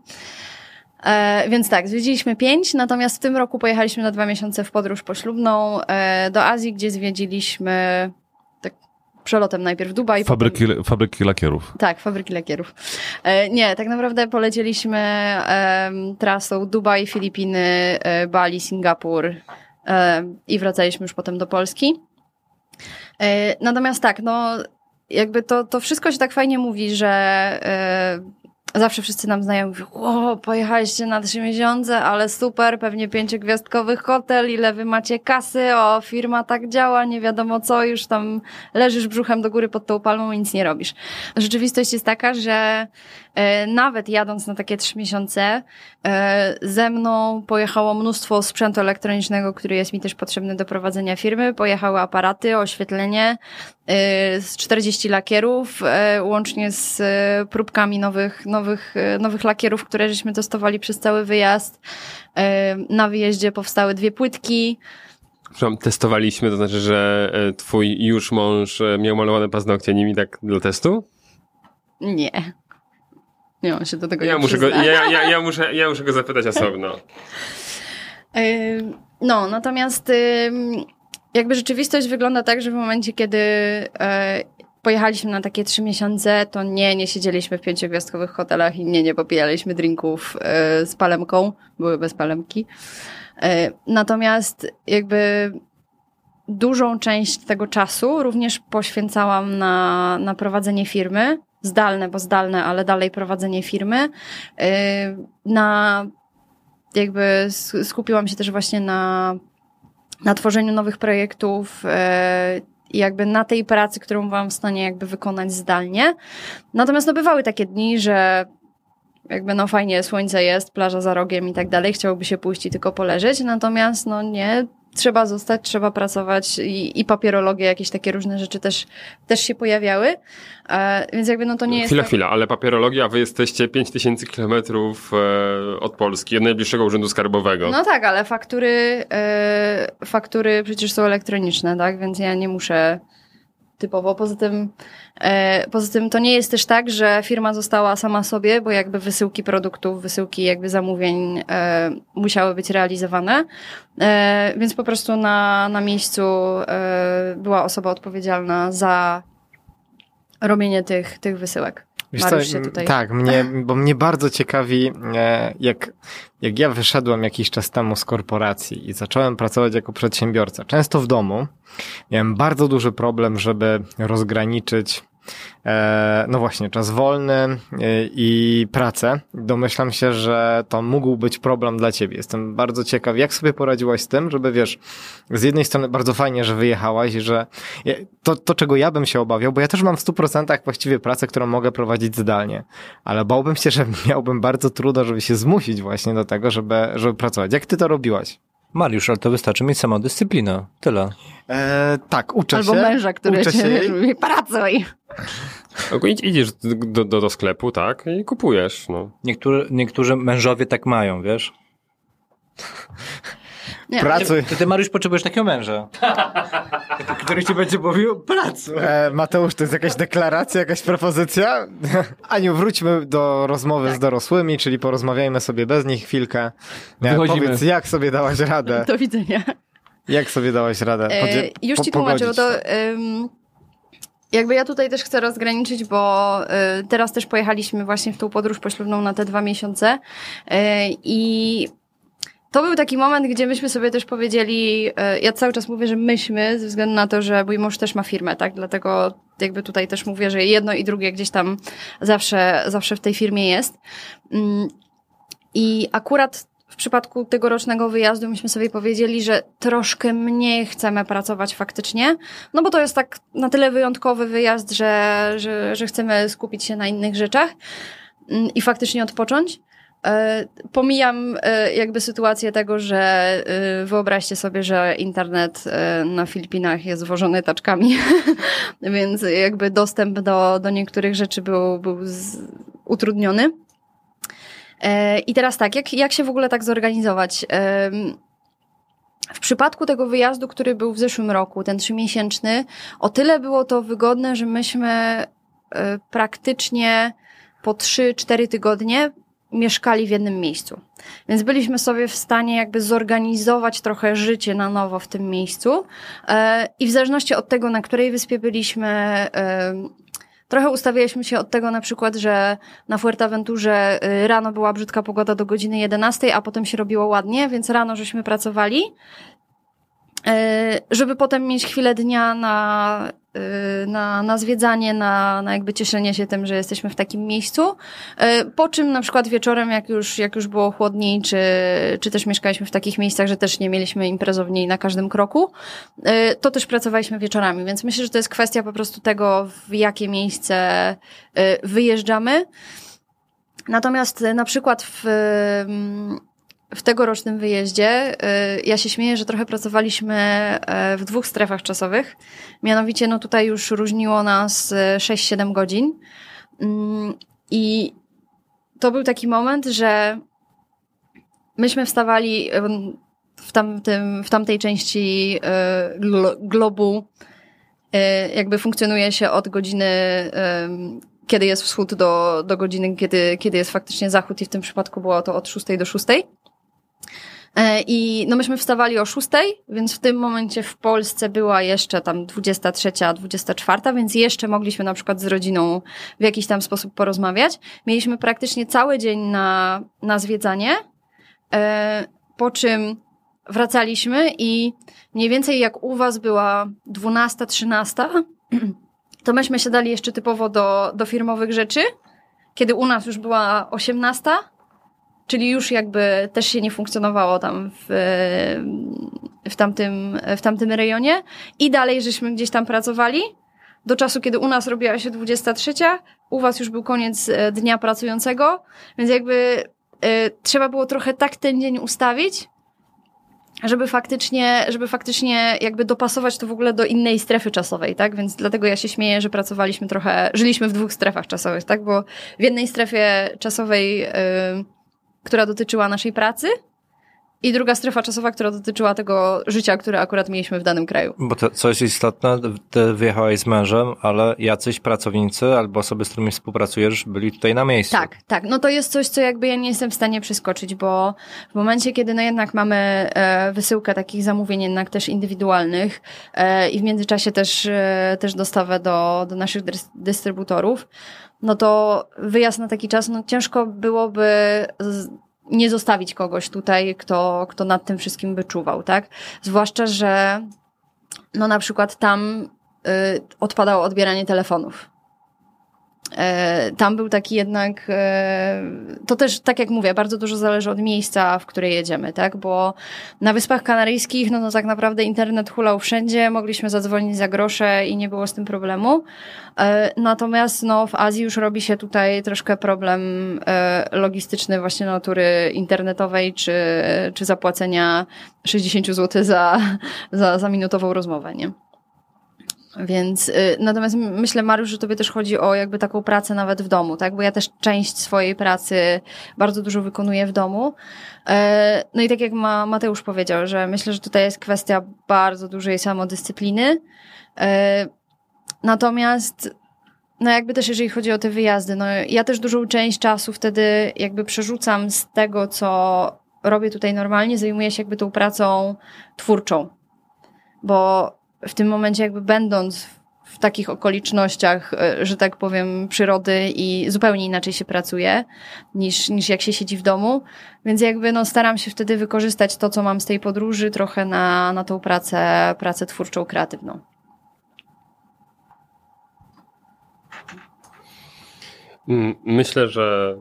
E, więc tak, zwiedziliśmy pięć, natomiast w tym roku pojechaliśmy na dwa miesiące w podróż poślubną e, do Azji, gdzie zwiedziliśmy... Przelotem najpierw Dubaj. Fabryki, potem... fabryki lakierów. Tak, fabryki lakierów. E, nie, tak naprawdę polecieliśmy e, trasą Dubaj, Filipiny, e, Bali, Singapur e, i wracaliśmy już potem do Polski. E, natomiast tak, no jakby to, to wszystko się tak fajnie mówi, że... E, Zawsze wszyscy nam znajomi mówią, o, pojechaliście na trzy miesiące, ale super, pewnie pięciogwiazdkowy hotel, ile wy macie kasy, o, firma tak działa, nie wiadomo co, już tam leżysz brzuchem do góry pod tą palmą i nic nie robisz. Rzeczywistość jest taka, że e, nawet jadąc na takie trzy miesiące, e, ze mną pojechało mnóstwo sprzętu elektronicznego, który jest mi też potrzebny do prowadzenia firmy, pojechały aparaty, oświetlenie, e, z czterdziestu lakierów, e, łącznie z e, próbkami nowych, nowych Nowych, nowych lakierów, które żeśmy testowali przez cały wyjazd. Na wyjeździe powstały dwie płytki. Przepraszam, testowaliśmy, to znaczy, że twój już mąż miał malowane paznokcie nimi tak do testu? Nie. Nie, on się do tego ja nie muszę go, ja, ja, ja, muszę, ja muszę go zapytać osobno. No, natomiast jakby rzeczywistość wygląda tak, że w momencie, kiedy pojechaliśmy na takie trzy miesiące, to nie, nie siedzieliśmy w pięciogwiazdkowych hotelach i nie, nie popijaliśmy drinków z palemką, były bez palemki. Natomiast jakby dużą część tego czasu również poświęcałam na, na prowadzenie firmy, zdalne, bo zdalne, ale dalej prowadzenie firmy, na jakby skupiłam się też właśnie na, na tworzeniu nowych projektów i jakby na tej pracy, którą byłam w stanie jakby wykonać zdalnie. Natomiast no bywały takie dni, że jakby no fajnie, słońce jest, plaża za rogiem i tak dalej, chciałoby się pójść i tylko poleżeć, natomiast no nie, trzeba zostać, trzeba pracować i, i papierologia, jakieś takie różne rzeczy też, też się pojawiały, e, więc jakby no to nie jest... Chwila, tak... chwila, ale papierologia, wy jesteście pięć tysięcy kilometrów e, od Polski, od najbliższego urzędu skarbowego. No tak, ale faktury, e, faktury przecież są elektroniczne, tak, więc ja nie muszę... typowo. Poza tym, e, poza tym to nie jest też tak, że firma została sama sobie, bo jakby wysyłki produktów, wysyłki jakby zamówień e, musiały być realizowane, e, więc po prostu na, na miejscu e, była osoba odpowiedzialna za robienie tych, tych wysyłek. Wiesz co, się tutaj... Tak, mnie, bo mnie bardzo ciekawi, jak, jak ja wyszedłem jakiś czas temu z korporacji i zacząłem pracować jako przedsiębiorca, często w domu, miałem bardzo duży problem, żeby rozgraniczyć no właśnie czas wolny i pracę. Domyślam się, że to mógł być problem dla ciebie. Jestem bardzo ciekaw, jak sobie poradziłaś z tym, żeby wiesz, z jednej strony bardzo fajnie, że wyjechałaś, że to, to czego ja bym się obawiał, bo ja też mam w stu procentach właściwie pracę, którą mogę prowadzić zdalnie, ale bałbym się, że miałbym bardzo trudno, żeby się zmusić właśnie do tego, żeby, żeby pracować. Jak ty to robiłaś? Mariusz, ale to wystarczy mieć samodyscyplinę. Tyle. E, tak, uczę Albo się. Albo męża, który uczę się mówi, pracuj. Idziesz do, do, do sklepu, tak? I kupujesz. No. Niektóry, niektórzy mężowie tak mają, wiesz? Nie. Pracuj. Ty, ty, Mariusz, potrzebujesz takiego męża, który ci będzie mówił pracuj. E, Mateusz, to jest jakaś deklaracja, jakaś propozycja? Aniu, wróćmy do rozmowy tak. z dorosłymi, czyli porozmawiajmy sobie bez nich chwilkę. E, powiedz, jak sobie dałaś radę? Do widzenia. Jak sobie dałaś radę? Podzie- e, już ci po- tłumaczę, to... Um... Jakby ja tutaj też chcę rozgraniczyć, bo teraz też pojechaliśmy właśnie w tą podróż poślubną na te dwa miesiące i to był taki moment, gdzie myśmy sobie też powiedzieli, ja cały czas mówię, że myśmy, ze względu na to, że mój mąż też ma firmę, tak, dlatego jakby tutaj też mówię, że jedno i drugie gdzieś tam zawsze, zawsze w tej firmie jest i akurat w przypadku tegorocznego wyjazdu myśmy sobie powiedzieli, że troszkę mniej chcemy pracować faktycznie, no bo to jest tak na tyle wyjątkowy wyjazd, że, że, że chcemy skupić się na innych rzeczach i faktycznie odpocząć. Pomijam jakby sytuację tego, że wyobraźcie sobie, że internet na Filipinach jest wożony taczkami, więc jakby dostęp do, do niektórych rzeczy był, był z, utrudniony. I teraz tak, jak, jak się w ogóle tak zorganizować? W przypadku tego wyjazdu, który był w zeszłym roku, ten trzymiesięczny, o tyle było to wygodne, że myśmy praktycznie po trzy cztery tygodnie mieszkali w jednym miejscu. Więc byliśmy sobie w stanie jakby zorganizować trochę życie na nowo w tym miejscu i w zależności od tego, na której wyspie byliśmy... Trochę ustawialiśmy się od tego na przykład, że na Fuerteventurze rano była brzydka pogoda do godziny jedenastej, a potem się robiło ładnie, więc rano żeśmy pracowali, żeby potem mieć chwilę dnia na, na, na zwiedzanie, na, na jakby cieszenie się tym, że jesteśmy w takim miejscu, po czym na przykład wieczorem, jak już, jak już było chłodniej, czy, czy też mieszkaliśmy w takich miejscach, że też nie mieliśmy imprezowni na każdym kroku, to też pracowaliśmy wieczorami, więc myślę, że to jest kwestia po prostu tego, w jakie miejsce wyjeżdżamy. Natomiast na przykład w... W tegorocznym wyjeździe ja się śmieję, że trochę pracowaliśmy w dwóch strefach czasowych. Mianowicie no tutaj już różniło nas sześć siedem godzin i to był taki moment, że myśmy wstawali w, tamtym, w tamtej części globu, jakby funkcjonuje się od godziny, kiedy jest wschód do, do godziny, kiedy, kiedy jest faktycznie zachód i w tym przypadku było to od szóstej do szóstej. I no myśmy wstawali o szóstej, więc w tym momencie w Polsce była jeszcze tam dwudziesta trzecia, dwudziesta czwarta, więc jeszcze mogliśmy na przykład z rodziną w jakiś tam sposób porozmawiać. Mieliśmy praktycznie cały dzień na, na zwiedzanie, po czym wracaliśmy i mniej więcej jak u was była dwunasta, trzynasta, to myśmy siadali jeszcze typowo do, do firmowych rzeczy, kiedy u nas już była osiemnasta, czyli już jakby też się nie funkcjonowało tam w, w, tamtym, w tamtym rejonie i dalej żeśmy gdzieś tam pracowali do czasu, kiedy u nas robiła się dwudziesta trzecia, u was już był koniec dnia pracującego, więc jakby y, trzeba było trochę tak ten dzień ustawić, żeby faktycznie, żeby faktycznie jakby dopasować to w ogóle do innej strefy czasowej, tak? Więc dlatego ja się śmieję, że pracowaliśmy trochę, żyliśmy w dwóch strefach czasowych, tak? Bo w jednej strefie czasowej, y, która dotyczyła naszej pracy, i druga strefa czasowa, która dotyczyła tego życia, które akurat mieliśmy w danym kraju. Bo to, co jest istotne, ty wyjechałaś z mężem, ale jacyś pracownicy albo osoby, z którymi współpracujesz, byli tutaj na miejscu. Tak, tak. No to jest coś, co jakby ja nie jestem w stanie przeskoczyć, bo w momencie, kiedy no jednak mamy e, wysyłkę takich zamówień jednak też indywidualnych e, i w międzyczasie też, e, też dostawę do, do naszych dystrybutorów, no to wyjazd na taki czas, no ciężko byłoby z, nie zostawić kogoś tutaj, kto, kto nad tym wszystkim by czuwał, tak? Zwłaszcza, że no na przykład tam y, odpadało odbieranie telefonów. Y, tam był taki jednak... Y, to też, tak jak mówię, bardzo dużo zależy od miejsca, w które jedziemy, tak? Bo na Wyspach Kanaryjskich, no, no tak naprawdę internet hulał wszędzie, mogliśmy zadzwonić za grosze i nie było z tym problemu. Y, natomiast no w Azji już robi się tutaj troszkę problem y, logistyczny właśnie natury internetowej, czy, czy zapłacenia sześćdziesiąt złotych za, za, za minutową rozmowę, nie? Więc, y, natomiast myślę, Mariusz, że tobie też chodzi o jakby taką pracę nawet w domu, tak? Bo ja też część swojej pracy bardzo dużo wykonuję w domu. Y, no i tak jak ma, Mateusz powiedział, że myślę, że tutaj jest kwestia bardzo dużej samodyscypliny. Y, natomiast, no jakby też jeżeli chodzi o te wyjazdy, no ja też dużą część czasu wtedy jakby przerzucam z tego, co robię tutaj normalnie, zajmuję się jakby tą pracą twórczą. Bo w tym momencie jakby będąc w takich okolicznościach, że tak powiem, przyrody i zupełnie inaczej się pracuje niż, niż jak się siedzi w domu, więc jakby no staram się wtedy wykorzystać to, co mam z tej podróży trochę na, na tą pracę, pracę twórczą, kreatywną. Myślę, że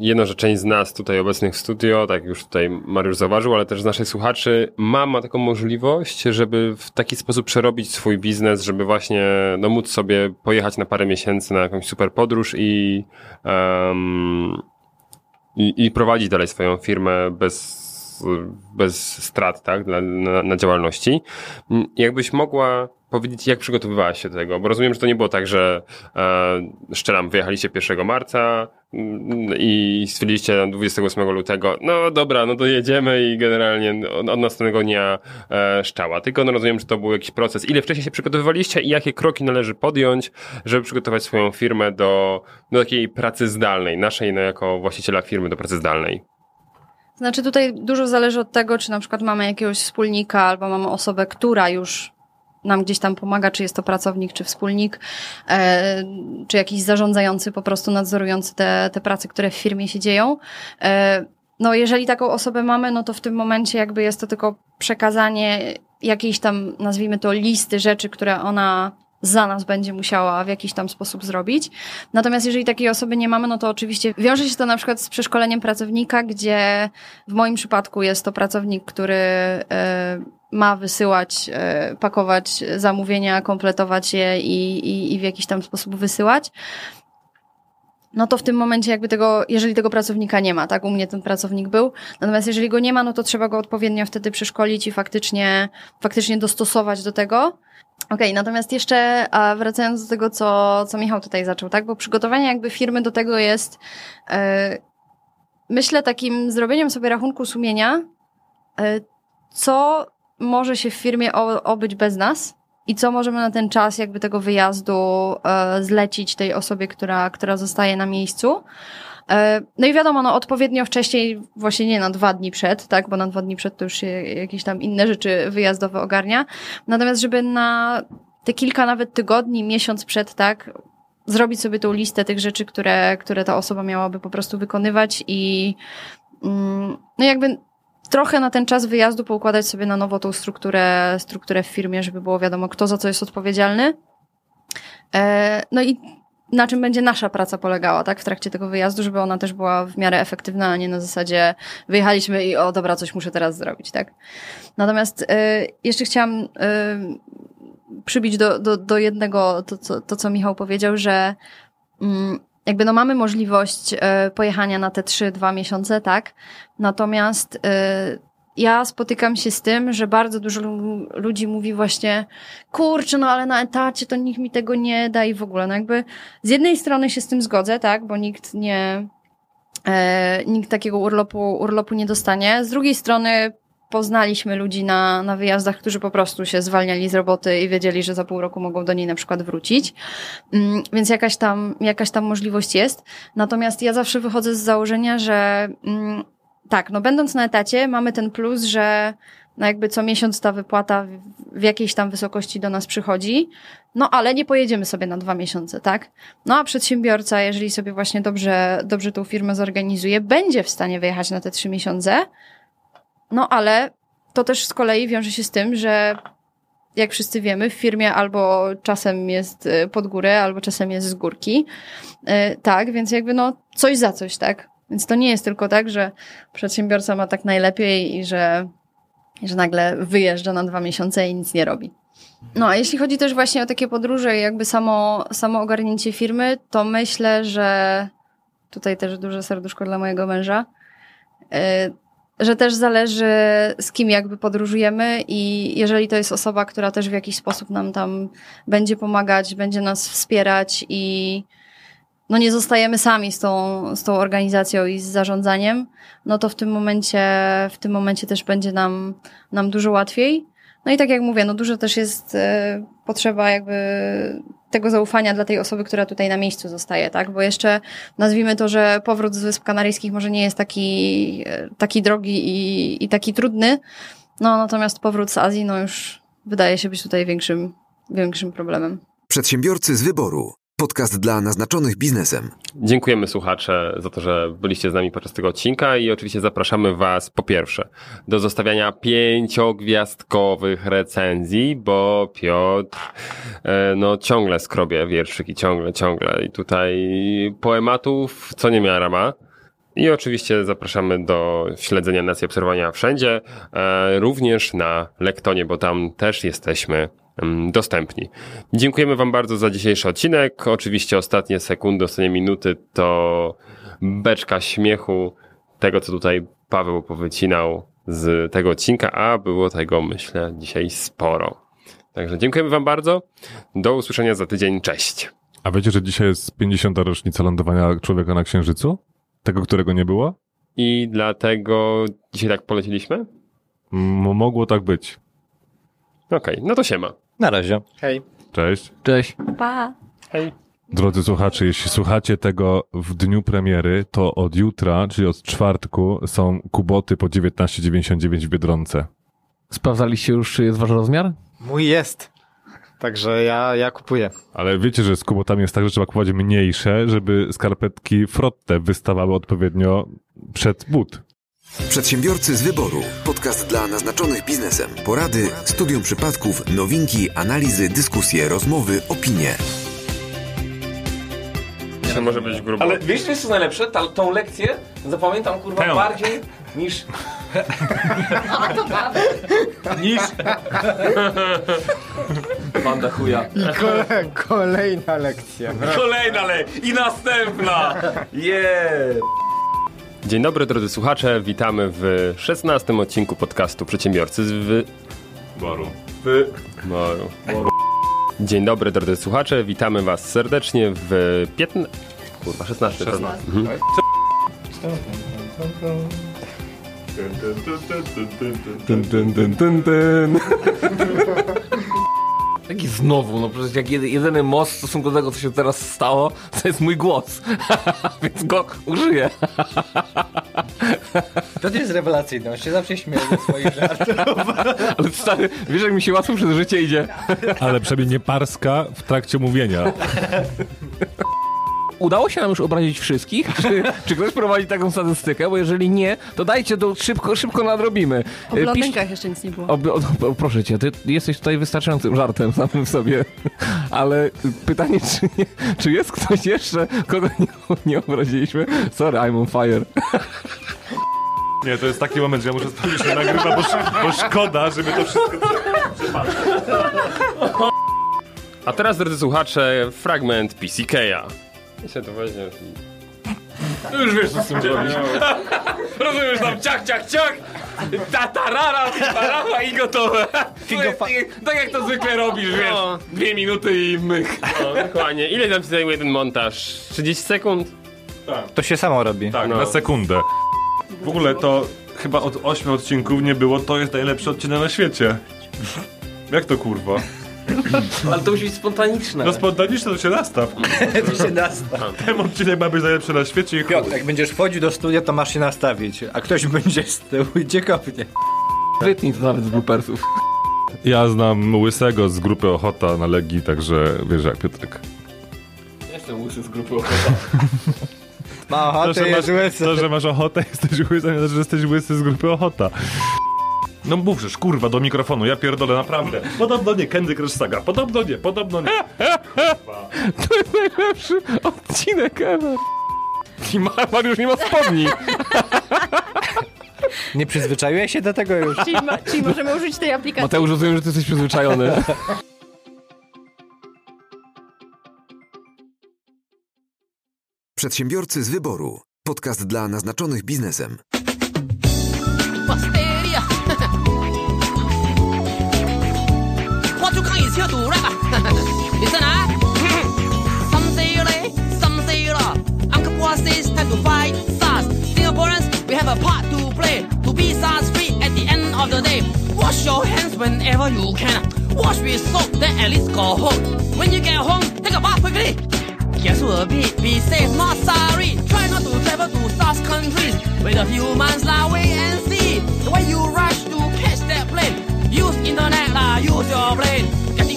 jedno, że część z nas tutaj obecnych w studio, tak już tutaj Mariusz zauważył, ale też z naszych słuchaczy, ma, ma taką możliwość, żeby w taki sposób przerobić swój biznes, żeby właśnie no, móc sobie pojechać na parę miesięcy na jakąś super podróż i, um, i, i prowadzić dalej swoją firmę bez, bez strat, tak, na, na, na działalności. Jakbyś mogła powiedzieć, jak przygotowywałaś się do tego? Bo rozumiem, że to nie było tak, że e, szczelam, wyjechaliście pierwszego marca i stwierdziliście dwudziestego ósmego lutego, no dobra, no to jedziemy i generalnie od, od następnego dnia e, szczała. Tylko no rozumiem, że to był jakiś proces. Ile wcześniej się przygotowywaliście i jakie kroki należy podjąć, żeby przygotować swoją firmę do, do takiej pracy zdalnej, naszej no, jako właściciela firmy do pracy zdalnej? Znaczy tutaj dużo zależy od tego, czy na przykład mamy jakiegoś wspólnika albo mamy osobę, która już nam gdzieś tam pomaga, czy jest to pracownik, czy wspólnik, e, czy jakiś zarządzający, po prostu nadzorujący te, te prace, które w firmie się dzieją. E, no jeżeli taką osobę mamy, no to w tym momencie jakby jest to tylko przekazanie jakiejś tam, nazwijmy to, listy rzeczy, które ona za nas będzie musiała w jakiś tam sposób zrobić. Natomiast jeżeli takiej osoby nie mamy, no to oczywiście wiąże się to na przykład z przeszkoleniem pracownika, gdzie w moim przypadku jest to pracownik, który ma wysyłać, pakować zamówienia, kompletować je i, i, i w jakiś tam sposób wysyłać. No to w tym momencie jakby tego, jeżeli tego pracownika nie ma, tak, u mnie ten pracownik był, natomiast jeżeli go nie ma, no to trzeba go odpowiednio wtedy przeszkolić i faktycznie, faktycznie dostosować do tego. Okej, okay, natomiast jeszcze wracając do tego, co, co Michał tutaj zaczął, tak, bo przygotowanie jakby firmy do tego jest, yy, myślę, takim zrobieniem sobie rachunku sumienia, yy, co może się w firmie obyć bez nas i co możemy na ten czas jakby tego wyjazdu zlecić tej osobie, która, która zostaje na miejscu. No i wiadomo, no odpowiednio wcześniej, właśnie nie na dwa dni przed, tak, bo na dwa dni przed to już się jakieś tam inne rzeczy wyjazdowe ogarnia. Natomiast żeby na te kilka nawet tygodni, miesiąc przed, tak, zrobić sobie tą listę tych rzeczy, które, które ta osoba miałaby po prostu wykonywać i no jakby trochę na ten czas wyjazdu poukładać sobie na nowo tą strukturę, strukturę w firmie, żeby było wiadomo, kto za co jest odpowiedzialny. No i na czym będzie nasza praca polegała, tak, w trakcie tego wyjazdu, żeby ona też była w miarę efektywna, a nie na zasadzie wyjechaliśmy i o dobra, coś muszę teraz zrobić, tak. Natomiast y, jeszcze chciałam y, przybić do, do, do jednego to co, to, co Michał powiedział, że y, jakby no mamy możliwość y, pojechania na te trzy dwa miesiące, tak, natomiast y, ja spotykam się z tym, że bardzo dużo ludzi mówi właśnie kurczę, no ale na etacie to nikt mi tego nie da i w ogóle. No jakby z jednej strony się z tym zgodzę, tak, bo nikt nie, e, nikt takiego urlopu, urlopu nie dostanie. Z drugiej strony poznaliśmy ludzi na, na wyjazdach, którzy po prostu się zwalniali z roboty i wiedzieli, że za pół roku mogą do niej na przykład wrócić. Więc jakaś tam, jakaś tam możliwość jest. Natomiast ja zawsze wychodzę z założenia, że mm, tak, no będąc na etacie mamy ten plus, że no jakby co miesiąc ta wypłata w jakiejś tam wysokości do nas przychodzi, no ale nie pojedziemy sobie na dwa miesiące, tak? No a przedsiębiorca, jeżeli sobie właśnie dobrze, dobrze tą firmę zorganizuje, będzie w stanie wyjechać na te trzy miesiące, no ale to też z kolei wiąże się z tym, że jak wszyscy wiemy, w firmie albo czasem jest pod górę, albo czasem jest z górki, tak, więc jakby no coś za coś, tak? Więc to nie jest tylko tak, że przedsiębiorca ma tak najlepiej i że, że nagle wyjeżdża na dwa miesiące i nic nie robi. No a jeśli chodzi też właśnie o takie podróże i jakby samo, samo ogarnięcie firmy, to myślę, że tutaj też duże serduszko dla mojego męża, yy, że też zależy z kim jakby podróżujemy i jeżeli to jest osoba, która też w jakiś sposób nam tam będzie pomagać, będzie nas wspierać i no nie zostajemy sami z tą, z tą organizacją i z zarządzaniem, no to w tym momencie, w tym momencie też będzie nam, nam dużo łatwiej. No i tak jak mówię, no dużo też jest e, potrzeba jakby tego zaufania dla tej osoby, która tutaj na miejscu zostaje, tak? Bo jeszcze nazwijmy to, że powrót z Wysp Kanaryjskich może nie jest taki, taki drogi i, i taki trudny, no natomiast powrót z Azji, no już wydaje się być tutaj większym, większym problemem. Przedsiębiorcy z wyboru. Podcast dla naznaczonych biznesem. Dziękujemy słuchacze za to, że byliście z nami podczas tego odcinka i oczywiście zapraszamy was po pierwsze do zostawiania pięciogwiazdkowych recenzji, bo Piotr no ciągle skrobie wierszyki, ciągle, ciągle i tutaj poematów co nie miara ma. I oczywiście zapraszamy do śledzenia nas i obserwowania wszędzie, również na Lektonie, bo tam też jesteśmy dostępni. Dziękujemy wam bardzo za dzisiejszy odcinek. Oczywiście ostatnie sekundy, ostatnie minuty to beczka śmiechu tego, co tutaj Paweł powycinał z tego odcinka, a było tego, myślę, dzisiaj sporo. Także dziękujemy wam bardzo. Do usłyszenia za tydzień. Cześć. A wiecie, że dzisiaj jest pięćdziesiąta rocznica lądowania człowieka na Księżycu? Tego, którego nie było? I dlatego dzisiaj tak poleciliśmy? M- mogło tak być. Okej, okay, no to siema. Na razie. Hej. Cześć. Cześć. Pa. Hej. Drodzy słuchacze, jeśli słuchacie tego w dniu premiery, to od jutra, czyli od czwartku, są kuboty po dziewiętnaście dziewięćdziesiąt dziewięć w Biedronce. Sprawdzaliście już, czy jest wasz rozmiar? Mój jest. Także ja, ja kupuję. Ale wiecie, że z kubotami jest tak, że trzeba kupować mniejsze, żeby skarpetki frotte wystawały odpowiednio przed but. Przedsiębiorcy z wyboru. Podcast dla naznaczonych biznesem. Porady, studium przypadków, nowinki, analizy, dyskusje, rozmowy, opinie. To może być grubo. Ale wiesz, wiesz co najlepsze? Ta, tą lekcję zapamiętam kurwa Pę. bardziej niż... O, to prawda. Niż... Banda chuja. Kole, kolejna lekcja. Kolejna lekcja. I następna. Yeah. Dzień dobry, drodzy słuchacze. Witamy w szesnastym odcinku podcastu Przedsiębiorcy z wy... Boru. Wy... Boru. Boru. Dzień dobry, drodzy słuchacze. Witamy was serdecznie w piętnastym... Kurwa, szesnastym. szesnastym. Mhm. Jaki znowu? No przecież jak jedyny most w stosunku do tego, co się teraz stało, to jest mój głos. Więc go użyję. To jest rewelacyjność. Ja zawsze śmieję ze swoich żartów. Ale stary, wiesz, jak mi się łatwo przez życie idzie. Ale przynajmniej nie parska w trakcie mówienia. Udało się nam już obrazić wszystkich? Czy, czy ktoś prowadzi taką statystykę? Bo jeżeli nie, to dajcie, to szybko, szybko nadrobimy. O blondynkach jeszcze nic nie było. O, o, o, proszę cię, ty jesteś tutaj wystarczającym żartem samym w sobie. Ale pytanie, czy, nie, czy jest ktoś jeszcze, kogo nie, nie obraziliśmy? Sorry, I'm on fire. Nie, to jest taki moment, że ja muszę sprawdzić, że nagrywa, bo, bo szkoda, żeby to wszystko przepadło. A teraz, drodzy słuchacze, fragment P C K-a. I się to weźmie. No już wiesz, co z tym robisz. Rozumiesz, tam ciach, ciach, ciach, tatarara, tarara i gotowe. To jest, tak jak to zwykle robisz, wiesz, dwie minuty i mych. No, dokładnie. Ile tam się zajmuje ten montaż? trzydzieści sekund? Tak. To się samo robi. Tak, no. Na sekundę. W ogóle to chyba od ośmiu odcinków nie było, to jest najlepszy odcinek na świecie. Jak to kurwa? Ale to musi być spontaniczne. No spontaniczne to się nastaw. To się nastaw. Ten odcinek ma być najlepszy na świecie. Piotr, jak będziesz wchodził do studia, to masz się nastawić. A ktoś będzie z tyłu i cię kopnie. Wytnij to nawet z bloopersów. Ja znam Łysego z grupy Ochota na Legii, także wiesz jak, Piotrek. Jestem Łysy z grupy Ochota. Ma ochotę, to, jest masz, łysy. To, że masz ochotę, jesteś łysy, nie znaczy, że jesteś łysy z grupy Ochota. No mówczysz, kurwa, do mikrofonu, ja pierdolę, naprawdę. Podobno nie, Candy Crush Saga, podobno nie, podobno nie. Kurwa. To jest najlepszy odcinek ever. I Mariusz nie ma spodni. Nie przyzwyczaiłeś się do tego już? Czyli, ma, czyli możemy użyć tej aplikacji. Mateusz, rozumiem, że ty jesteś przyzwyczajony. Przedsiębiorcy z wyboru. Podcast dla naznaczonych biznesem.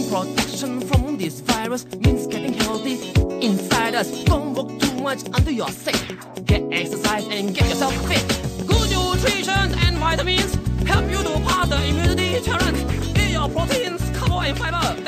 Protection from this virus means getting healthy inside us. Don't work too much until you're sick. Get exercise and get yourself fit. Good nutrition and vitamins help you to pass the immunity challenge. Eat your proteins, carbo and fiber.